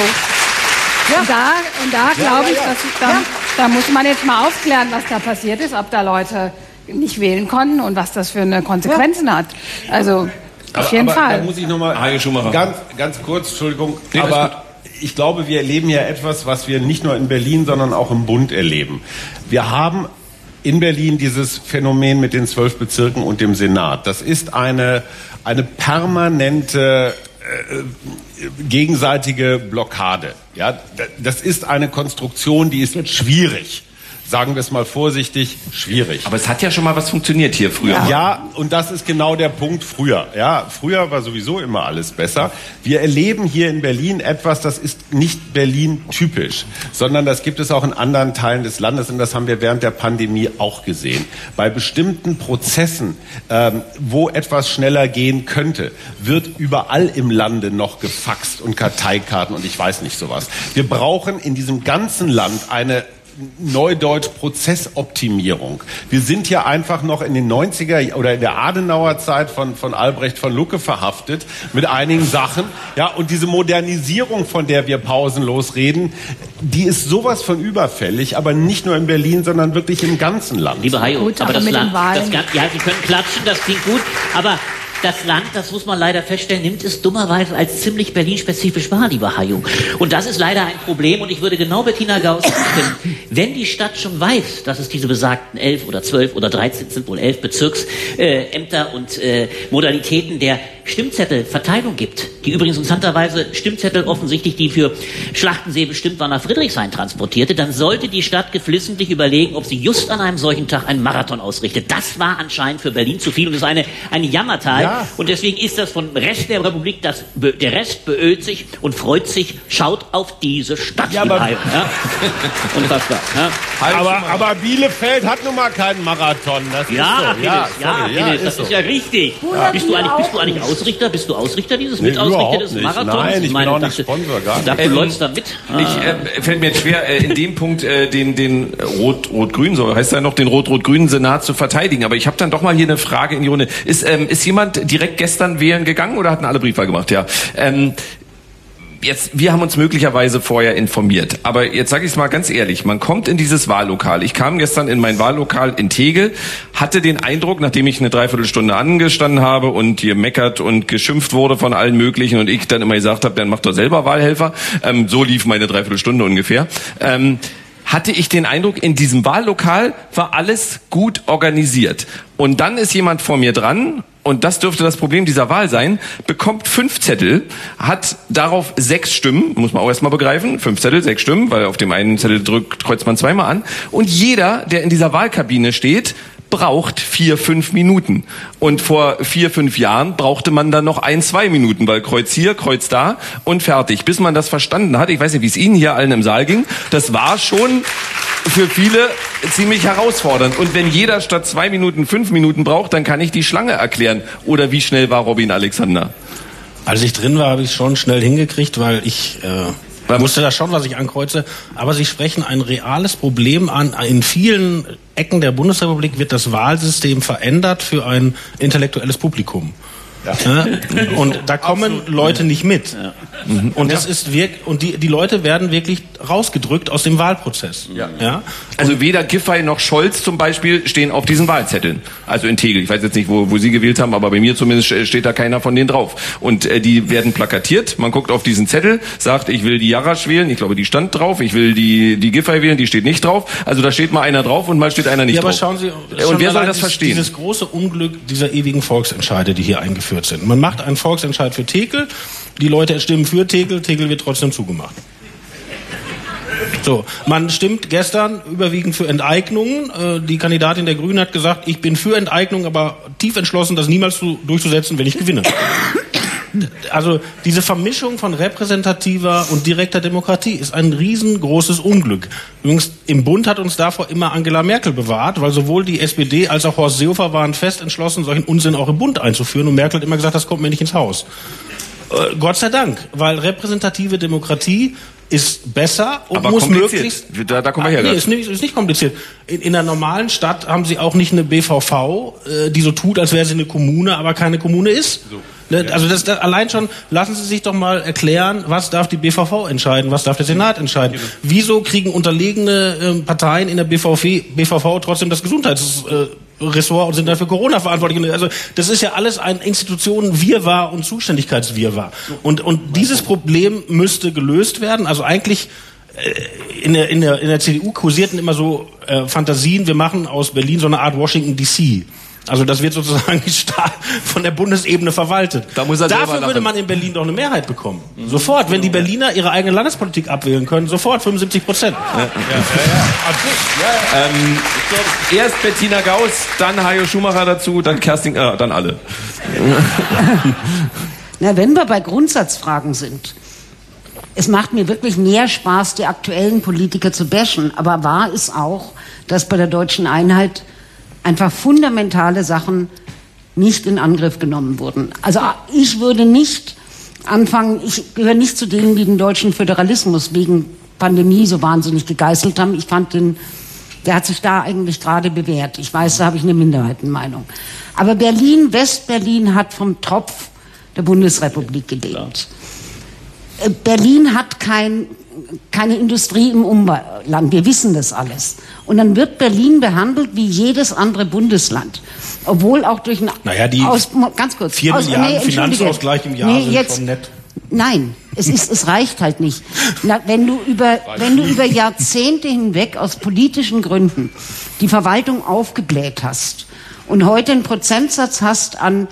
ja. Und da, und da glaube ja, ja, ich, dass ich da, ja. da muss man jetzt mal aufklären, was da passiert ist, ob da Leute nicht wählen konnten und was das für eine Konsequenzen ja. hat. Also... Auf jeden aber, Fall. Aber da muss ich nochmal ganz, ganz kurz, Entschuldigung, nee, aber ich glaube, wir erleben ja etwas, was wir nicht nur in Berlin, sondern auch im Bund erleben. Wir haben in Berlin dieses Phänomen mit den zwölf Bezirken und dem Senat. Das ist eine, eine permanente äh, gegenseitige Blockade. Ja, das ist eine Konstruktion, die ist schwierig. Sagen wir es mal vorsichtig, schwierig. Aber es hat ja schon mal was funktioniert hier früher. Ja, ja, und das ist genau der Punkt früher. Ja, früher war sowieso immer alles besser. Wir erleben hier in Berlin etwas, das ist nicht Berlin-typisch, sondern das gibt es auch in anderen Teilen des Landes. Und das haben wir während der Pandemie auch gesehen. Bei bestimmten Prozessen, ähm, wo etwas schneller gehen könnte, wird überall im Lande noch gefaxt und Karteikarten und ich weiß nicht sowas. Wir brauchen in diesem ganzen Land eine... Neudeutsch Prozessoptimierung. Wir sind ja einfach noch in den neunziger oder in der Adenauer Zeit von, von Albrecht von Lucke verhaftet mit einigen Sachen. Ja, und diese Modernisierung, von der wir pausenlos reden, die ist sowas von überfällig, aber nicht nur in Berlin, sondern wirklich im ganzen Land. Liebe Hayo, gut, aber, aber das Land, das Ganze, ja, Sie können klatschen, das klingt gut, aber das Land, das muss man leider feststellen, nimmt es dummerweise als ziemlich Berlin-spezifisch wahr, liebe Hayo. Und das ist leider ein Problem. Und ich würde genau Bettina Gauss stimmen. Wenn die Stadt schon weiß, dass es diese besagten elf oder zwölf oder dreizehn, sind wohl elf Bezirksämter äh, und äh, Modalitäten der Stimmzettelverteilung gibt, die übrigens interessanterweise Stimmzettel offensichtlich, die für Schlachtensee bestimmt waren, nach Friedrichshain transportierte, dann sollte die Stadt geflissentlich überlegen, ob sie just an einem solchen Tag einen Marathon ausrichtet. Das war anscheinend für Berlin zu viel und ist eine, ein Jammertal. Ja. Und deswegen ist das vom Rest der Republik, das, der Rest beölt sich und freut sich, schaut auf diese Stadt. Ja, aber, Heim, ja? Unfassbar. Ja? Aber, aber Bielefeld hat nun mal keinen Marathon. Das ja, ist so. ja, ja, ja, ist das so. ist ja richtig. Ja. Bist du eigentlich, bist du eigentlich aus? Ausrichter? Bist du Ausrichter dieses nee, Mitausrichter des Marathons? Nein, ich meine, bin auch nicht Sponsor, gar nicht. Da ähm, läufst da mit. Ah. Ich, äh, fällt mir jetzt schwer, äh, in dem Punkt äh, den, den Rot-Rot-Grünen, so heißt ja noch, den Rot-Rot-Grünen Senat zu verteidigen. Aber ich habe dann doch mal hier eine Frage in die Runde. Ist, ähm, ist jemand direkt gestern wählen gegangen oder hatten alle Briefwahl gemacht? Ja. Ähm, Jetzt, wir haben uns möglicherweise vorher informiert, aber jetzt sage ich es mal ganz ehrlich, man kommt in dieses Wahllokal. Ich kam gestern in mein Wahllokal in Tegel, hatte den Eindruck, nachdem ich eine Dreiviertelstunde angestanden habe und hier meckert und geschimpft wurde von allen möglichen und ich dann immer gesagt habe, dann macht doch selber Wahlhelfer. Ähm, so lief meine Dreiviertelstunde ungefähr. Ähm, hatte ich den Eindruck, in diesem Wahllokal war alles gut organisiert. Und dann ist jemand vor mir dran, und das dürfte das Problem dieser Wahl sein, bekommt fünf Zettel, hat darauf sechs Stimmen, muss man auch erstmal begreifen, fünf Zettel, sechs Stimmen, weil auf dem einen Zettel drückt, kreuzt man zweimal an. Und jeder, der in dieser Wahlkabine steht, braucht vier, fünf Minuten. Und vor vier, fünf Jahren brauchte man dann noch ein, zwei Minuten, weil Kreuz hier, Kreuz da und fertig. Bis man das verstanden hat, ich weiß nicht, wie es Ihnen hier allen im Saal ging, das war schon für viele ziemlich herausfordernd. Und wenn jeder statt zwei Minuten fünf Minuten braucht, dann kann ich die Schlange erklären. Oder wie schnell war Robin Alexander? Als ich drin war, habe ich es schon schnell hingekriegt, weil ich... Äh Man musste da schauen, was ich ankreuze. Aber Sie sprechen ein reales Problem an. In vielen Ecken der Bundesrepublik wird das Wahlsystem verändert für ein intellektuelles Publikum. Ja. Und da kommen Absolut. Leute nicht mit. Ja. Mhm. Und, das ja. ist wirk- und die, die Leute werden wirklich rausgedrückt aus dem Wahlprozess. Ja. Ja? Also weder Giffey noch Scholz zum Beispiel stehen auf diesen Wahlzetteln. Also in Tegel. Ich weiß jetzt nicht, wo, wo Sie gewählt haben, aber bei mir zumindest steht da keiner von denen drauf. Und äh, die werden plakatiert. Man guckt auf diesen Zettel, sagt, ich will die Jarasch wählen. Ich glaube, die stand drauf. Ich will die, die Giffey wählen. Die steht nicht drauf. Also da steht mal einer drauf und mal steht einer nicht ja, drauf. Aber schauen Sie, schauen und wer soll das verstehen? Dieses große Unglück dieser ewigen Volksentscheide, die hier eingeführt sind. Man macht einen Volksentscheid für Tekel, die Leute stimmen für Tekel, Tekel wird trotzdem zugemacht. So, man stimmt gestern überwiegend für Enteignungen. Äh, die Kandidatin der Grünen hat gesagt, ich bin für Enteignung, aber tief entschlossen, das niemals zu, durchzusetzen, wenn ich gewinne. Also diese Vermischung von repräsentativer und direkter Demokratie ist ein riesengroßes Unglück. Übrigens, im Bund hat uns davor immer Angela Merkel bewahrt, weil sowohl die S P D als auch Horst Seehofer waren fest entschlossen, solchen Unsinn auch im Bund einzuführen. Und Merkel hat immer gesagt, das kommt mir nicht ins Haus. Äh, Gott sei Dank, weil repräsentative Demokratie ist besser und aber muss möglichst... Da, da kommen wir her. Nee, ist nicht, ist nicht kompliziert. In, in einer normalen Stadt haben Sie auch nicht eine B V V, äh, die so tut, als wäre sie eine Kommune, aber keine Kommune ist. So. Also das, das allein schon, lassen Sie sich doch mal erklären, was darf die B V V entscheiden, was darf der Senat entscheiden. Wieso kriegen unterlegene äh, Parteien in der B V V trotzdem das Gesundheitsressort und sind dann für Corona verantwortlich? Also das ist ja alles ein Institutionen-Wirrwarr und Zuständigkeitswirrwarr. Und, und dieses Problem müsste gelöst werden. Also eigentlich... In der, in, der, in der C D U kursierten immer so äh, Fantasien, wir machen aus Berlin so eine Art Washington D C. Also das wird sozusagen von der Bundesebene verwaltet. Da muss er Dafür würde man in Berlin doch eine Mehrheit bekommen. Mhm. Sofort, wenn die Berliner ihre eigene Landespolitik abwählen können, sofort fünfundsiebzig Prozent. Ja, ja, ja, ja. Ähm, erst Bettina Gauss, dann Hajo Schumacher dazu, dann Kerstin, äh, dann alle. Na, wenn wir bei Grundsatzfragen sind... Es macht mir wirklich mehr Spaß, die aktuellen Politiker zu bashen. Aber wahr ist auch, dass bei der Deutschen Einheit einfach fundamentale Sachen nicht in Angriff genommen wurden. Also ich würde nicht anfangen, ich gehöre nicht zu denen, die den deutschen Föderalismus wegen Pandemie so wahnsinnig gegeißelt haben. Ich fand den, der hat sich da eigentlich gerade bewährt. Ich weiß, da habe ich eine Minderheitenmeinung. Aber Berlin, West-Berlin hat vom Tropf der Bundesrepublik gelebt. Berlin hat kein, keine Industrie im Umland. Wir wissen das alles. Und dann wird Berlin behandelt wie jedes andere Bundesland. Obwohl auch durch einen... Naja, die aus, ganz kurz, vier aus, Milliarden nee, Finanzausgleich im Jahr nee, sind jetzt, schon nett. Nein, es, ist, es reicht halt nicht. Na, wenn du über, wenn du über Jahrzehnte hinweg aus politischen Gründen die Verwaltung aufgebläht hast und heute einen Prozentsatz hast an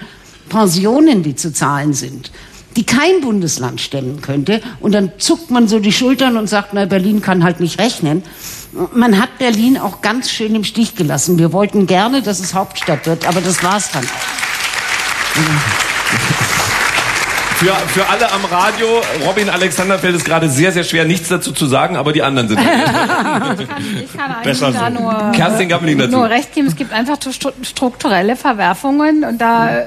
Pensionen, die zu zahlen sind, die kein Bundesland stemmen könnte. Und dann zuckt man so die Schultern und sagt, na, Berlin kann halt nicht rechnen. Man hat Berlin auch ganz schön im Stich gelassen. Wir wollten gerne, dass es Hauptstadt wird, aber das war's dann. Für, für alle am Radio, Robin Alexander fällt es gerade sehr, sehr schwer, nichts dazu zu sagen, aber die anderen sind da. Ich kann, ich kann eigentlich so. da nur, Kerstin Gamelin dazu. nur recht geben. Es gibt einfach strukturelle Verwerfungen und da,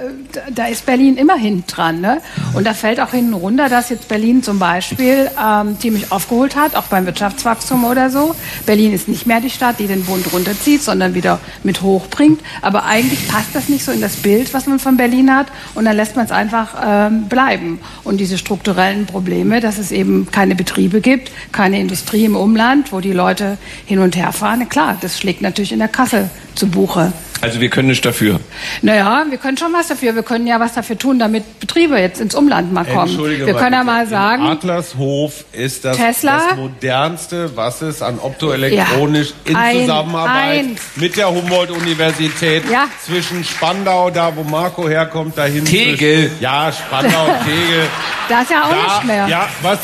da ist Berlin immerhin dran. Ne? Und da fällt auch hinten runter, dass jetzt Berlin zum Beispiel ähm, ziemlich aufgeholt hat, auch beim Wirtschaftswachstum oder so. Berlin ist nicht mehr die Stadt, die den Bund runterzieht, sondern wieder mit hochbringt. Aber eigentlich passt das nicht so in das Bild, was man von Berlin hat. Und dann lässt man es einfach ähm, bleiben. Und diese strukturellen Probleme, dass es eben keine Betriebe gibt, keine Industrie im Umland, wo die Leute hin und her fahren, klar, das schlägt natürlich in der Kasse zu Buche. Also wir können nicht dafür. Naja, wir können schon was dafür. Wir können ja was dafür tun, damit Betriebe jetzt ins Umland mal kommen. Entschuldige, wir können ja mal sagen, Adlershof ist das, Tesla, das modernste, was es an optoelektronisch ja, in Zusammenarbeit ein, mit der Humboldt-Universität ja. zwischen Spandau, da wo Marco herkommt, dahin. Tegel. Zwischen, ja, Spandau, Tegel. Das ist ja auch da, nicht mehr. Ja, was...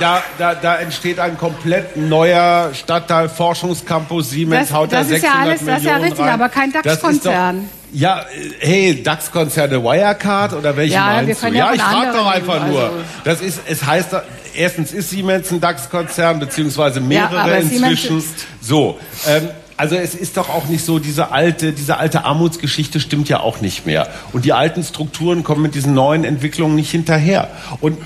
Da, da, da entsteht ein komplett neuer Stadtteil, Forschungscampus, Siemens, das, haut da sechshundert ja alles, Millionen Das ist ja richtig, rein. aber kein DAX-Konzern. Ja, hey, DAX-Konzerne, Wirecard oder welche ja, meinst wir können du? Ja, ja ich frage doch einfach nehmen, nur. Also. Das ist, es heißt, erstens ist Siemens ein DAX-Konzern, beziehungsweise mehrere ja, inzwischen. So, ähm, also es ist doch auch nicht so, diese alte, diese alte Armutsgeschichte stimmt ja auch nicht mehr. Und die alten Strukturen kommen mit diesen neuen Entwicklungen nicht hinterher. Und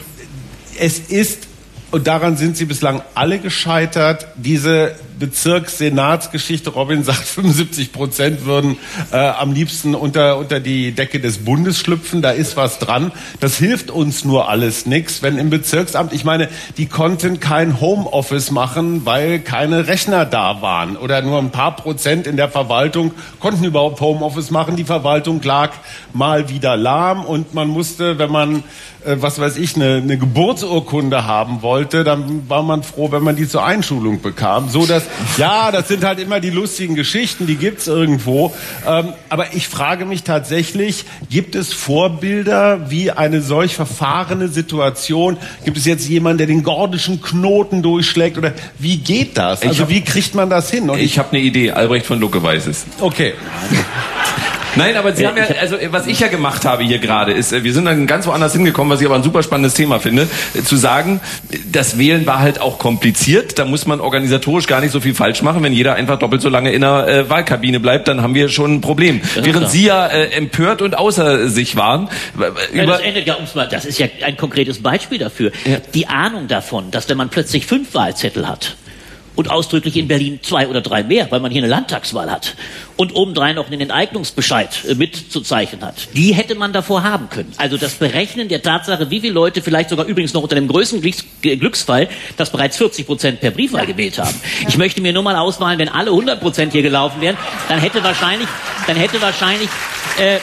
es ist... Und daran sind sie bislang alle gescheitert, diese Bezirkssenatsgeschichte. Robin sagt, fünfundsiebzig Prozent würden äh, am liebsten unter, unter die Decke des Bundes schlüpfen. Da ist was dran. Das hilft uns nur alles nichts, wenn im Bezirksamt, ich meine, die konnten kein Homeoffice machen, weil keine Rechner da waren. Oder nur ein paar Prozent in der Verwaltung konnten überhaupt Homeoffice machen. Die Verwaltung lag mal wieder lahm und man musste, wenn man, äh, was weiß ich, eine, eine Geburtsurkunde haben wollte, dann war man froh, wenn man die zur Einschulung bekam. So, dass, ja, das sind halt immer die lustigen Geschichten, die gibt's irgendwo. Ähm, aber ich frage mich tatsächlich, gibt es Vorbilder wie eine solch verfahrene Situation? Gibt es jetzt jemanden, der den gordischen Knoten durchschlägt? Oder wie geht das? Also hab, wie kriegt man das hin? Und ich ich habe eine Idee. Albrecht von Lucke weiß es. Okay. Nein, aber Sie haben ja, also was ich ja gemacht habe hier gerade ist, wir sind dann ganz woanders hingekommen, was ich aber ein super spannendes Thema finde, zu sagen, das Wählen war halt auch kompliziert, da muss man organisatorisch gar nicht so viel falsch machen, wenn jeder einfach doppelt so lange in der äh, Wahlkabine bleibt, dann haben wir schon ein Problem. Das Während Sie ja äh, empört und außer sich waren. Ja, das endet ja ums mal, das ist ja ein konkretes Beispiel dafür. Ja. Die Ahnung davon, dass wenn man plötzlich fünf Wahlzettel hat, und ausdrücklich in Berlin zwei oder drei mehr, weil man hier eine Landtagswahl hat und obendrein noch einen Enteignungsbescheid mitzuzeichnen hat. Die hätte man davor haben können. Also das Berechnen der Tatsache, wie viele Leute vielleicht sogar übrigens noch unter dem größten Glücksfall, dass bereits vierzig Prozent per Briefwahl gewählt haben. Ich möchte mir nur mal ausmalen, wenn alle hundert Prozent hier gelaufen wären, dann hätte wahrscheinlich, dann hätte wahrscheinlich äh,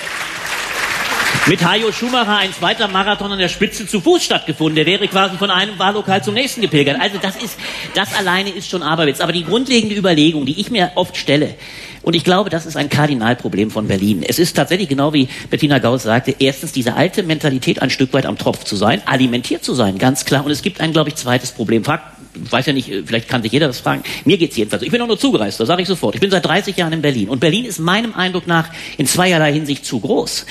mit Hajo Schumacher ein zweiter Marathon an der Spitze zu Fuß stattgefunden. Der wäre quasi von einem Wahllokal zum nächsten gepilgert. Also das ist, das alleine ist schon Aberwitz. Aber die grundlegende Überlegung, die ich mir oft stelle, und ich glaube, das ist ein Kardinalproblem von Berlin. Es ist tatsächlich, genau wie Bettina Gauss sagte, erstens diese alte Mentalität, ein Stück weit am Tropf zu sein, alimentiert zu sein, ganz klar. Und es gibt ein, glaube ich, zweites Problem. Frag, weiß ja nicht, vielleicht kann sich jeder das fragen. Mir geht's jedenfalls. Ich bin auch nur zugereist, das sage ich sofort. Ich bin seit dreißig Jahren in Berlin. Und Berlin ist meinem Eindruck nach in zweierlei Hinsicht zu groß.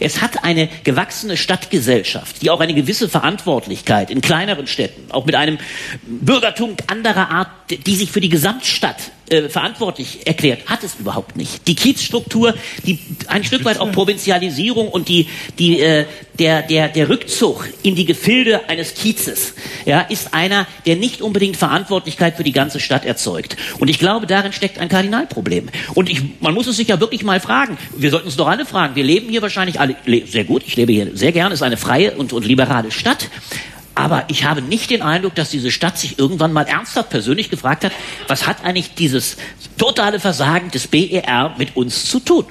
Es hat eine gewachsene Stadtgesellschaft, die auch eine gewisse Verantwortlichkeit in kleineren Städten, auch mit einem Bürgertum anderer Art, die sich für die Gesamtstadt Äh, verantwortlich erklärt, hat es überhaupt nicht. Die Kiezstruktur, die ein Stück weit auch Provinzialisierung und die, die, äh, der, der, der Rückzug in die Gefilde eines Kiezes, ja, ist einer, der nicht unbedingt Verantwortlichkeit für die ganze Stadt erzeugt. Und ich glaube, darin steckt ein Kardinalproblem. Und ich, man muss es sich ja wirklich mal fragen. Wir sollten es doch alle fragen. Wir leben hier wahrscheinlich alle sehr gut. Ich lebe hier sehr gern. Es ist eine freie und, und liberale Stadt. Aber ich habe nicht den Eindruck, dass diese Stadt sich irgendwann mal ernsthaft persönlich gefragt hat, was hat eigentlich dieses totale Versagen des B E R mit uns zu tun?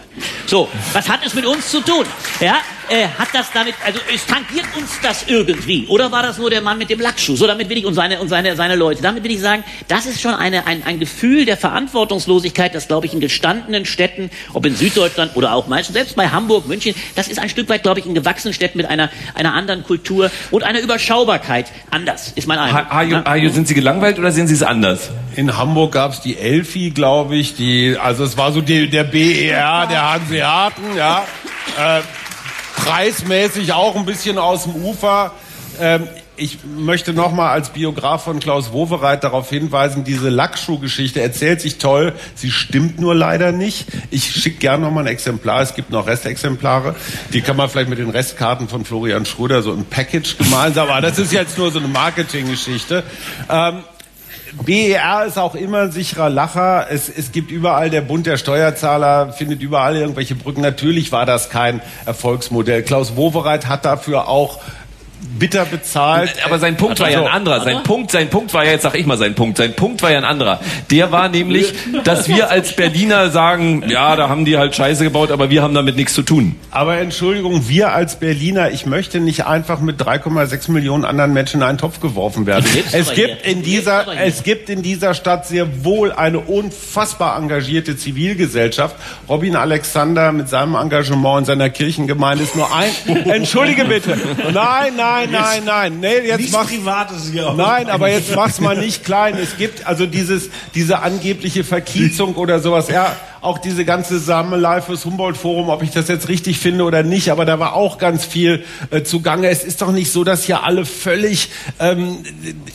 So, was hat es mit uns zu tun? Ja, äh, hat das damit, also es tangiert uns das irgendwie? Oder war das nur der Mann mit dem Lackschuh? So, damit will ich, und seine, und seine, seine Leute, damit will ich sagen, das ist schon eine, ein, ein Gefühl der Verantwortungslosigkeit, das, glaube ich, in gestandenen Städten, ob in Süddeutschland oder auch meistens, selbst bei Hamburg, München, das ist ein Stück weit, glaube ich, in gewachsenen Städten mit einer, einer anderen Kultur und einer überschaubaren anders, ist mein Eindruck. Hajo, ha, sind Sie gelangweilt oder sehen Sie es anders? In Hamburg gab es die Elfi, glaube ich, die, also es war so die, der B E R, der Hanseaten, ja, äh, preismäßig auch ein bisschen aus dem Ufer. Ähm, Ich möchte nochmal als Biograf von Klaus Wowereit darauf hinweisen, diese Lackschuh-Geschichte erzählt sich toll, sie stimmt nur leider nicht. Ich schicke gerne nochmal ein Exemplar, es gibt noch Restexemplare, die kann man vielleicht mit den Restkarten von Florian Schröder so im Package gemeinsam, aber das ist jetzt nur so eine Marketinggeschichte. Ähm B E R ist auch immer ein sicherer Lacher. Es, es gibt überall, der Bund der Steuerzahler findet überall irgendwelche Brücken. Natürlich war das kein Erfolgsmodell. Klaus Wowereit hat dafür auch bitter bezahlt. Aber sein Punkt also, war ja ein anderer. Sein Punkt, sein Punkt war ja, jetzt sag ich mal sein Punkt, sein Punkt war ja ein anderer. Der war nämlich, dass wir als Berliner sagen, ja, da haben die halt Scheiße gebaut, aber wir haben damit nichts zu tun. Aber Entschuldigung, wir als Berliner, ich möchte nicht einfach mit drei Komma sechs Millionen anderen Menschen in einen Topf geworfen werden. Es gibt in dieser, es gibt in dieser Stadt sehr wohl eine unfassbar engagierte Zivilgesellschaft. Robin Alexander mit seinem Engagement in seiner Kirchengemeinde ist nur ein, entschuldige bitte. Nein, nein. Nein, nein, nein. Nee, jetzt mach's Privates hier auch. Nein, aber jetzt mach's mal nicht klein. Es gibt also dieses, diese angebliche Verkiezung oder sowas. Ja, auch diese ganze Sammelei fürs Humboldt-Forum, ob ich das jetzt richtig finde oder nicht, aber da war auch ganz viel äh, zugange. Es ist doch nicht so, dass hier alle völlig ähm,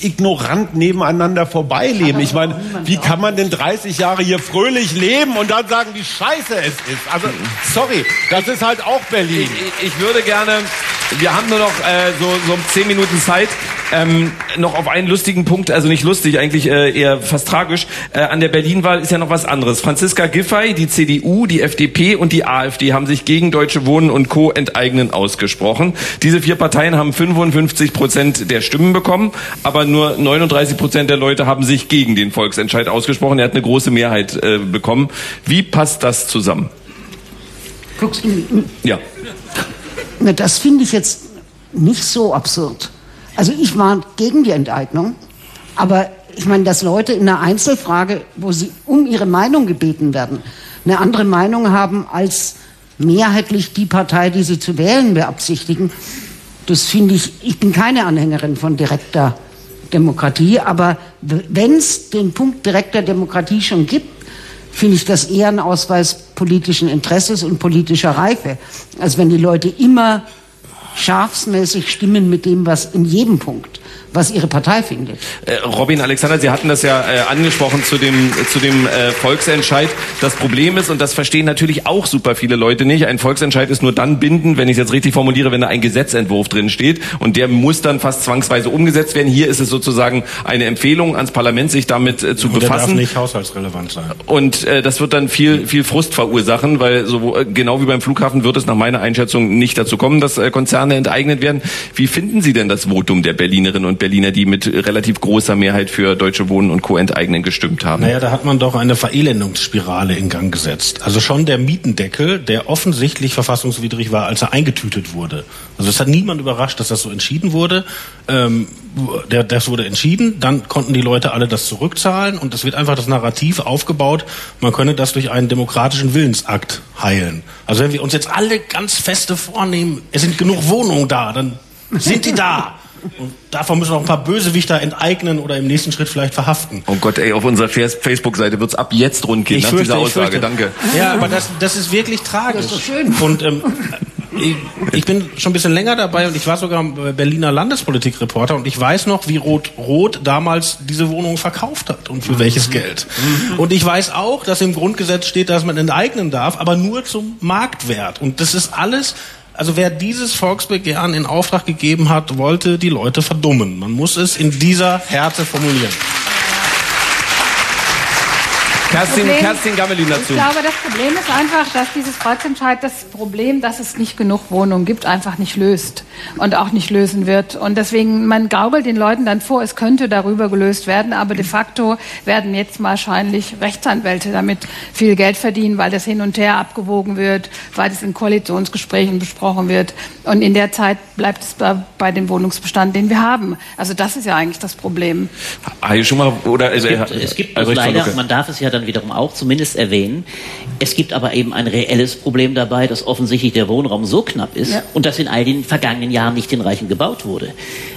ignorant nebeneinander vorbeileben. Ich meine, wie kann man denn dreißig Jahre hier fröhlich leben und dann sagen, wie scheiße es ist? Also, sorry, das ist halt auch Berlin. Ich, ich, ich würde gerne... Wir haben nur noch äh, so, so zehn Minuten Zeit. Ähm, noch auf einen lustigen Punkt, also nicht lustig, eigentlich äh, eher fast tragisch. Äh, an der Berlin-Wahl ist ja noch was anderes. Franziska Giffey, die C D U, die F D P und die AfD haben sich gegen Deutsche Wohnen und Co. enteignen ausgesprochen. Diese vier Parteien haben fünfundfünfzig Prozent der Stimmen bekommen, aber nur neununddreißig Prozent der Leute haben sich gegen den Volksentscheid ausgesprochen. Er hat eine große Mehrheit äh, bekommen. Wie passt das zusammen? Guckst du? Ja. Na, das finde ich jetzt nicht so absurd. Also ich war gegen die Enteignung, aber ich meine, dass Leute in einer Einzelfrage, wo sie um ihre Meinung gebeten werden, eine andere Meinung haben als mehrheitlich die Partei, die sie zu wählen beabsichtigen, das finde ich, ich bin keine Anhängerin von direkter Demokratie, aber wenn es den Punkt direkter Demokratie schon gibt, finde ich das eher ein Ausweis politischen Interesses und politischer Reife, als wenn die Leute immer schafsmäßig stimmen mit dem, was in jedem Punkt, was ihre Partei findet. Äh, Robin, Alexander, Sie hatten das ja äh, angesprochen zu dem, zu dem äh, Volksentscheid. Das Problem ist, und das verstehen natürlich auch super viele Leute nicht, ein Volksentscheid ist nur dann bindend, wenn ich es jetzt richtig formuliere, wenn da ein Gesetzentwurf drin steht und der muss dann fast zwangsweise umgesetzt werden. Hier ist es sozusagen eine Empfehlung ans Parlament, sich damit äh, zu und befassen. Der darf nicht haushaltsrelevant sein. Und äh, das wird dann viel, viel Frust verursachen, weil so, genau wie beim Flughafen wird es nach meiner Einschätzung nicht dazu kommen, dass äh, Konzerne enteignet werden. Wie finden Sie denn das Votum der Berlinerinnen und Berliner, die mit relativ großer Mehrheit für Deutsche Wohnen und Co. enteignen gestimmt haben? Naja, da hat man doch eine Verelendungsspirale in Gang gesetzt. Also schon der Mietendeckel, der offensichtlich verfassungswidrig war, als er eingetütet wurde. Also es hat niemand überrascht, dass das so entschieden wurde. Ähm, der, das wurde entschieden, dann konnten die Leute alle das zurückzahlen und es wird einfach das Narrativ aufgebaut, man könne das durch einen demokratischen Willensakt heilen. Also wenn wir uns jetzt alle ganz feste vornehmen, es sind genug Wohnungen da, dann sind die da. Und davon müssen wir auch ein paar Bösewichter enteignen oder im nächsten Schritt vielleicht verhaften. Oh Gott, ey, auf unserer Facebook-Seite wird's ab jetzt rund gehen, ich nach fürchte, dieser Aussage. Danke. Ja, aber das, das ist wirklich tragisch. Das ist doch schön. Und ähm, ich, ich bin schon ein bisschen länger dabei und ich war sogar Berliner Landespolitikreporter und ich weiß noch, wie Rot-Rot damals diese Wohnung verkauft hat und für welches Geld. Und ich weiß auch, dass im Grundgesetz steht, dass man enteignen darf, aber nur zum Marktwert. Und das ist alles... Also wer dieses Volksbegehren in Auftrag gegeben hat, wollte die Leute verdummen. Man muss es in dieser Härte formulieren. Kerstin, Problem, Kerstin Gammelin dazu. Ich glaube, das Problem ist einfach, dass dieses Volksentscheid das Problem, dass es nicht genug Wohnungen gibt, einfach nicht löst und auch nicht lösen wird. Und deswegen, man gaukelt den Leuten dann vor, es könnte darüber gelöst werden, aber de facto werden jetzt wahrscheinlich Rechtsanwälte damit viel Geld verdienen, weil das hin und her abgewogen wird, weil das in Koalitionsgesprächen besprochen wird. Und in der Zeit bleibt es bei dem Wohnungsbestand, den wir haben. Also das ist ja eigentlich das Problem. Schon mal, oder es gibt, es gibt also leider, man darf es ja dann wiederum auch zumindest erwähnen. Es gibt aber eben ein reelles Problem dabei, dass offensichtlich der Wohnraum so knapp ist, ja, und dass in all den vergangenen Jahren nicht hinreichend gebaut wurde.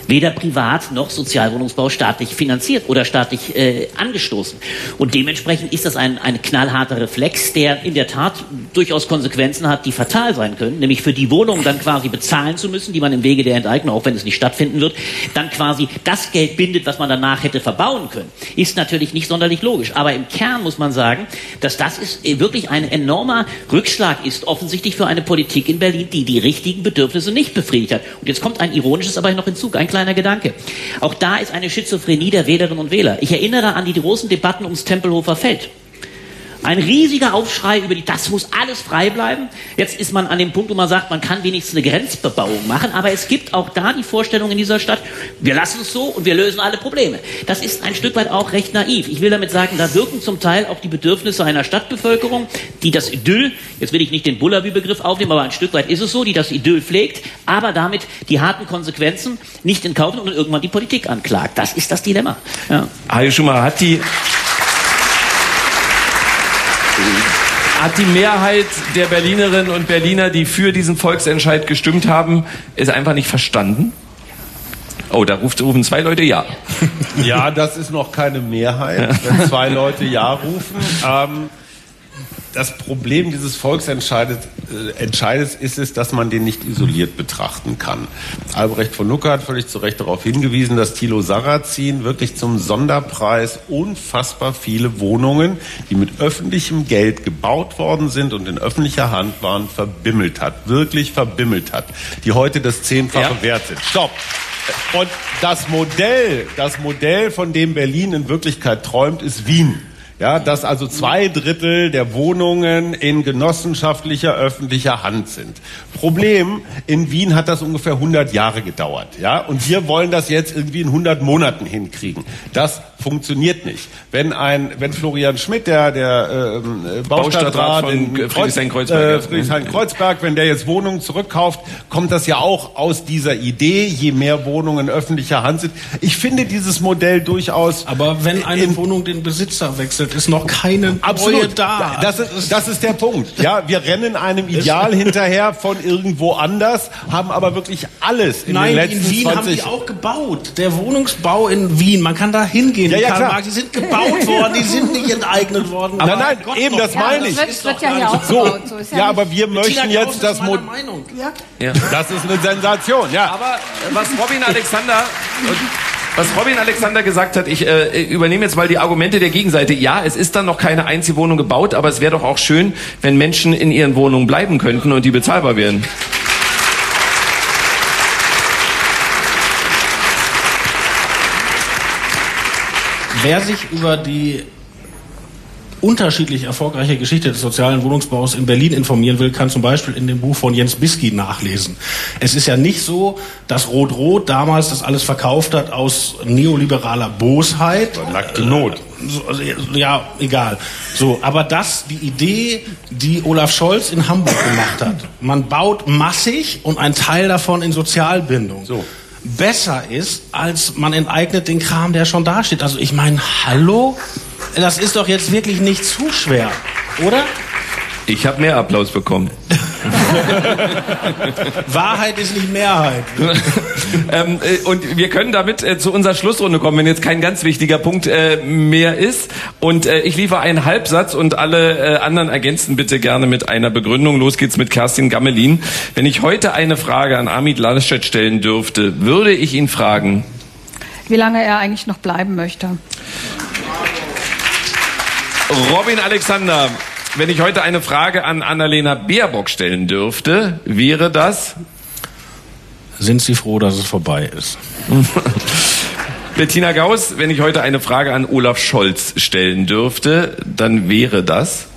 Weder privat noch Sozialwohnungsbau staatlich finanziert oder staatlich äh, angestoßen. Und dementsprechend ist das ein, ein knallharter Reflex, der in der Tat durchaus Konsequenzen hat, die fatal sein können, nämlich für die Wohnungen dann quasi bezahlen zu müssen, die man im Wege der Enteignung, auch wenn es nicht stattfinden wird, dann quasi das Geld bindet, was man danach hätte verbauen können. Ist natürlich nicht sonderlich logisch. Aber im Kern muss man sagen, dass das ist wirklich ein enormer Rückschlag ist, offensichtlich für eine Politik in Berlin, die die richtigen Bedürfnisse nicht befriedigt hat. Und jetzt kommt ein ironisches aber noch hinzu, ein kleiner Gedanke. Auch da ist eine Schizophrenie der Wählerinnen und Wähler. Ich erinnere an die großen Debatten ums Tempelhofer Feld. Ein riesiger Aufschrei über die, das muss alles frei bleiben. Jetzt ist man an dem Punkt, wo man sagt, man kann wenigstens eine Grenzbebauung machen, aber es gibt auch da die Vorstellung in dieser Stadt, wir lassen es so und wir lösen alle Probleme. Das ist ein Stück weit auch recht naiv. Ich will damit sagen, da wirken zum Teil auch die Bedürfnisse einer Stadtbevölkerung, die das Idyll, jetzt will ich nicht den Bullaby-Begriff aufnehmen, aber ein Stück weit ist es so, die das Idyll pflegt, aber damit die harten Konsequenzen nicht in Kauf nimmt und irgendwann die Politik anklagt. Das ist das Dilemma. Ja. Heil Schumacher hat die... Hat die Mehrheit der Berlinerinnen und Berliner, die für diesen Volksentscheid gestimmt haben, es einfach nicht verstanden? Oh, da rufen zwei Leute Ja. Ja, das ist noch keine Mehrheit, wenn zwei Leute Ja rufen. Ähm, das Problem dieses Volksentscheides äh, ist es, dass man den nicht isoliert betrachten kann. Albrecht von Lucke hat völlig zu Recht darauf hingewiesen, dass Thilo Sarrazin wirklich zum Sonderpreis unfassbar viele Wohnungen, die mit öffentlichem Geld gebaut worden sind und in öffentlicher Hand waren, verbimmelt hat. Wirklich verbimmelt hat. Die heute das zehnfache ja. wert sind. Stopp! Und das Modell, das Modell, von dem Berlin in Wirklichkeit träumt, ist Wien. Ja, dass also zwei Drittel der Wohnungen in genossenschaftlicher, öffentlicher Hand sind. Problem, in Wien hat das ungefähr hundert Jahre gedauert. Ja, und wir wollen das jetzt irgendwie in hundert Monaten hinkriegen. Das funktioniert nicht. Wenn ein, wenn Florian Schmidt, der, der äh, Baustadtrat von in Friedrichshain-Kreuzberg, äh, Friedrichshain-Kreuzberg, wenn der jetzt Wohnungen zurückkauft, kommt das ja auch aus dieser Idee, je mehr Wohnungen in öffentlicher Hand sind. Ich finde dieses Modell durchaus... Aber wenn eine in, Wohnung den Besitzer wechselt, ist noch keine Absolut. da. Das ist, das ist der Punkt. Ja, wir rennen einem Ideal hinterher von irgendwo anders, haben aber wirklich alles in Nein, den letzten in Wien zwanzig haben die auch gebaut. Der Wohnungsbau in Wien, man kann da hingehen. Ja, ja, klar. Die sind gebaut worden, die sind nicht enteignet worden. Aber nein, nein, eben, das ja, meine ich. Das wird, wird ja hier auch so. Gebaut, so ist ja, ja aber wir möchten jetzt das Modell. Ja. Ja. Das ist eine Sensation, ja. Aber was Robin Alexander... Was Robin Alexander gesagt hat, ich äh, übernehme jetzt mal die Argumente der Gegenseite. Ja, es ist dann noch keine einzige Wohnung gebaut, aber es wäre doch auch schön, wenn Menschen in ihren Wohnungen bleiben könnten und die bezahlbar wären. Wer sich über die unterschiedlich erfolgreiche Geschichte des sozialen Wohnungsbaus in Berlin informieren will, kann zum Beispiel in dem Buch von Jens Bisky nachlesen. Es ist ja nicht so, dass Rot-Rot damals das alles verkauft hat aus neoliberaler Bosheit. Nackte Not. Ja, egal. So, aber das, die Idee, die Olaf Scholz in Hamburg gemacht hat. Man baut massig und ein Teil davon in Sozialbindung. So. Besser ist, als man enteignet den Kram, der schon dasteht. Also ich meine, hallo? Das ist doch jetzt wirklich nicht zu schwer, oder? Ich habe mehr Applaus bekommen. Wahrheit ist nicht Mehrheit. ähm, äh, und wir können damit äh, zu unserer Schlussrunde kommen, wenn jetzt kein ganz wichtiger Punkt äh, mehr ist. Und äh, ich liefere einen Halbsatz und alle äh, anderen ergänzen bitte gerne mit einer Begründung. Los geht's mit Kerstin Gammelin. Wenn ich heute eine Frage an Armin Laschet stellen dürfte, würde ich ihn fragen, wie lange er eigentlich noch bleiben möchte. Robin Alexander, wenn ich heute eine Frage an Annalena Baerbock stellen dürfte, wäre das? Sind Sie froh, dass es vorbei ist? Bettina Gauss, wenn ich heute eine Frage an Olaf Scholz stellen dürfte, dann wäre das?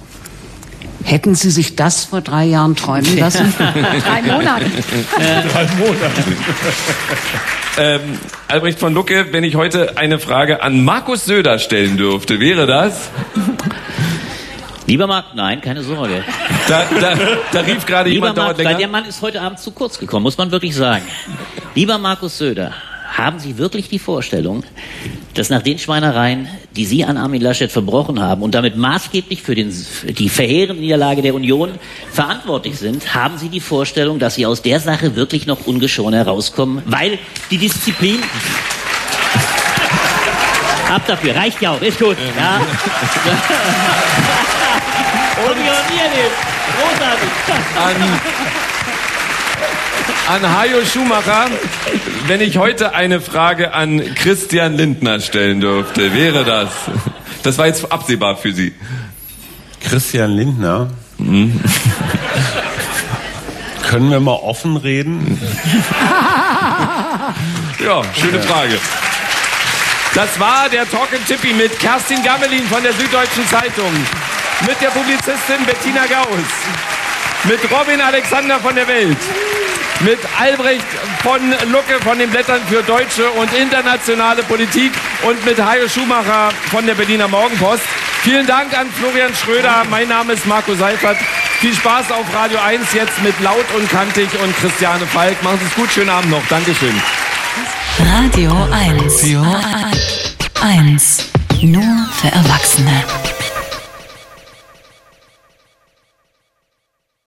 Hätten Sie sich das vor drei Jahren träumen lassen? Drei Monate. Drei Monate. ähm, Albrecht von Lucke, wenn ich heute eine Frage an Markus Söder stellen dürfte, wäre das? Lieber Marc, nein, keine Sorge. Da, da, da rief gerade jemand, Marc, dauert länger. Der Mann ist heute Abend zu kurz gekommen, muss man wirklich sagen. Lieber Markus Söder, haben Sie wirklich die Vorstellung, dass nach den Schweinereien, die Sie an Armin Laschet verbrochen haben und damit maßgeblich für, den, für die verheerende Niederlage der Union verantwortlich sind, haben Sie die Vorstellung, dass Sie aus der Sache wirklich noch ungeschoren herauskommen? Weil die Disziplin... Ab dafür, reicht ja auch, ist gut. Ja. Und an, an Hajo Schumacher, wenn ich heute eine Frage an Christian Lindner stellen dürfte, wäre das? Das war jetzt absehbar für Sie. Christian Lindner? Mhm. Können wir mal offen reden? Ja, schöne Frage. Das war der Talk and Tippi mit Kerstin Gammelin von der Süddeutschen Zeitung. Mit der Publizistin Bettina Gauss, mit Robin Alexander von der Welt, mit Albrecht von Lucke von den Blättern für deutsche und internationale Politik und mit Hajo Schumacher von der Berliner Morgenpost. Vielen Dank an Florian Schröder, mein Name ist Marco Seifert. Viel Spaß auf Radio eins jetzt mit Laut und Kantig und Christiane Falk. Machen Sie es gut, schönen Abend noch, Dankeschön. Radio eins. Radio eins. Nur für Erwachsene.